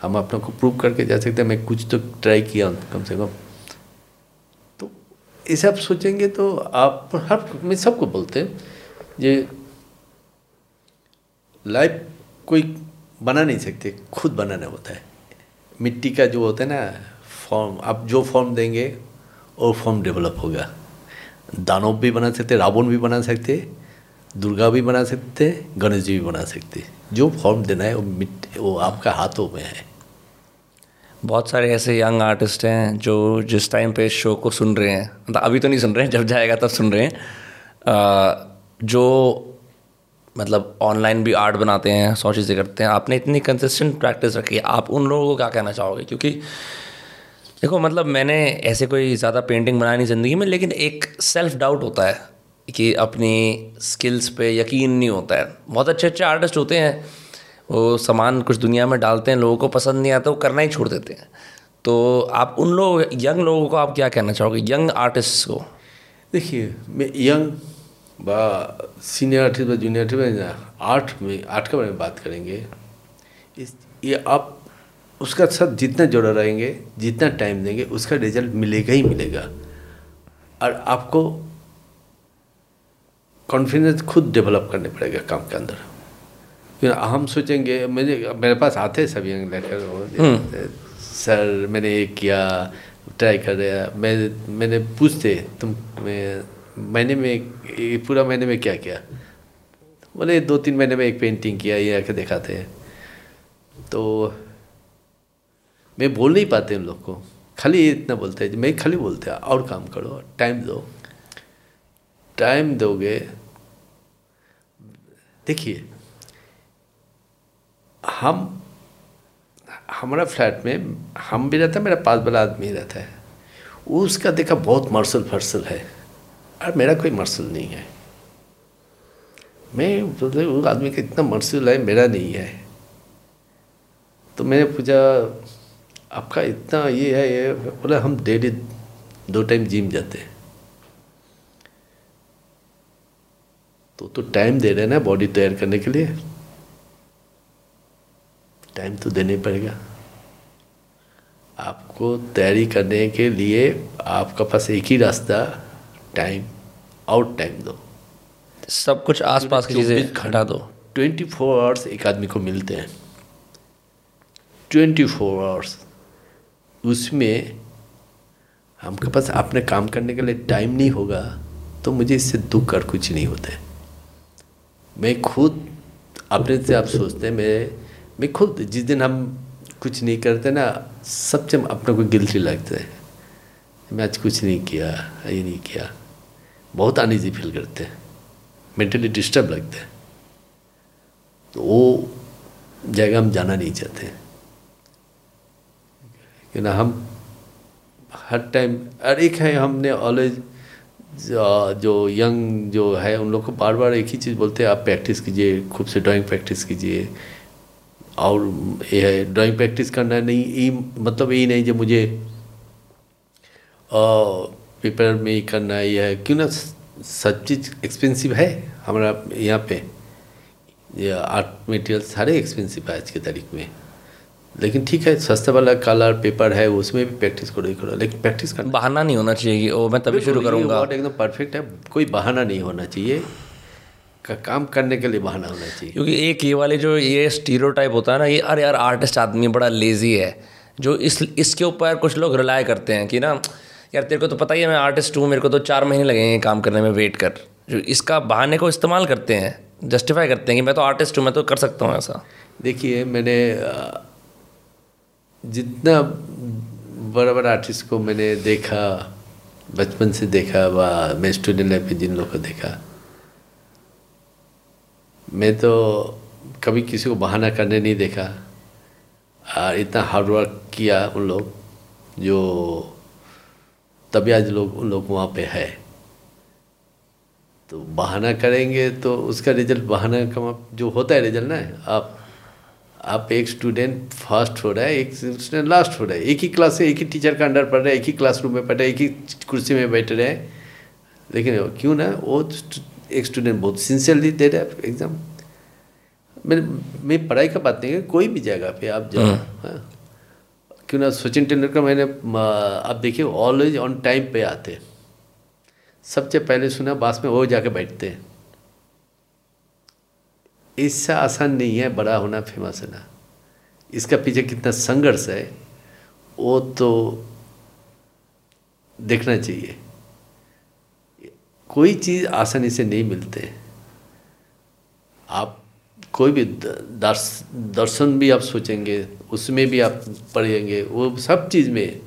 हम अपने को प्रूव करके जा सकते हैं, मैं कुछ तो ट्राई किया कम से कम। तो ऐसे आप सोचेंगे तो आप हर, मैं सबको बोलते हैं ये लाइफ कोई बना नहीं सकते, खुद बनाना होता है। मिट्टी का जो होता है ना फॉर्म, आप जो फॉर्म देंगे वो फॉर्म डेवलप होगा। दानव भी बना सकते, रावण भी बना सकते, दुर्गा भी बना सकते, गणेश जी भी बना सकते। जो फॉर्म देना है वो आपका हाथों में है। बहुत सारे ऐसे यंग आर्टिस्ट हैं जो जिस टाइम पे शो को सुन रहे हैं, मतलब अभी तो नहीं सुन रहे हैं, जब जाएगा तब सुन रहे हैं, जो मतलब ऑनलाइन भी आर्ट बनाते हैं, 100 चीज़ें करते हैं। आपने इतनी कंसिस्टेंट प्रैक्टिस रखी है, आप उन लोगों को क्या कहना चाहोगे? क्योंकि देखो, मतलब मैंने ऐसे कोई ज़्यादा पेंटिंग बनाई नहीं ज़िंदगी में, लेकिन एक सेल्फ डाउट होता है कि अपनी स्किल्स पे यकीन नहीं होता है। बहुत अच्छे अच्छे आर्टिस्ट होते हैं, वो सामान कुछ दुनिया में डालते हैं, लोगों को पसंद नहीं आता, वो करना ही छोड़ देते हैं। तो आप उन लोग यंग लोगों को आप क्या कहना चाहोगे, यंग आर्टिस्ट को? देखिए, मैं यंग बा सीनियर आर्टिस्ट व जूनियर आर्टिस्ट आर्ट के बारे में बात करेंगे। इस ये आप उसका साथ जितना जुड़ा रहेंगे, जितना टाइम देंगे, उसका रिजल्ट मिलेगा ही मिलेगा। और आपको कॉन्फिडेंस खुद डेवलप करने पड़ेगा काम के अंदर। फिर हम सोचेंगे, मेरे पास आते सब यंग लेकर, सर मैंने ये किया, ट्राई कर रहा, मैंने पूछते तुम पूरा महीने में क्या किया? बोले 2-3 महीने में एक पेंटिंग किया, ये आके दिखाते हैं। तो मैं बोल नहीं पाते उन लोग को, खाली इतना बोलते हैं, मैं खाली बोलते हैं और काम करो, टाइम दो। टाइम दोगे, देखिए हमारा फ्लैट में हम भी रहता है, मेरा पास वाला आदमी रहता है, उसका देखा बहुत मार्शल फर्सल है और मेरा कोई मर्सल नहीं है। मैं बोलते उस आदमी का इतना मर्सल है, मेरा नहीं है। तो मैंने पूछा आपका इतना ये है, ये बोला हम डेली 2 टाइम जिम जाते हैं। तो टाइम दे रहे हैं ना बॉडी तैयार करने के लिए, टाइम तो देना ही पड़ेगा आपको। तैयारी करने के लिए आपका पास एक ही रास्ता, टाइम, आउट टाइम दो, सब कुछ आसपास की चीज़ें घटा दो। 24 आवर्स एक आदमी को मिलते हैं, 24 आवर्स, उसमें हमके पास अपने काम करने के लिए टाइम नहीं होगा, तो मुझे इससे दुख और कुछ नहीं होता है। मैं खुद अपने से आप सोचते हैं, मैं खुद जिस दिन हम कुछ नहीं करते ना, सबसे अपने को गिल्टी लगता है, मैं आज कुछ नहीं किया, ये नहीं किया, बहुत अनईजी फील करते हैं, मेंटली डिस्टर्ब लगते हैं। तो वो जगह हम जाना नहीं चाहते हैं, क्योंकि हम हर टाइम, और एक है हमने ऑलवेज जो यंग जो है उन लोग को बार बार एक ही चीज़ बोलते हैं, आप प्रैक्टिस कीजिए, खूब से ड्राइंग प्रैक्टिस कीजिए। और ये है ड्राइंग प्रैक्टिस करना नहीं, ये मतलब यही नहीं जो मुझे पेपर में ही करना है, यह है क्यों ना, सब चीज़ एक्सपेंसिव है हमारा यहाँ पे, ये आर्ट मटेरियल सारे एक्सपेंसिव है आज की तारीख में। लेकिन ठीक है, सस्ता वाला कलर पेपर है, उसमें भी प्रैक्टिस करो ही करो, लेकिन प्रैक्टिस करना, बहाना नहीं होना चाहिए कि ओ मैं तभी शुरू करूँगा। एकदम परफेक्ट है, कोई बहाना नहीं होना चाहिए। का काम करने के लिए बहाना होना चाहिए। क्योंकि एक ये वाले जो ये स्टीरियोटाइप होता है ना, ये अरे यार आर्टिस्ट आदमी बड़ा लेज़ी है, जो इसके ऊपर कुछ लोग रिलाय करते हैं कि ना यार तेरे को तो पता ही है मैं आर्टिस्ट हूँ, मेरे को तो 4 महीने लगेंगे काम करने में, वेट कर, जो इसका बहाने को इस्तेमाल करते हैं, जस्टिफाई करते हैं कि मैं तो आर्टिस्ट हूँ, मैं तो कर सकता हूँ ऐसा। देखिए मैंने जितना बड़ा बड़ा आर्टिस्ट को मैंने देखा, बचपन से देखा व मैं स्टूडेंट लाइफ में जिन लोगों को देखा, मैं तो कभी किसी को बहाना करने नहीं देखा। और इतना हार्डवर्क किया उन लोग जो तभी आज लोग उन लोग वहाँ पे है। तो बहाना करेंगे तो उसका रिजल्ट बहाना का जो होता है रिजल्ट ना, आप एक स्टूडेंट फर्स्ट हो रहा है, एक स्टूडेंट लास्ट हो रहा है, एक ही क्लास से एक ही टीचर का अंडर पढ़ रहा है, एक ही क्लासरूम में पढ़ रहा है, एक ही कुर्सी में बैठ रहे हैं, लेकिन क्यों ना वो एक स्टूडेंट बहुत सिंसियरली दे रहा है एग्ज़ाम। मैं पढ़ाई का बात नहीं है, कोई भी जगह पे आप जाओ, क्यों ना सचिन तेंदुलकर, मैंने आप देखिए ऑलवेज ऑन टाइम पे आते, सबसे पहले सुना बास में वो जाके बैठते हैं। इससे आसान नहीं है बड़ा होना, फेमस होना, इसका पीछे कितना संघर्ष है वो तो देखना चाहिए। कोई चीज़ आसानी से नहीं मिलते। आप कोई भी दर्शन भी आप सोचेंगे, उसमें भी आप पढ़ेंगे, वो सब चीज़ में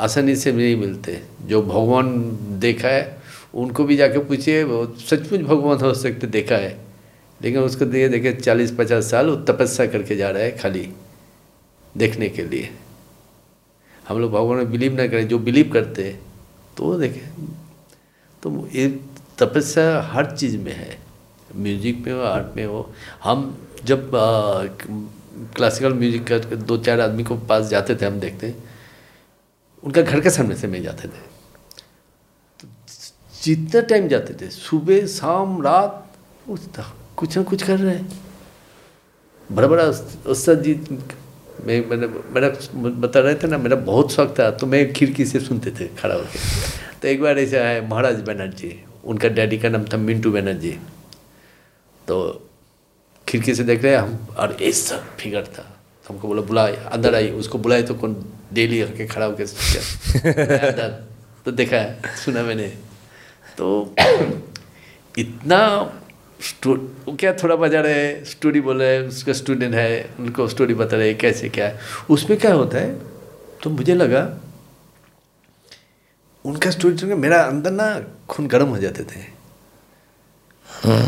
आसानी से नहीं मिलते। जो भगवान देखा है उनको भी जाके पूछिए, वो सचमुच भगवान हो सकते देखा है, लेकिन उसको देखे देखे 40-50 साल वो तपस्या करके जा रहा है खाली देखने के लिए। हम लोग भगवान में बिलीव ना करें, जो बिलीव करते हैं तो वो देखें। तो ये तपस्या हर चीज़ में है, म्यूजिक में हो, आर्ट में हो। हम जब क्लासिकल म्यूजिक का 2-4 आदमी को पास जाते थे, हम देखते हैं उनका घर के सामने से मैं जाते थे, जितना टाइम जाते थे सुबह शाम रात कुछ ना कुछ कर रहे हैं। बड़ा बड़ा उस्ताद जी, मेरा बता रहे थे ना, मेरा बहुत शौक था तो मैं खिड़की से सुनते थे खड़ा होकर। तो एक बार ऐसा है, महाराज बनर्जी, उनका डैडी का नाम था मिंटू बनर्जी, तो खिड़की से देख रहे हैं हम, और ऐसा फिगर था, हमको बोला बुलाए, अंदर आई, उसको बुलाए तो कौन डेली आके खड़ा होकर तो देखा है, सुना मैंने। तो इतना क्या थोड़ा बजा रहे, स्टोरी बोल रहे, उसका स्टूडेंट है, उनको स्टोरी बता रहे कैसे क्या है, उसमें क्या होता है। तो मुझे लगा उनका स्टोरी सुन के मेरा अंदर ना खून गर्म हो जाते थे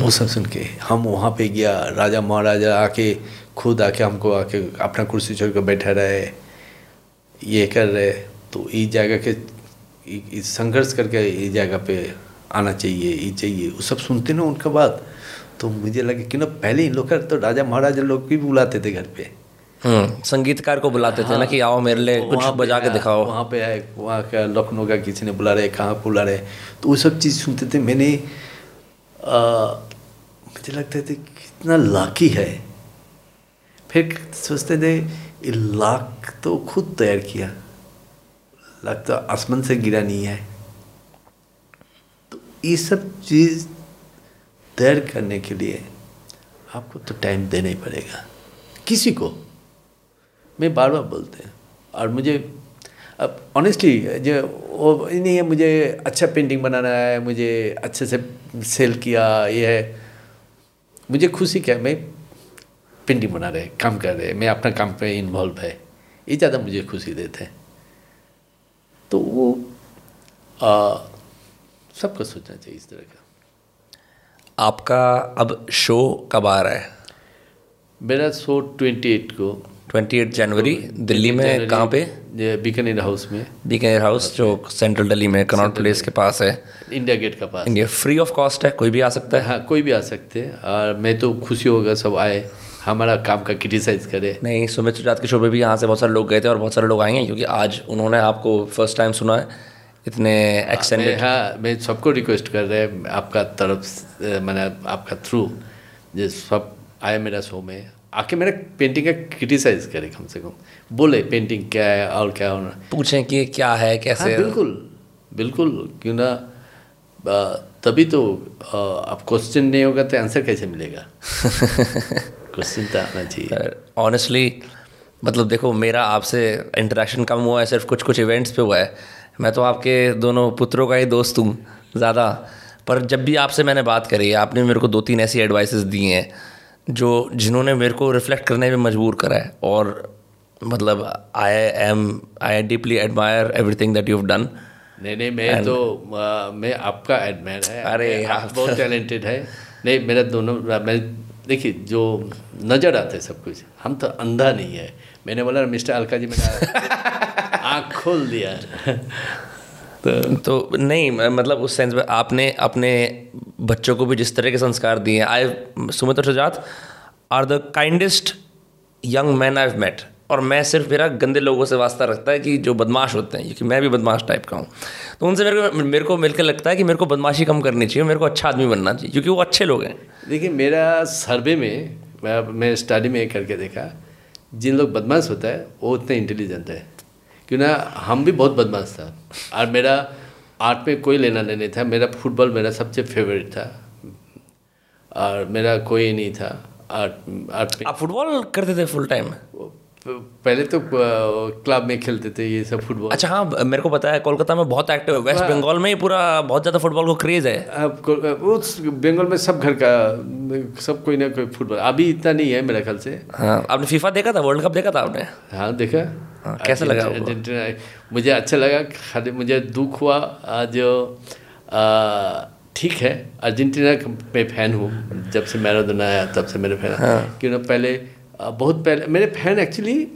वो सब सुन के। हम वहाँ पे गया, राजा महाराजा आके खुद आके हमको आके अपना कुर्सी छोड़ कर बैठा रहे, ये कर रहे। तो इस जगह के इस संघर्ष करके इस जगह पे आना चाहिए, ये चाहिए, वो सब सुनते ना उनका बात। तो मुझे लगे कि ना पहले इन लोग का तो राजा महाराजा लोग भी बुलाते थे घर पे, संगीतकार को बुलाते थे ना कि आओ मेरे लिए कुछ बजा के दिखाओ, वहाँ पे आए, वहाँ का लखनऊ का किसी ने बुला रहे, कहाँ बुला रहे, तो वो सब चीज़ सुनते थे। मुझे लगता था कितना लाकी है। फिर सोचते थे ये लाख तो खुद तैयार किया, लाख तो आसमान से गिरा नहीं है। ये सब चीज़ तैयार करने के लिए आपको तो टाइम देना ही पड़ेगा किसी को, मैं बार बार बोलते हैं। और मुझे अब ऑनेस्टली जो वो नहीं है, मुझे अच्छा पेंटिंग बनाना है, मुझे अच्छे से सेल किया, ये है मुझे खुशी, क्या मैं पेंटिंग बना रहे, काम कर रहे, मैं अपना काम पे इन्वॉल्व है, ये ज़्यादा मुझे खुशी देते हैं। तो वो सबको सोचना चाहिए इस तरह का। आपका अब शो कब आ रहा है? मेरा शो 28 को, 28 जनवरी दिल्ली में, कहाँ पे? बीकानेर हाउस में, बीकानेर हाउस जो सेंट्रल दिल्ली में कनॉट प्लेस के पास है, इंडिया गेट के पास। इंडिया फ्री ऑफ कॉस्ट है, कोई भी आ सकता है। हाँ, कोई भी आ सकते हैं। और मैं तो खुशी होगा सब आए, हमारा काम का क्रिटिसाइज करे। नहीं, सुमित सुजात के शो पे भी यहाँ से बहुत सारे लोग गए थे और बहुत सारे लोग आएंगे, क्योंकि आज उन्होंने आपको फर्स्ट टाइम सुना है इतने एक्सेंडेड। हाँ, मैं सबको रिक्वेस्ट कर रहे हैं आपका तरफ, मैंने आपका थ्रू जो सब आए मेरा शो में आके मेरा पेंटिंग का क्रिटिसाइज करे, कम से कम बोले पेंटिंग क्या है और क्या होना, पूछें कि क्या है कैसे। हाँ, बिल्कुल बिल्कुल, क्यों ना तभी तो आप क्वेश्चन नहीं होगा तो आंसर कैसे मिलेगा। क्वेश्चन तो आना चाहिए। ऑनेस्टली मतलब देखो मेरा आपसे इंटरेक्शन कम हुआ है, सिर्फ कुछ कुछ इवेंट्स पे हुआ है। मैं तो आपके दोनों पुत्रों का ही दोस्त हूँ ज़्यादा, पर जब भी आपसे मैंने बात करी आपने मेरे को 2-3 ऐसी एडवाइसेस दी हैं जो जिन्होंने मेरे को रिफ़्लेक्ट करने में मजबूर करा है। और मतलब I deeply admire everything that you have done. नहीं, मैं तो मैं आपका एडमायर है। अरे आप बहुत टैलेंटेड है। नहीं मेरा दोनों, मैं देखिए जो नज़र आता है सब कुछ, हम तो अंधा नहीं है। मैंने बोला मिस्टर अलका जी मैंने आँख खोल दिया। तो नहीं मतलब उस सेंस में आपने अपने बच्चों को भी जिस तरह के संस्कार दिए हैं। आई सुमित और Sujat are the kindest young man I have met. और मैं सिर्फ मेरा गंदे लोगों से वास्ता रखता है कि जो बदमाश होते हैं, क्योंकि मैं भी बदमाश टाइप का हूँ। तो उनसे मेरे को मिलकर लगता है कि मेरे को बदमाशी कम करनी चाहिए, मेरे को अच्छा आदमी बनना चाहिए, क्योंकि वो अच्छे लोग हैं। देखिए मेरा सर्वे में मैं स्टडी में करके देखा, जिन लोग बदमाश होता है वो उतने इंटेलिजेंट है। क्यों ना हम भी बहुत बदमाश था और मेरा आर्ट में कोई लेना देना नहीं था। मेरा फुटबॉल मेरा सबसे फेवरेट था और मेरा कोई नहीं था आर्ट में। आप फुटबॉल करते थे फुल टाइम? पहले तो क्लब में खेलते थे ये सब फुटबॉल। अच्छा हाँ, मेरे को पता है कोलकाता में बहुत एक्टिव है, वेस्ट बंगाल में ही पूरा बहुत ज़्यादा फुटबॉल को क्रेज़ है। उस बंगाल में सब घर का सब कोई ना कोई फुटबॉल। अभी इतना नहीं है मेरे ख्याल से। हाँ आपने फीफा देखा था, वर्ल्ड कप देखा था आपने? हाँ देखा। हाँ, कैसा लगा? मुझे अच्छा लगा, खाली मुझे दुख हुआ जो ठीक है अर्जेंटीना में फ़ैन हूँ, जब से मैराडोना आया तब से मेरे फैन। हाँ। क्यों ना पहले बहुत पहले मेरे फैन एक्चुअली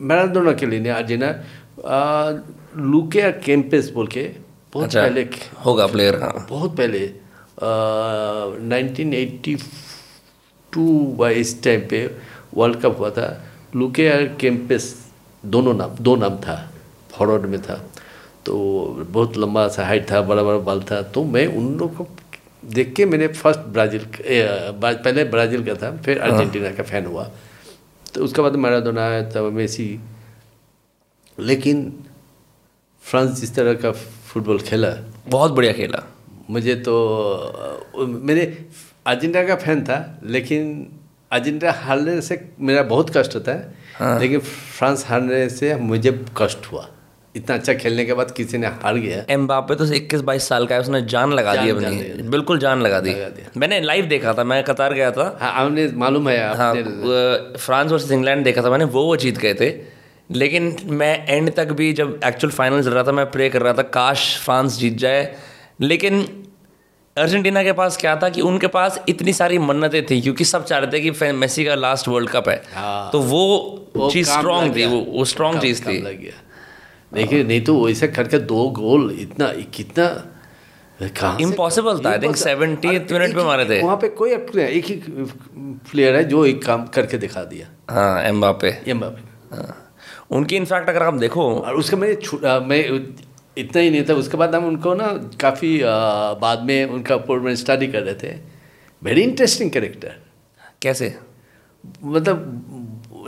मैराडोना के लिए नहीं, अर्जेंटीना लुके कैंपेस बोल के बहुत पहले होगा प्लेयर। हाँ बहुत पहले 1982 इस टाइम पे वर्ल्ड कप हुआ था। लुके और कैंपेस दो नाम था, फॉरवर्ड में था। तो बहुत लंबा सा हाइट था, बड़ा बड़ा बाल था। तो मैं उन लोगों को देख के मैंने फर्स्ट पहले ब्राज़ील का था, फिर अर्जेंटीना का फ़ैन हुआ। तो उसके बाद मैराडोना आया, तब मेसी। लेकिन फ्रांस जिस तरह का फुटबॉल खेला, बहुत बढ़िया खेला। मुझे तो मैंने अर्जेंटीना का फ़ैन था, लेकिन अर्जेंटीना हारने से मेरा बहुत कष्ट होता है। हाँ। लेकिन फ्रांस हारने से मुझे कष्ट हुआ। इतना अच्छा खेलने के बाद किसी ने हार गया। एम्बापे तो 21-22 साल का है, उसने जान लगा दी अपनी, बिल्कुल जान लगा दी। मैंने लाइव देखा था, मैं कतार गया था। हाँ आपने मालूम है। हाँ फ्रांस वर्सेस इंग्लैंड देखा था मैंने, वो जीत गए थे। लेकिन मैं एंड तक भी जब एक्चुअल फाइनल चल रहा था, मैं प्रे कर रहा था काश फ्रांस जीत जाए। लेकिन अर्जेंटीना के पास क्या था कि उनके पास इतनी सारी मन्नतें थी, क्योंकि सब चाह रहे थे कि मेसी का लास्ट वर्ल्ड कप है। हाँ। तो वो चीज़ स्ट्रांग थी, वो स्ट्रांग चीज़ थी। देखिए नहीं तो वैसे करके 2 गोल इतना कितना इम्पॉसिबल था। आई थिंक 70th मिनट पे मारे थे। वहाँ पे कोई एक ही प्लेयर है जो एक काम करके दिखा दिया। हाँ एम्बापे। उनकी इनफैक्ट अगर आप देखो, और उसका मैं इतना ही नहीं था। उसके बाद हम उनको ना काफ़ी बाद में उनका पूरा स्टडी कर रहे थे। Very interesting character. कैसे? मतलब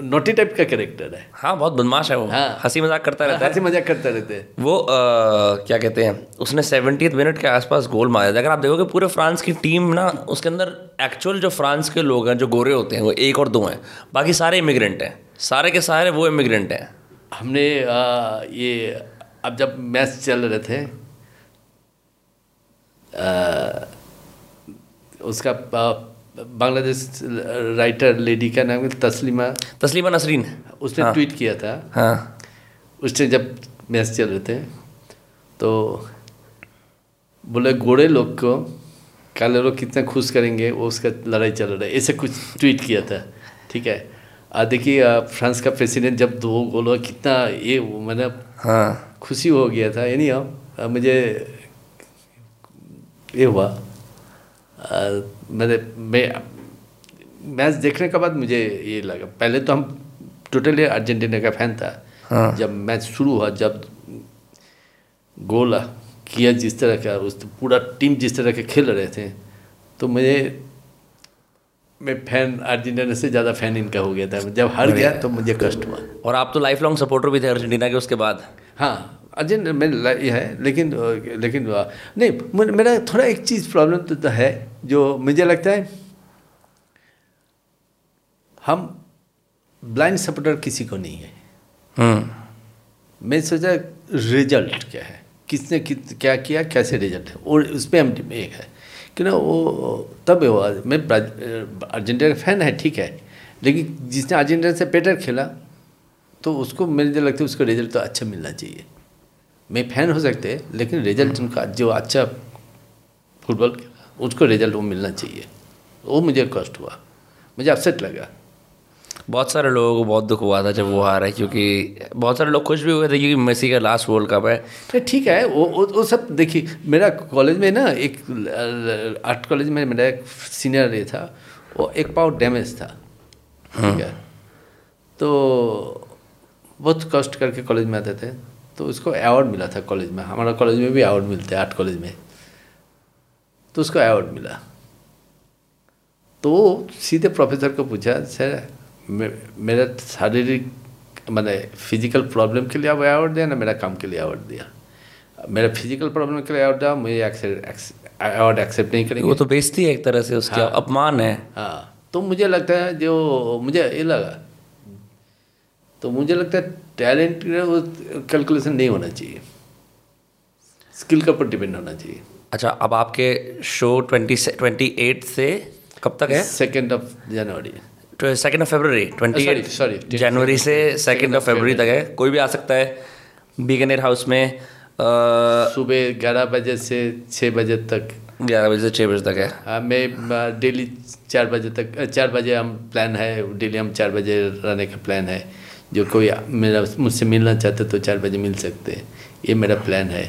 नोटी टाइप का कैरेक्टर है। हाँ बहुत बदमाश है वो। हाँ हंसी मजाक करता रहता है। हंसी मजाक करता रहते हैं वो। क्या कहते हैं, उसने 70th मिनट के आसपास गोल मारा था। अगर आप देखोगे पूरे फ्रांस की टीम ना, उसके अंदर एक्चुअल जो फ्रांस के लोग हैं जो गोरे होते हैं वो 1 और 2 हैं, बाकी सारे इमिग्रेंट हैं। सारे के सारे वो इमिग्रेंट हैं। हमने ये अब जब मैच चल रहे थे उसका बांग्लादेश राइटर लेडी का नाम तस्लीमा नसरीन, उसने हाँ, ट्वीट किया था। हाँ उसने जब मैच चल रहे थे तो बोले गोरे लोग को काले लोग कितना खुश करेंगे, वो उसका लड़ाई चल रहा है, ऐसे कुछ ट्वीट किया था। ठीक है देखिए फ्रांस का प्रेसिडेंट जब 2 गोल हुआ कितना ये मैंने हाँ खुशी हो गया था। यानी अब मुझे ये हुआ मैं मैच देखने के बाद मुझे ये लगा। पहले तो हम टोटली अर्जेंटीना का फ़ैन था। हाँ। जब मैच शुरू हुआ, जब गोल किया जिस तरह का उस पूरा टीम जिस तरह के खेल रहे थे, तो मुझे मैं फैन अर्जेंटीना से ज़्यादा फैन इनका हो गया था। जब हार गया तो मुझे कष्ट हुआ। और आप तो लाइफ लॉन्ग सपोर्टर भी थे अर्जेंटीना के उसके बाद? हाँ एजेंडा मैंने ये है, लेकिन लेकिन नहीं, मेरा थोड़ा एक चीज़ प्रॉब्लम तो है जो मुझे लगता है हम ब्लाइंड सपोर्टर किसी को नहीं है। मैं सोचा रिजल्ट क्या है, किसने क्या किया, कैसे रिजल्ट है, और उसमें हम एक है कि ना वो तब हुआ। मैं अर्जेंटीना का फैन है, ठीक है, लेकिन जिसने अर्जेंटीना से बेटर खेला तो उसको मुझे लगता है उसको रिजल्ट तो अच्छा मिलना चाहिए। मैं फ़ैन हो सकते हैं लेकिन रिजल्ट उनका जो अच्छा फुटबॉल खेला उसको रिजल्ट वो मिलना चाहिए। वो मुझे कष्ट हुआ, मुझे अपसेट लगा। बहुत सारे लोगों को बहुत दुख हुआ था जब वो हारा है, क्योंकि बहुत सारे लोग खुश भी हुए थे क्योंकि मेसी का लास्ट वर्ल्ड कप है। ठीक है, वो सब देखिए। मेरा कॉलेज में ना एक आर्ट कॉलेज में मेरा एक सीनियर ये था, वो एक पाव डैमेज था, ठीक है, तो बहुत कष्ट करके कॉलेज में आते थे, तो उसको अवार्ड मिला था कॉलेज में। हमारा कॉलेज में भी अवार्ड मिलते हैं आर्ट कॉलेज में, तो उसको अवार्ड मिला। तो सीधे प्रोफेसर को पूछा, सर मेरा शारीरिक मैंने फिजिकल प्रॉब्लम के लिए अवार्ड दिया ना मेरा काम के लिए अवार्ड दिया? मेरा फिजिकल प्रॉब्लम के लिए अवार्ड दिया, मुझे अवार्ड एक्सेप्ट नहीं करेंगे। वो तो बेइज्जती है एक तरह से, उसका अपमान है। हाँ, तो मुझे लगता है जो मुझे ये लगा, तो मुझे लगता है टैलेंट वो कैलकुलेशन नहीं होना चाहिए, स्किल के ऊपर डिपेंड होना चाहिए। अच्छा, अब आपके शो 28 से कब तक है? 2 जनवरी 2 फरवरी 28 जनवरी से 2 फरवरी तक है। कोई भी आ सकता है बीकानेर हाउस में। सुबह 11 बजे से 6 बजे तक, 11 बजे से 6 बजे तक है। मैं डेली 4 बजे तक, 4 बजे हम प्लान है, डेली हम 4 बजे रहने का प्लान है। जो कोई मेरा मुझसे मिलना चाहते तो 4 बजे मिल सकते हैं, ये मेरा प्लान है,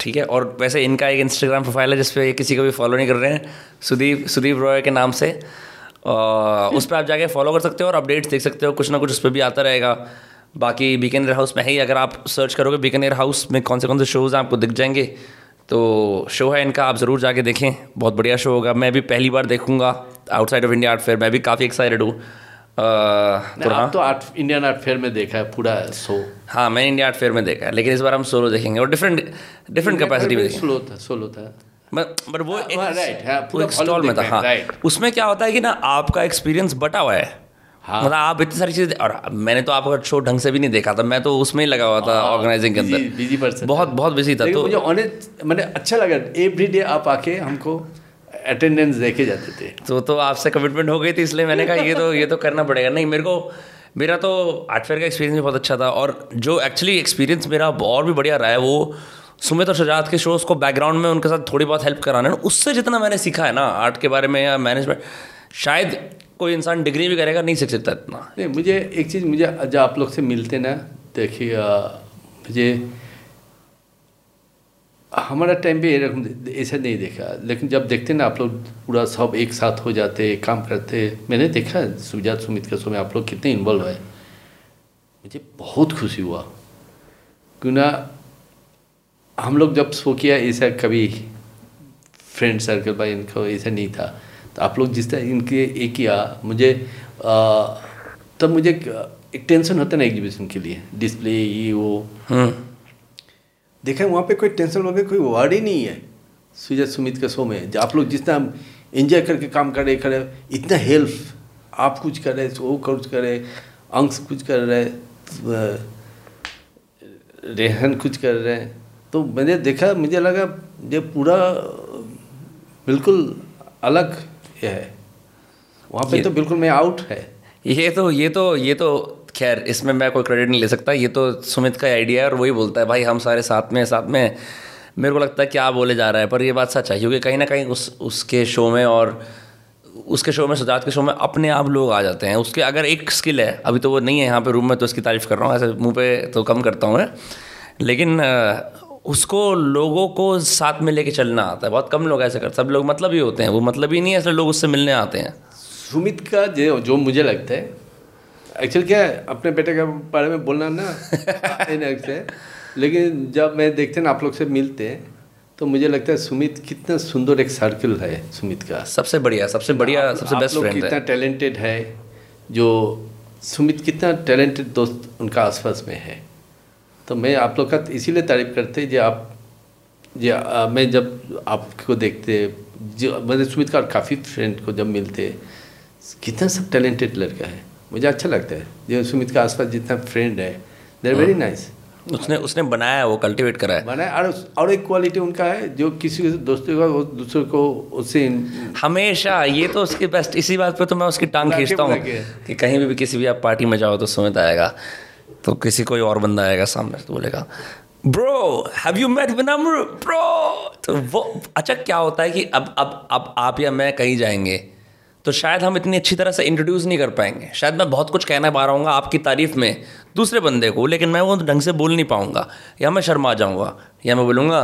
ठीक है। और वैसे इनका एक इंस्टाग्राम प्रोफाइल है जिसपे किसी को भी फॉलो नहीं कर रहे हैं, सुदीप रॉय के नाम से, उस पर आप जाके फॉलो कर सकते हो और अपडेट्स देख सकते हो। कुछ ना कुछ उस पर भी आता रहेगा। बाकी बीकानेर हाउस में ही अगर आप सर्च करोगे बीकानेर हाउस में कौन से शोज़ आपको दिख जाएंगे। तो शो है इनका, आप ज़रूर जाके देखें, बहुत बढ़िया शो होगा। मैं भी पहली बार देखूंगा outside of India art fair, मैं भी काफ़ी एक्साइटेड हूँ। तो इंडियन आर्ट फेयर में देखा है पूरा शो? हाँ, मैंने इंडिया आर्ट फेयर में देखा है, लेकिन इस बार हम सोलो देखेंगे और डिफरेंट कैपेसिटी में। सोलो था बट वो एक स्टॉल में था। हाँ, उसमें क्या होता है कि ना आपका एक्सपीरियंस बटा हुआ है। हाँ, मतलब आप इतनी सारी चीज़ें, और मैंने तो आपका शो ढंग से भी नहीं देखा था, मैं तो उसमें ही लगा हुआ था ऑर्गेनाइजिंग के अंदर, बिजी पर्सन, बहुत बिजी था। तो मुझे ऑनेस्ट मैंने अच्छा लगा, एवरी डे आप आके हमको अटेंडेंस देखे जाते थे। तो आपसे कमिटमेंट हो गई थी, इसलिए मैंने कहा ये तो करना पड़ेगा। नहीं, मेरा तो आर्ट फेयर का एक्सपीरियंस भी बहुत अच्छा था, और जो एक्चुअली एक्सपीरियंस मेरा और भी बढ़िया रहा है वो सुमित और शजात के शोज़ को बैकग्राउंड में उनके साथ थोड़ी बहुत हेल्प कराना है। उससे जितना मैंने सीखा है ना आर्ट के बारे में या मैनेजमेंट, शायद कोई इंसान डिग्री भी करेगा नहीं सीख सकता इतना। नहीं, मुझे एक चीज़, मुझे जब आप लोग से मिलते ना, देखिए मुझे हमारा टाइम पे ऐसा नहीं देखा, लेकिन जब देखते ना आप लोग पूरा सब एक साथ हो जाते, काम करते, मैंने देखा सुजात सुमित के शो में आप लोग कितने इन्वॉल्व हुए, मुझे बहुत खुशी हुआ। क्यों ना हम लोग जब शो किया ऐसा कभी फ्रेंड सर्कल पर इनको ऐसा नहीं था, तो आप लोग जिस तरह इनके ये किया, मुझे तब मुझे एक टेंशन होता है ना एग्जीबिशन के लिए, डिस्प्ले ये वो। देखा वहाँ पे कोई टेंशन वगैरह कोई वर्ड ही नहीं है सुजात सुमित के शो में। आप लोग जितना हम एंजॉय करके काम करे इतना हेल्प आप कुछ कर रहे, वो कुछ कर रहे, अंश कुछ कर रहे, रेहन कुछ कर रहे, तो मैंने देखा मुझे लगा ये पूरा बिल्कुल अलग है वहाँ पे। तो बिल्कुल मैं आउट है। ये तो खैर इसमें मैं कोई क्रेडिट नहीं ले सकता, ये तो सुमित का आइडिया है और वही बोलता है भाई हम सारे साथ में। मेरे को लगता है क्या बोले जा रहा है, पर ये बात सच है क्योंकि कहीं ना कहीं उसके शो में और उसके शो में सुजात के शो में अपने आप लोग आ जाते हैं। उसके अगर एक स्किल है, अभी तो वो नहीं है यहाँ पर रूम में, तो उसकी तारीफ़ कर रहा हूँ, ऐसे मुँह पर तो कम करता हूँ मैं, लेकिन उसको लोगों को साथ में लेके चलना आता है। बहुत कम लोग ऐसे करते, सब लोग मतलब ही होते हैं, वो मतलब ही नहीं है, ऐसे लोग उससे मिलने आते हैं। सुमित का जो मुझे लगता है एक्चुअली क्या है, अपने बेटे के बारे में बोलना ना लेकिन जब मैं देखते ना आप लोग से मिलते हैं तो मुझे लगता है सुमित कितना सुंदर एक सर्कल है, सुमित का सबसे बढ़िया सबसे बेस्ट फ्रेंड है, कितना टैलेंटेड है जो सुमित, कितना टैलेंटेड दोस्त उनका आसपास में है। तो मैं आप लोग का इसीलिए तारीफ करते जो आप मैं जब आपको देखते जो मैंने सुमित का और काफ़ी फ्रेंड को जब मिलते कितना सब टैलेंटेड लड़का है, मुझे अच्छा लगता है जो सुमित का आसपास जितना फ्रेंड है दे आर वेरी नाइस। उसने उसने बनाया है, वो कल्टीवेट करा है, बनाया। और एक क्वालिटी उनका है जो किसी दोस्तों का वो दूसरे को उससे हमेशा ये तो उसकी बेस्ट। इसी बात पे तो मैं उसकी टांग खींचता हूँ कि कहीं भी किसी भी आप पार्टी में जाओ तो सुमित आएगा, तो किसी कोई और बंदा आएगा सामने तो बोलेगा bro have you met Vinamra bro. तो वो अच्छा क्या होता है कि अब आप या मैं कहीं जाएंगे तो शायद हम इतनी अच्छी तरह से इंट्रोड्यूस नहीं कर पाएंगे, शायद मैं बहुत कुछ कहना पा रहा हूँ आपकी तारीफ़ में दूसरे बंदे को, लेकिन मैं वो ढंग से बोल नहीं पाऊँगा या मैं शर्मा जाऊँगा या मैं बोलूँगा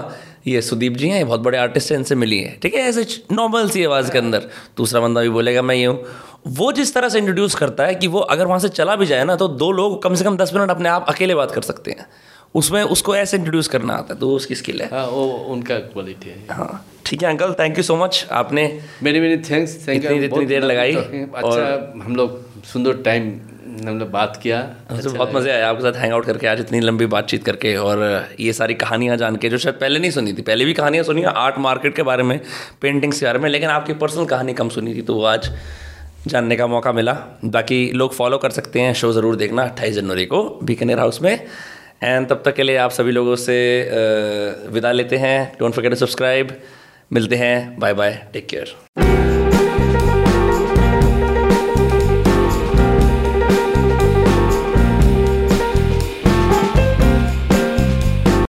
ये सुदीप जी हैं, ये बहुत बड़े आर्टिस्ट हैं, इनसे मिली है, ठीक है, ऐसे नॉर्मल सी आवाज़ के अंदर दूसरा बंदा भी बोलेगा मैं ये हूँ। वो जिस तरह से इंट्रोड्यूस करता है कि वो अगर वहाँ से चला भी जाए ना तो दो लोग कम से कम 10 मिनट अपने आप अकेले बात कर सकते हैं, उसमें उसको ऐसे इंट्रोड्यूस करना आता है, तो उसकी स्किल है। हाँ, वो उनका क्वालिटी है। हाँ ठीक है uncle, thank you so much, आपने मेरी थैंक्स, थैंक यू, इतनी देर लगाई। अच्छा हम लोग सुंदर टाइम हमने बात किया, अच्छा बहुत मज़ा आया आपके साथ हैंग आउट करके आज, इतनी लंबी बातचीत करके और ये सारी कहानियाँ जान के जो शायद पहले नहीं सुनी थी। पहले भी कहानियाँ सुनी आर्ट मार्केट के बारे में, पेंटिंग्स के बारे में, लेकिन आपकी पर्सनल कहानी कम सुनी थी, तो वो आज जानने का मौका मिला। बाकी लोग फॉलो कर सकते हैं, शो ज़रूर देखना 28 जनवरी को बीकानेर हाउस में। एंड तब तक के लिए आप सभी लोगों से विदा लेते हैं। Don't forget to subscribe. मिलते हैं, बाय बाय, टेक केयर।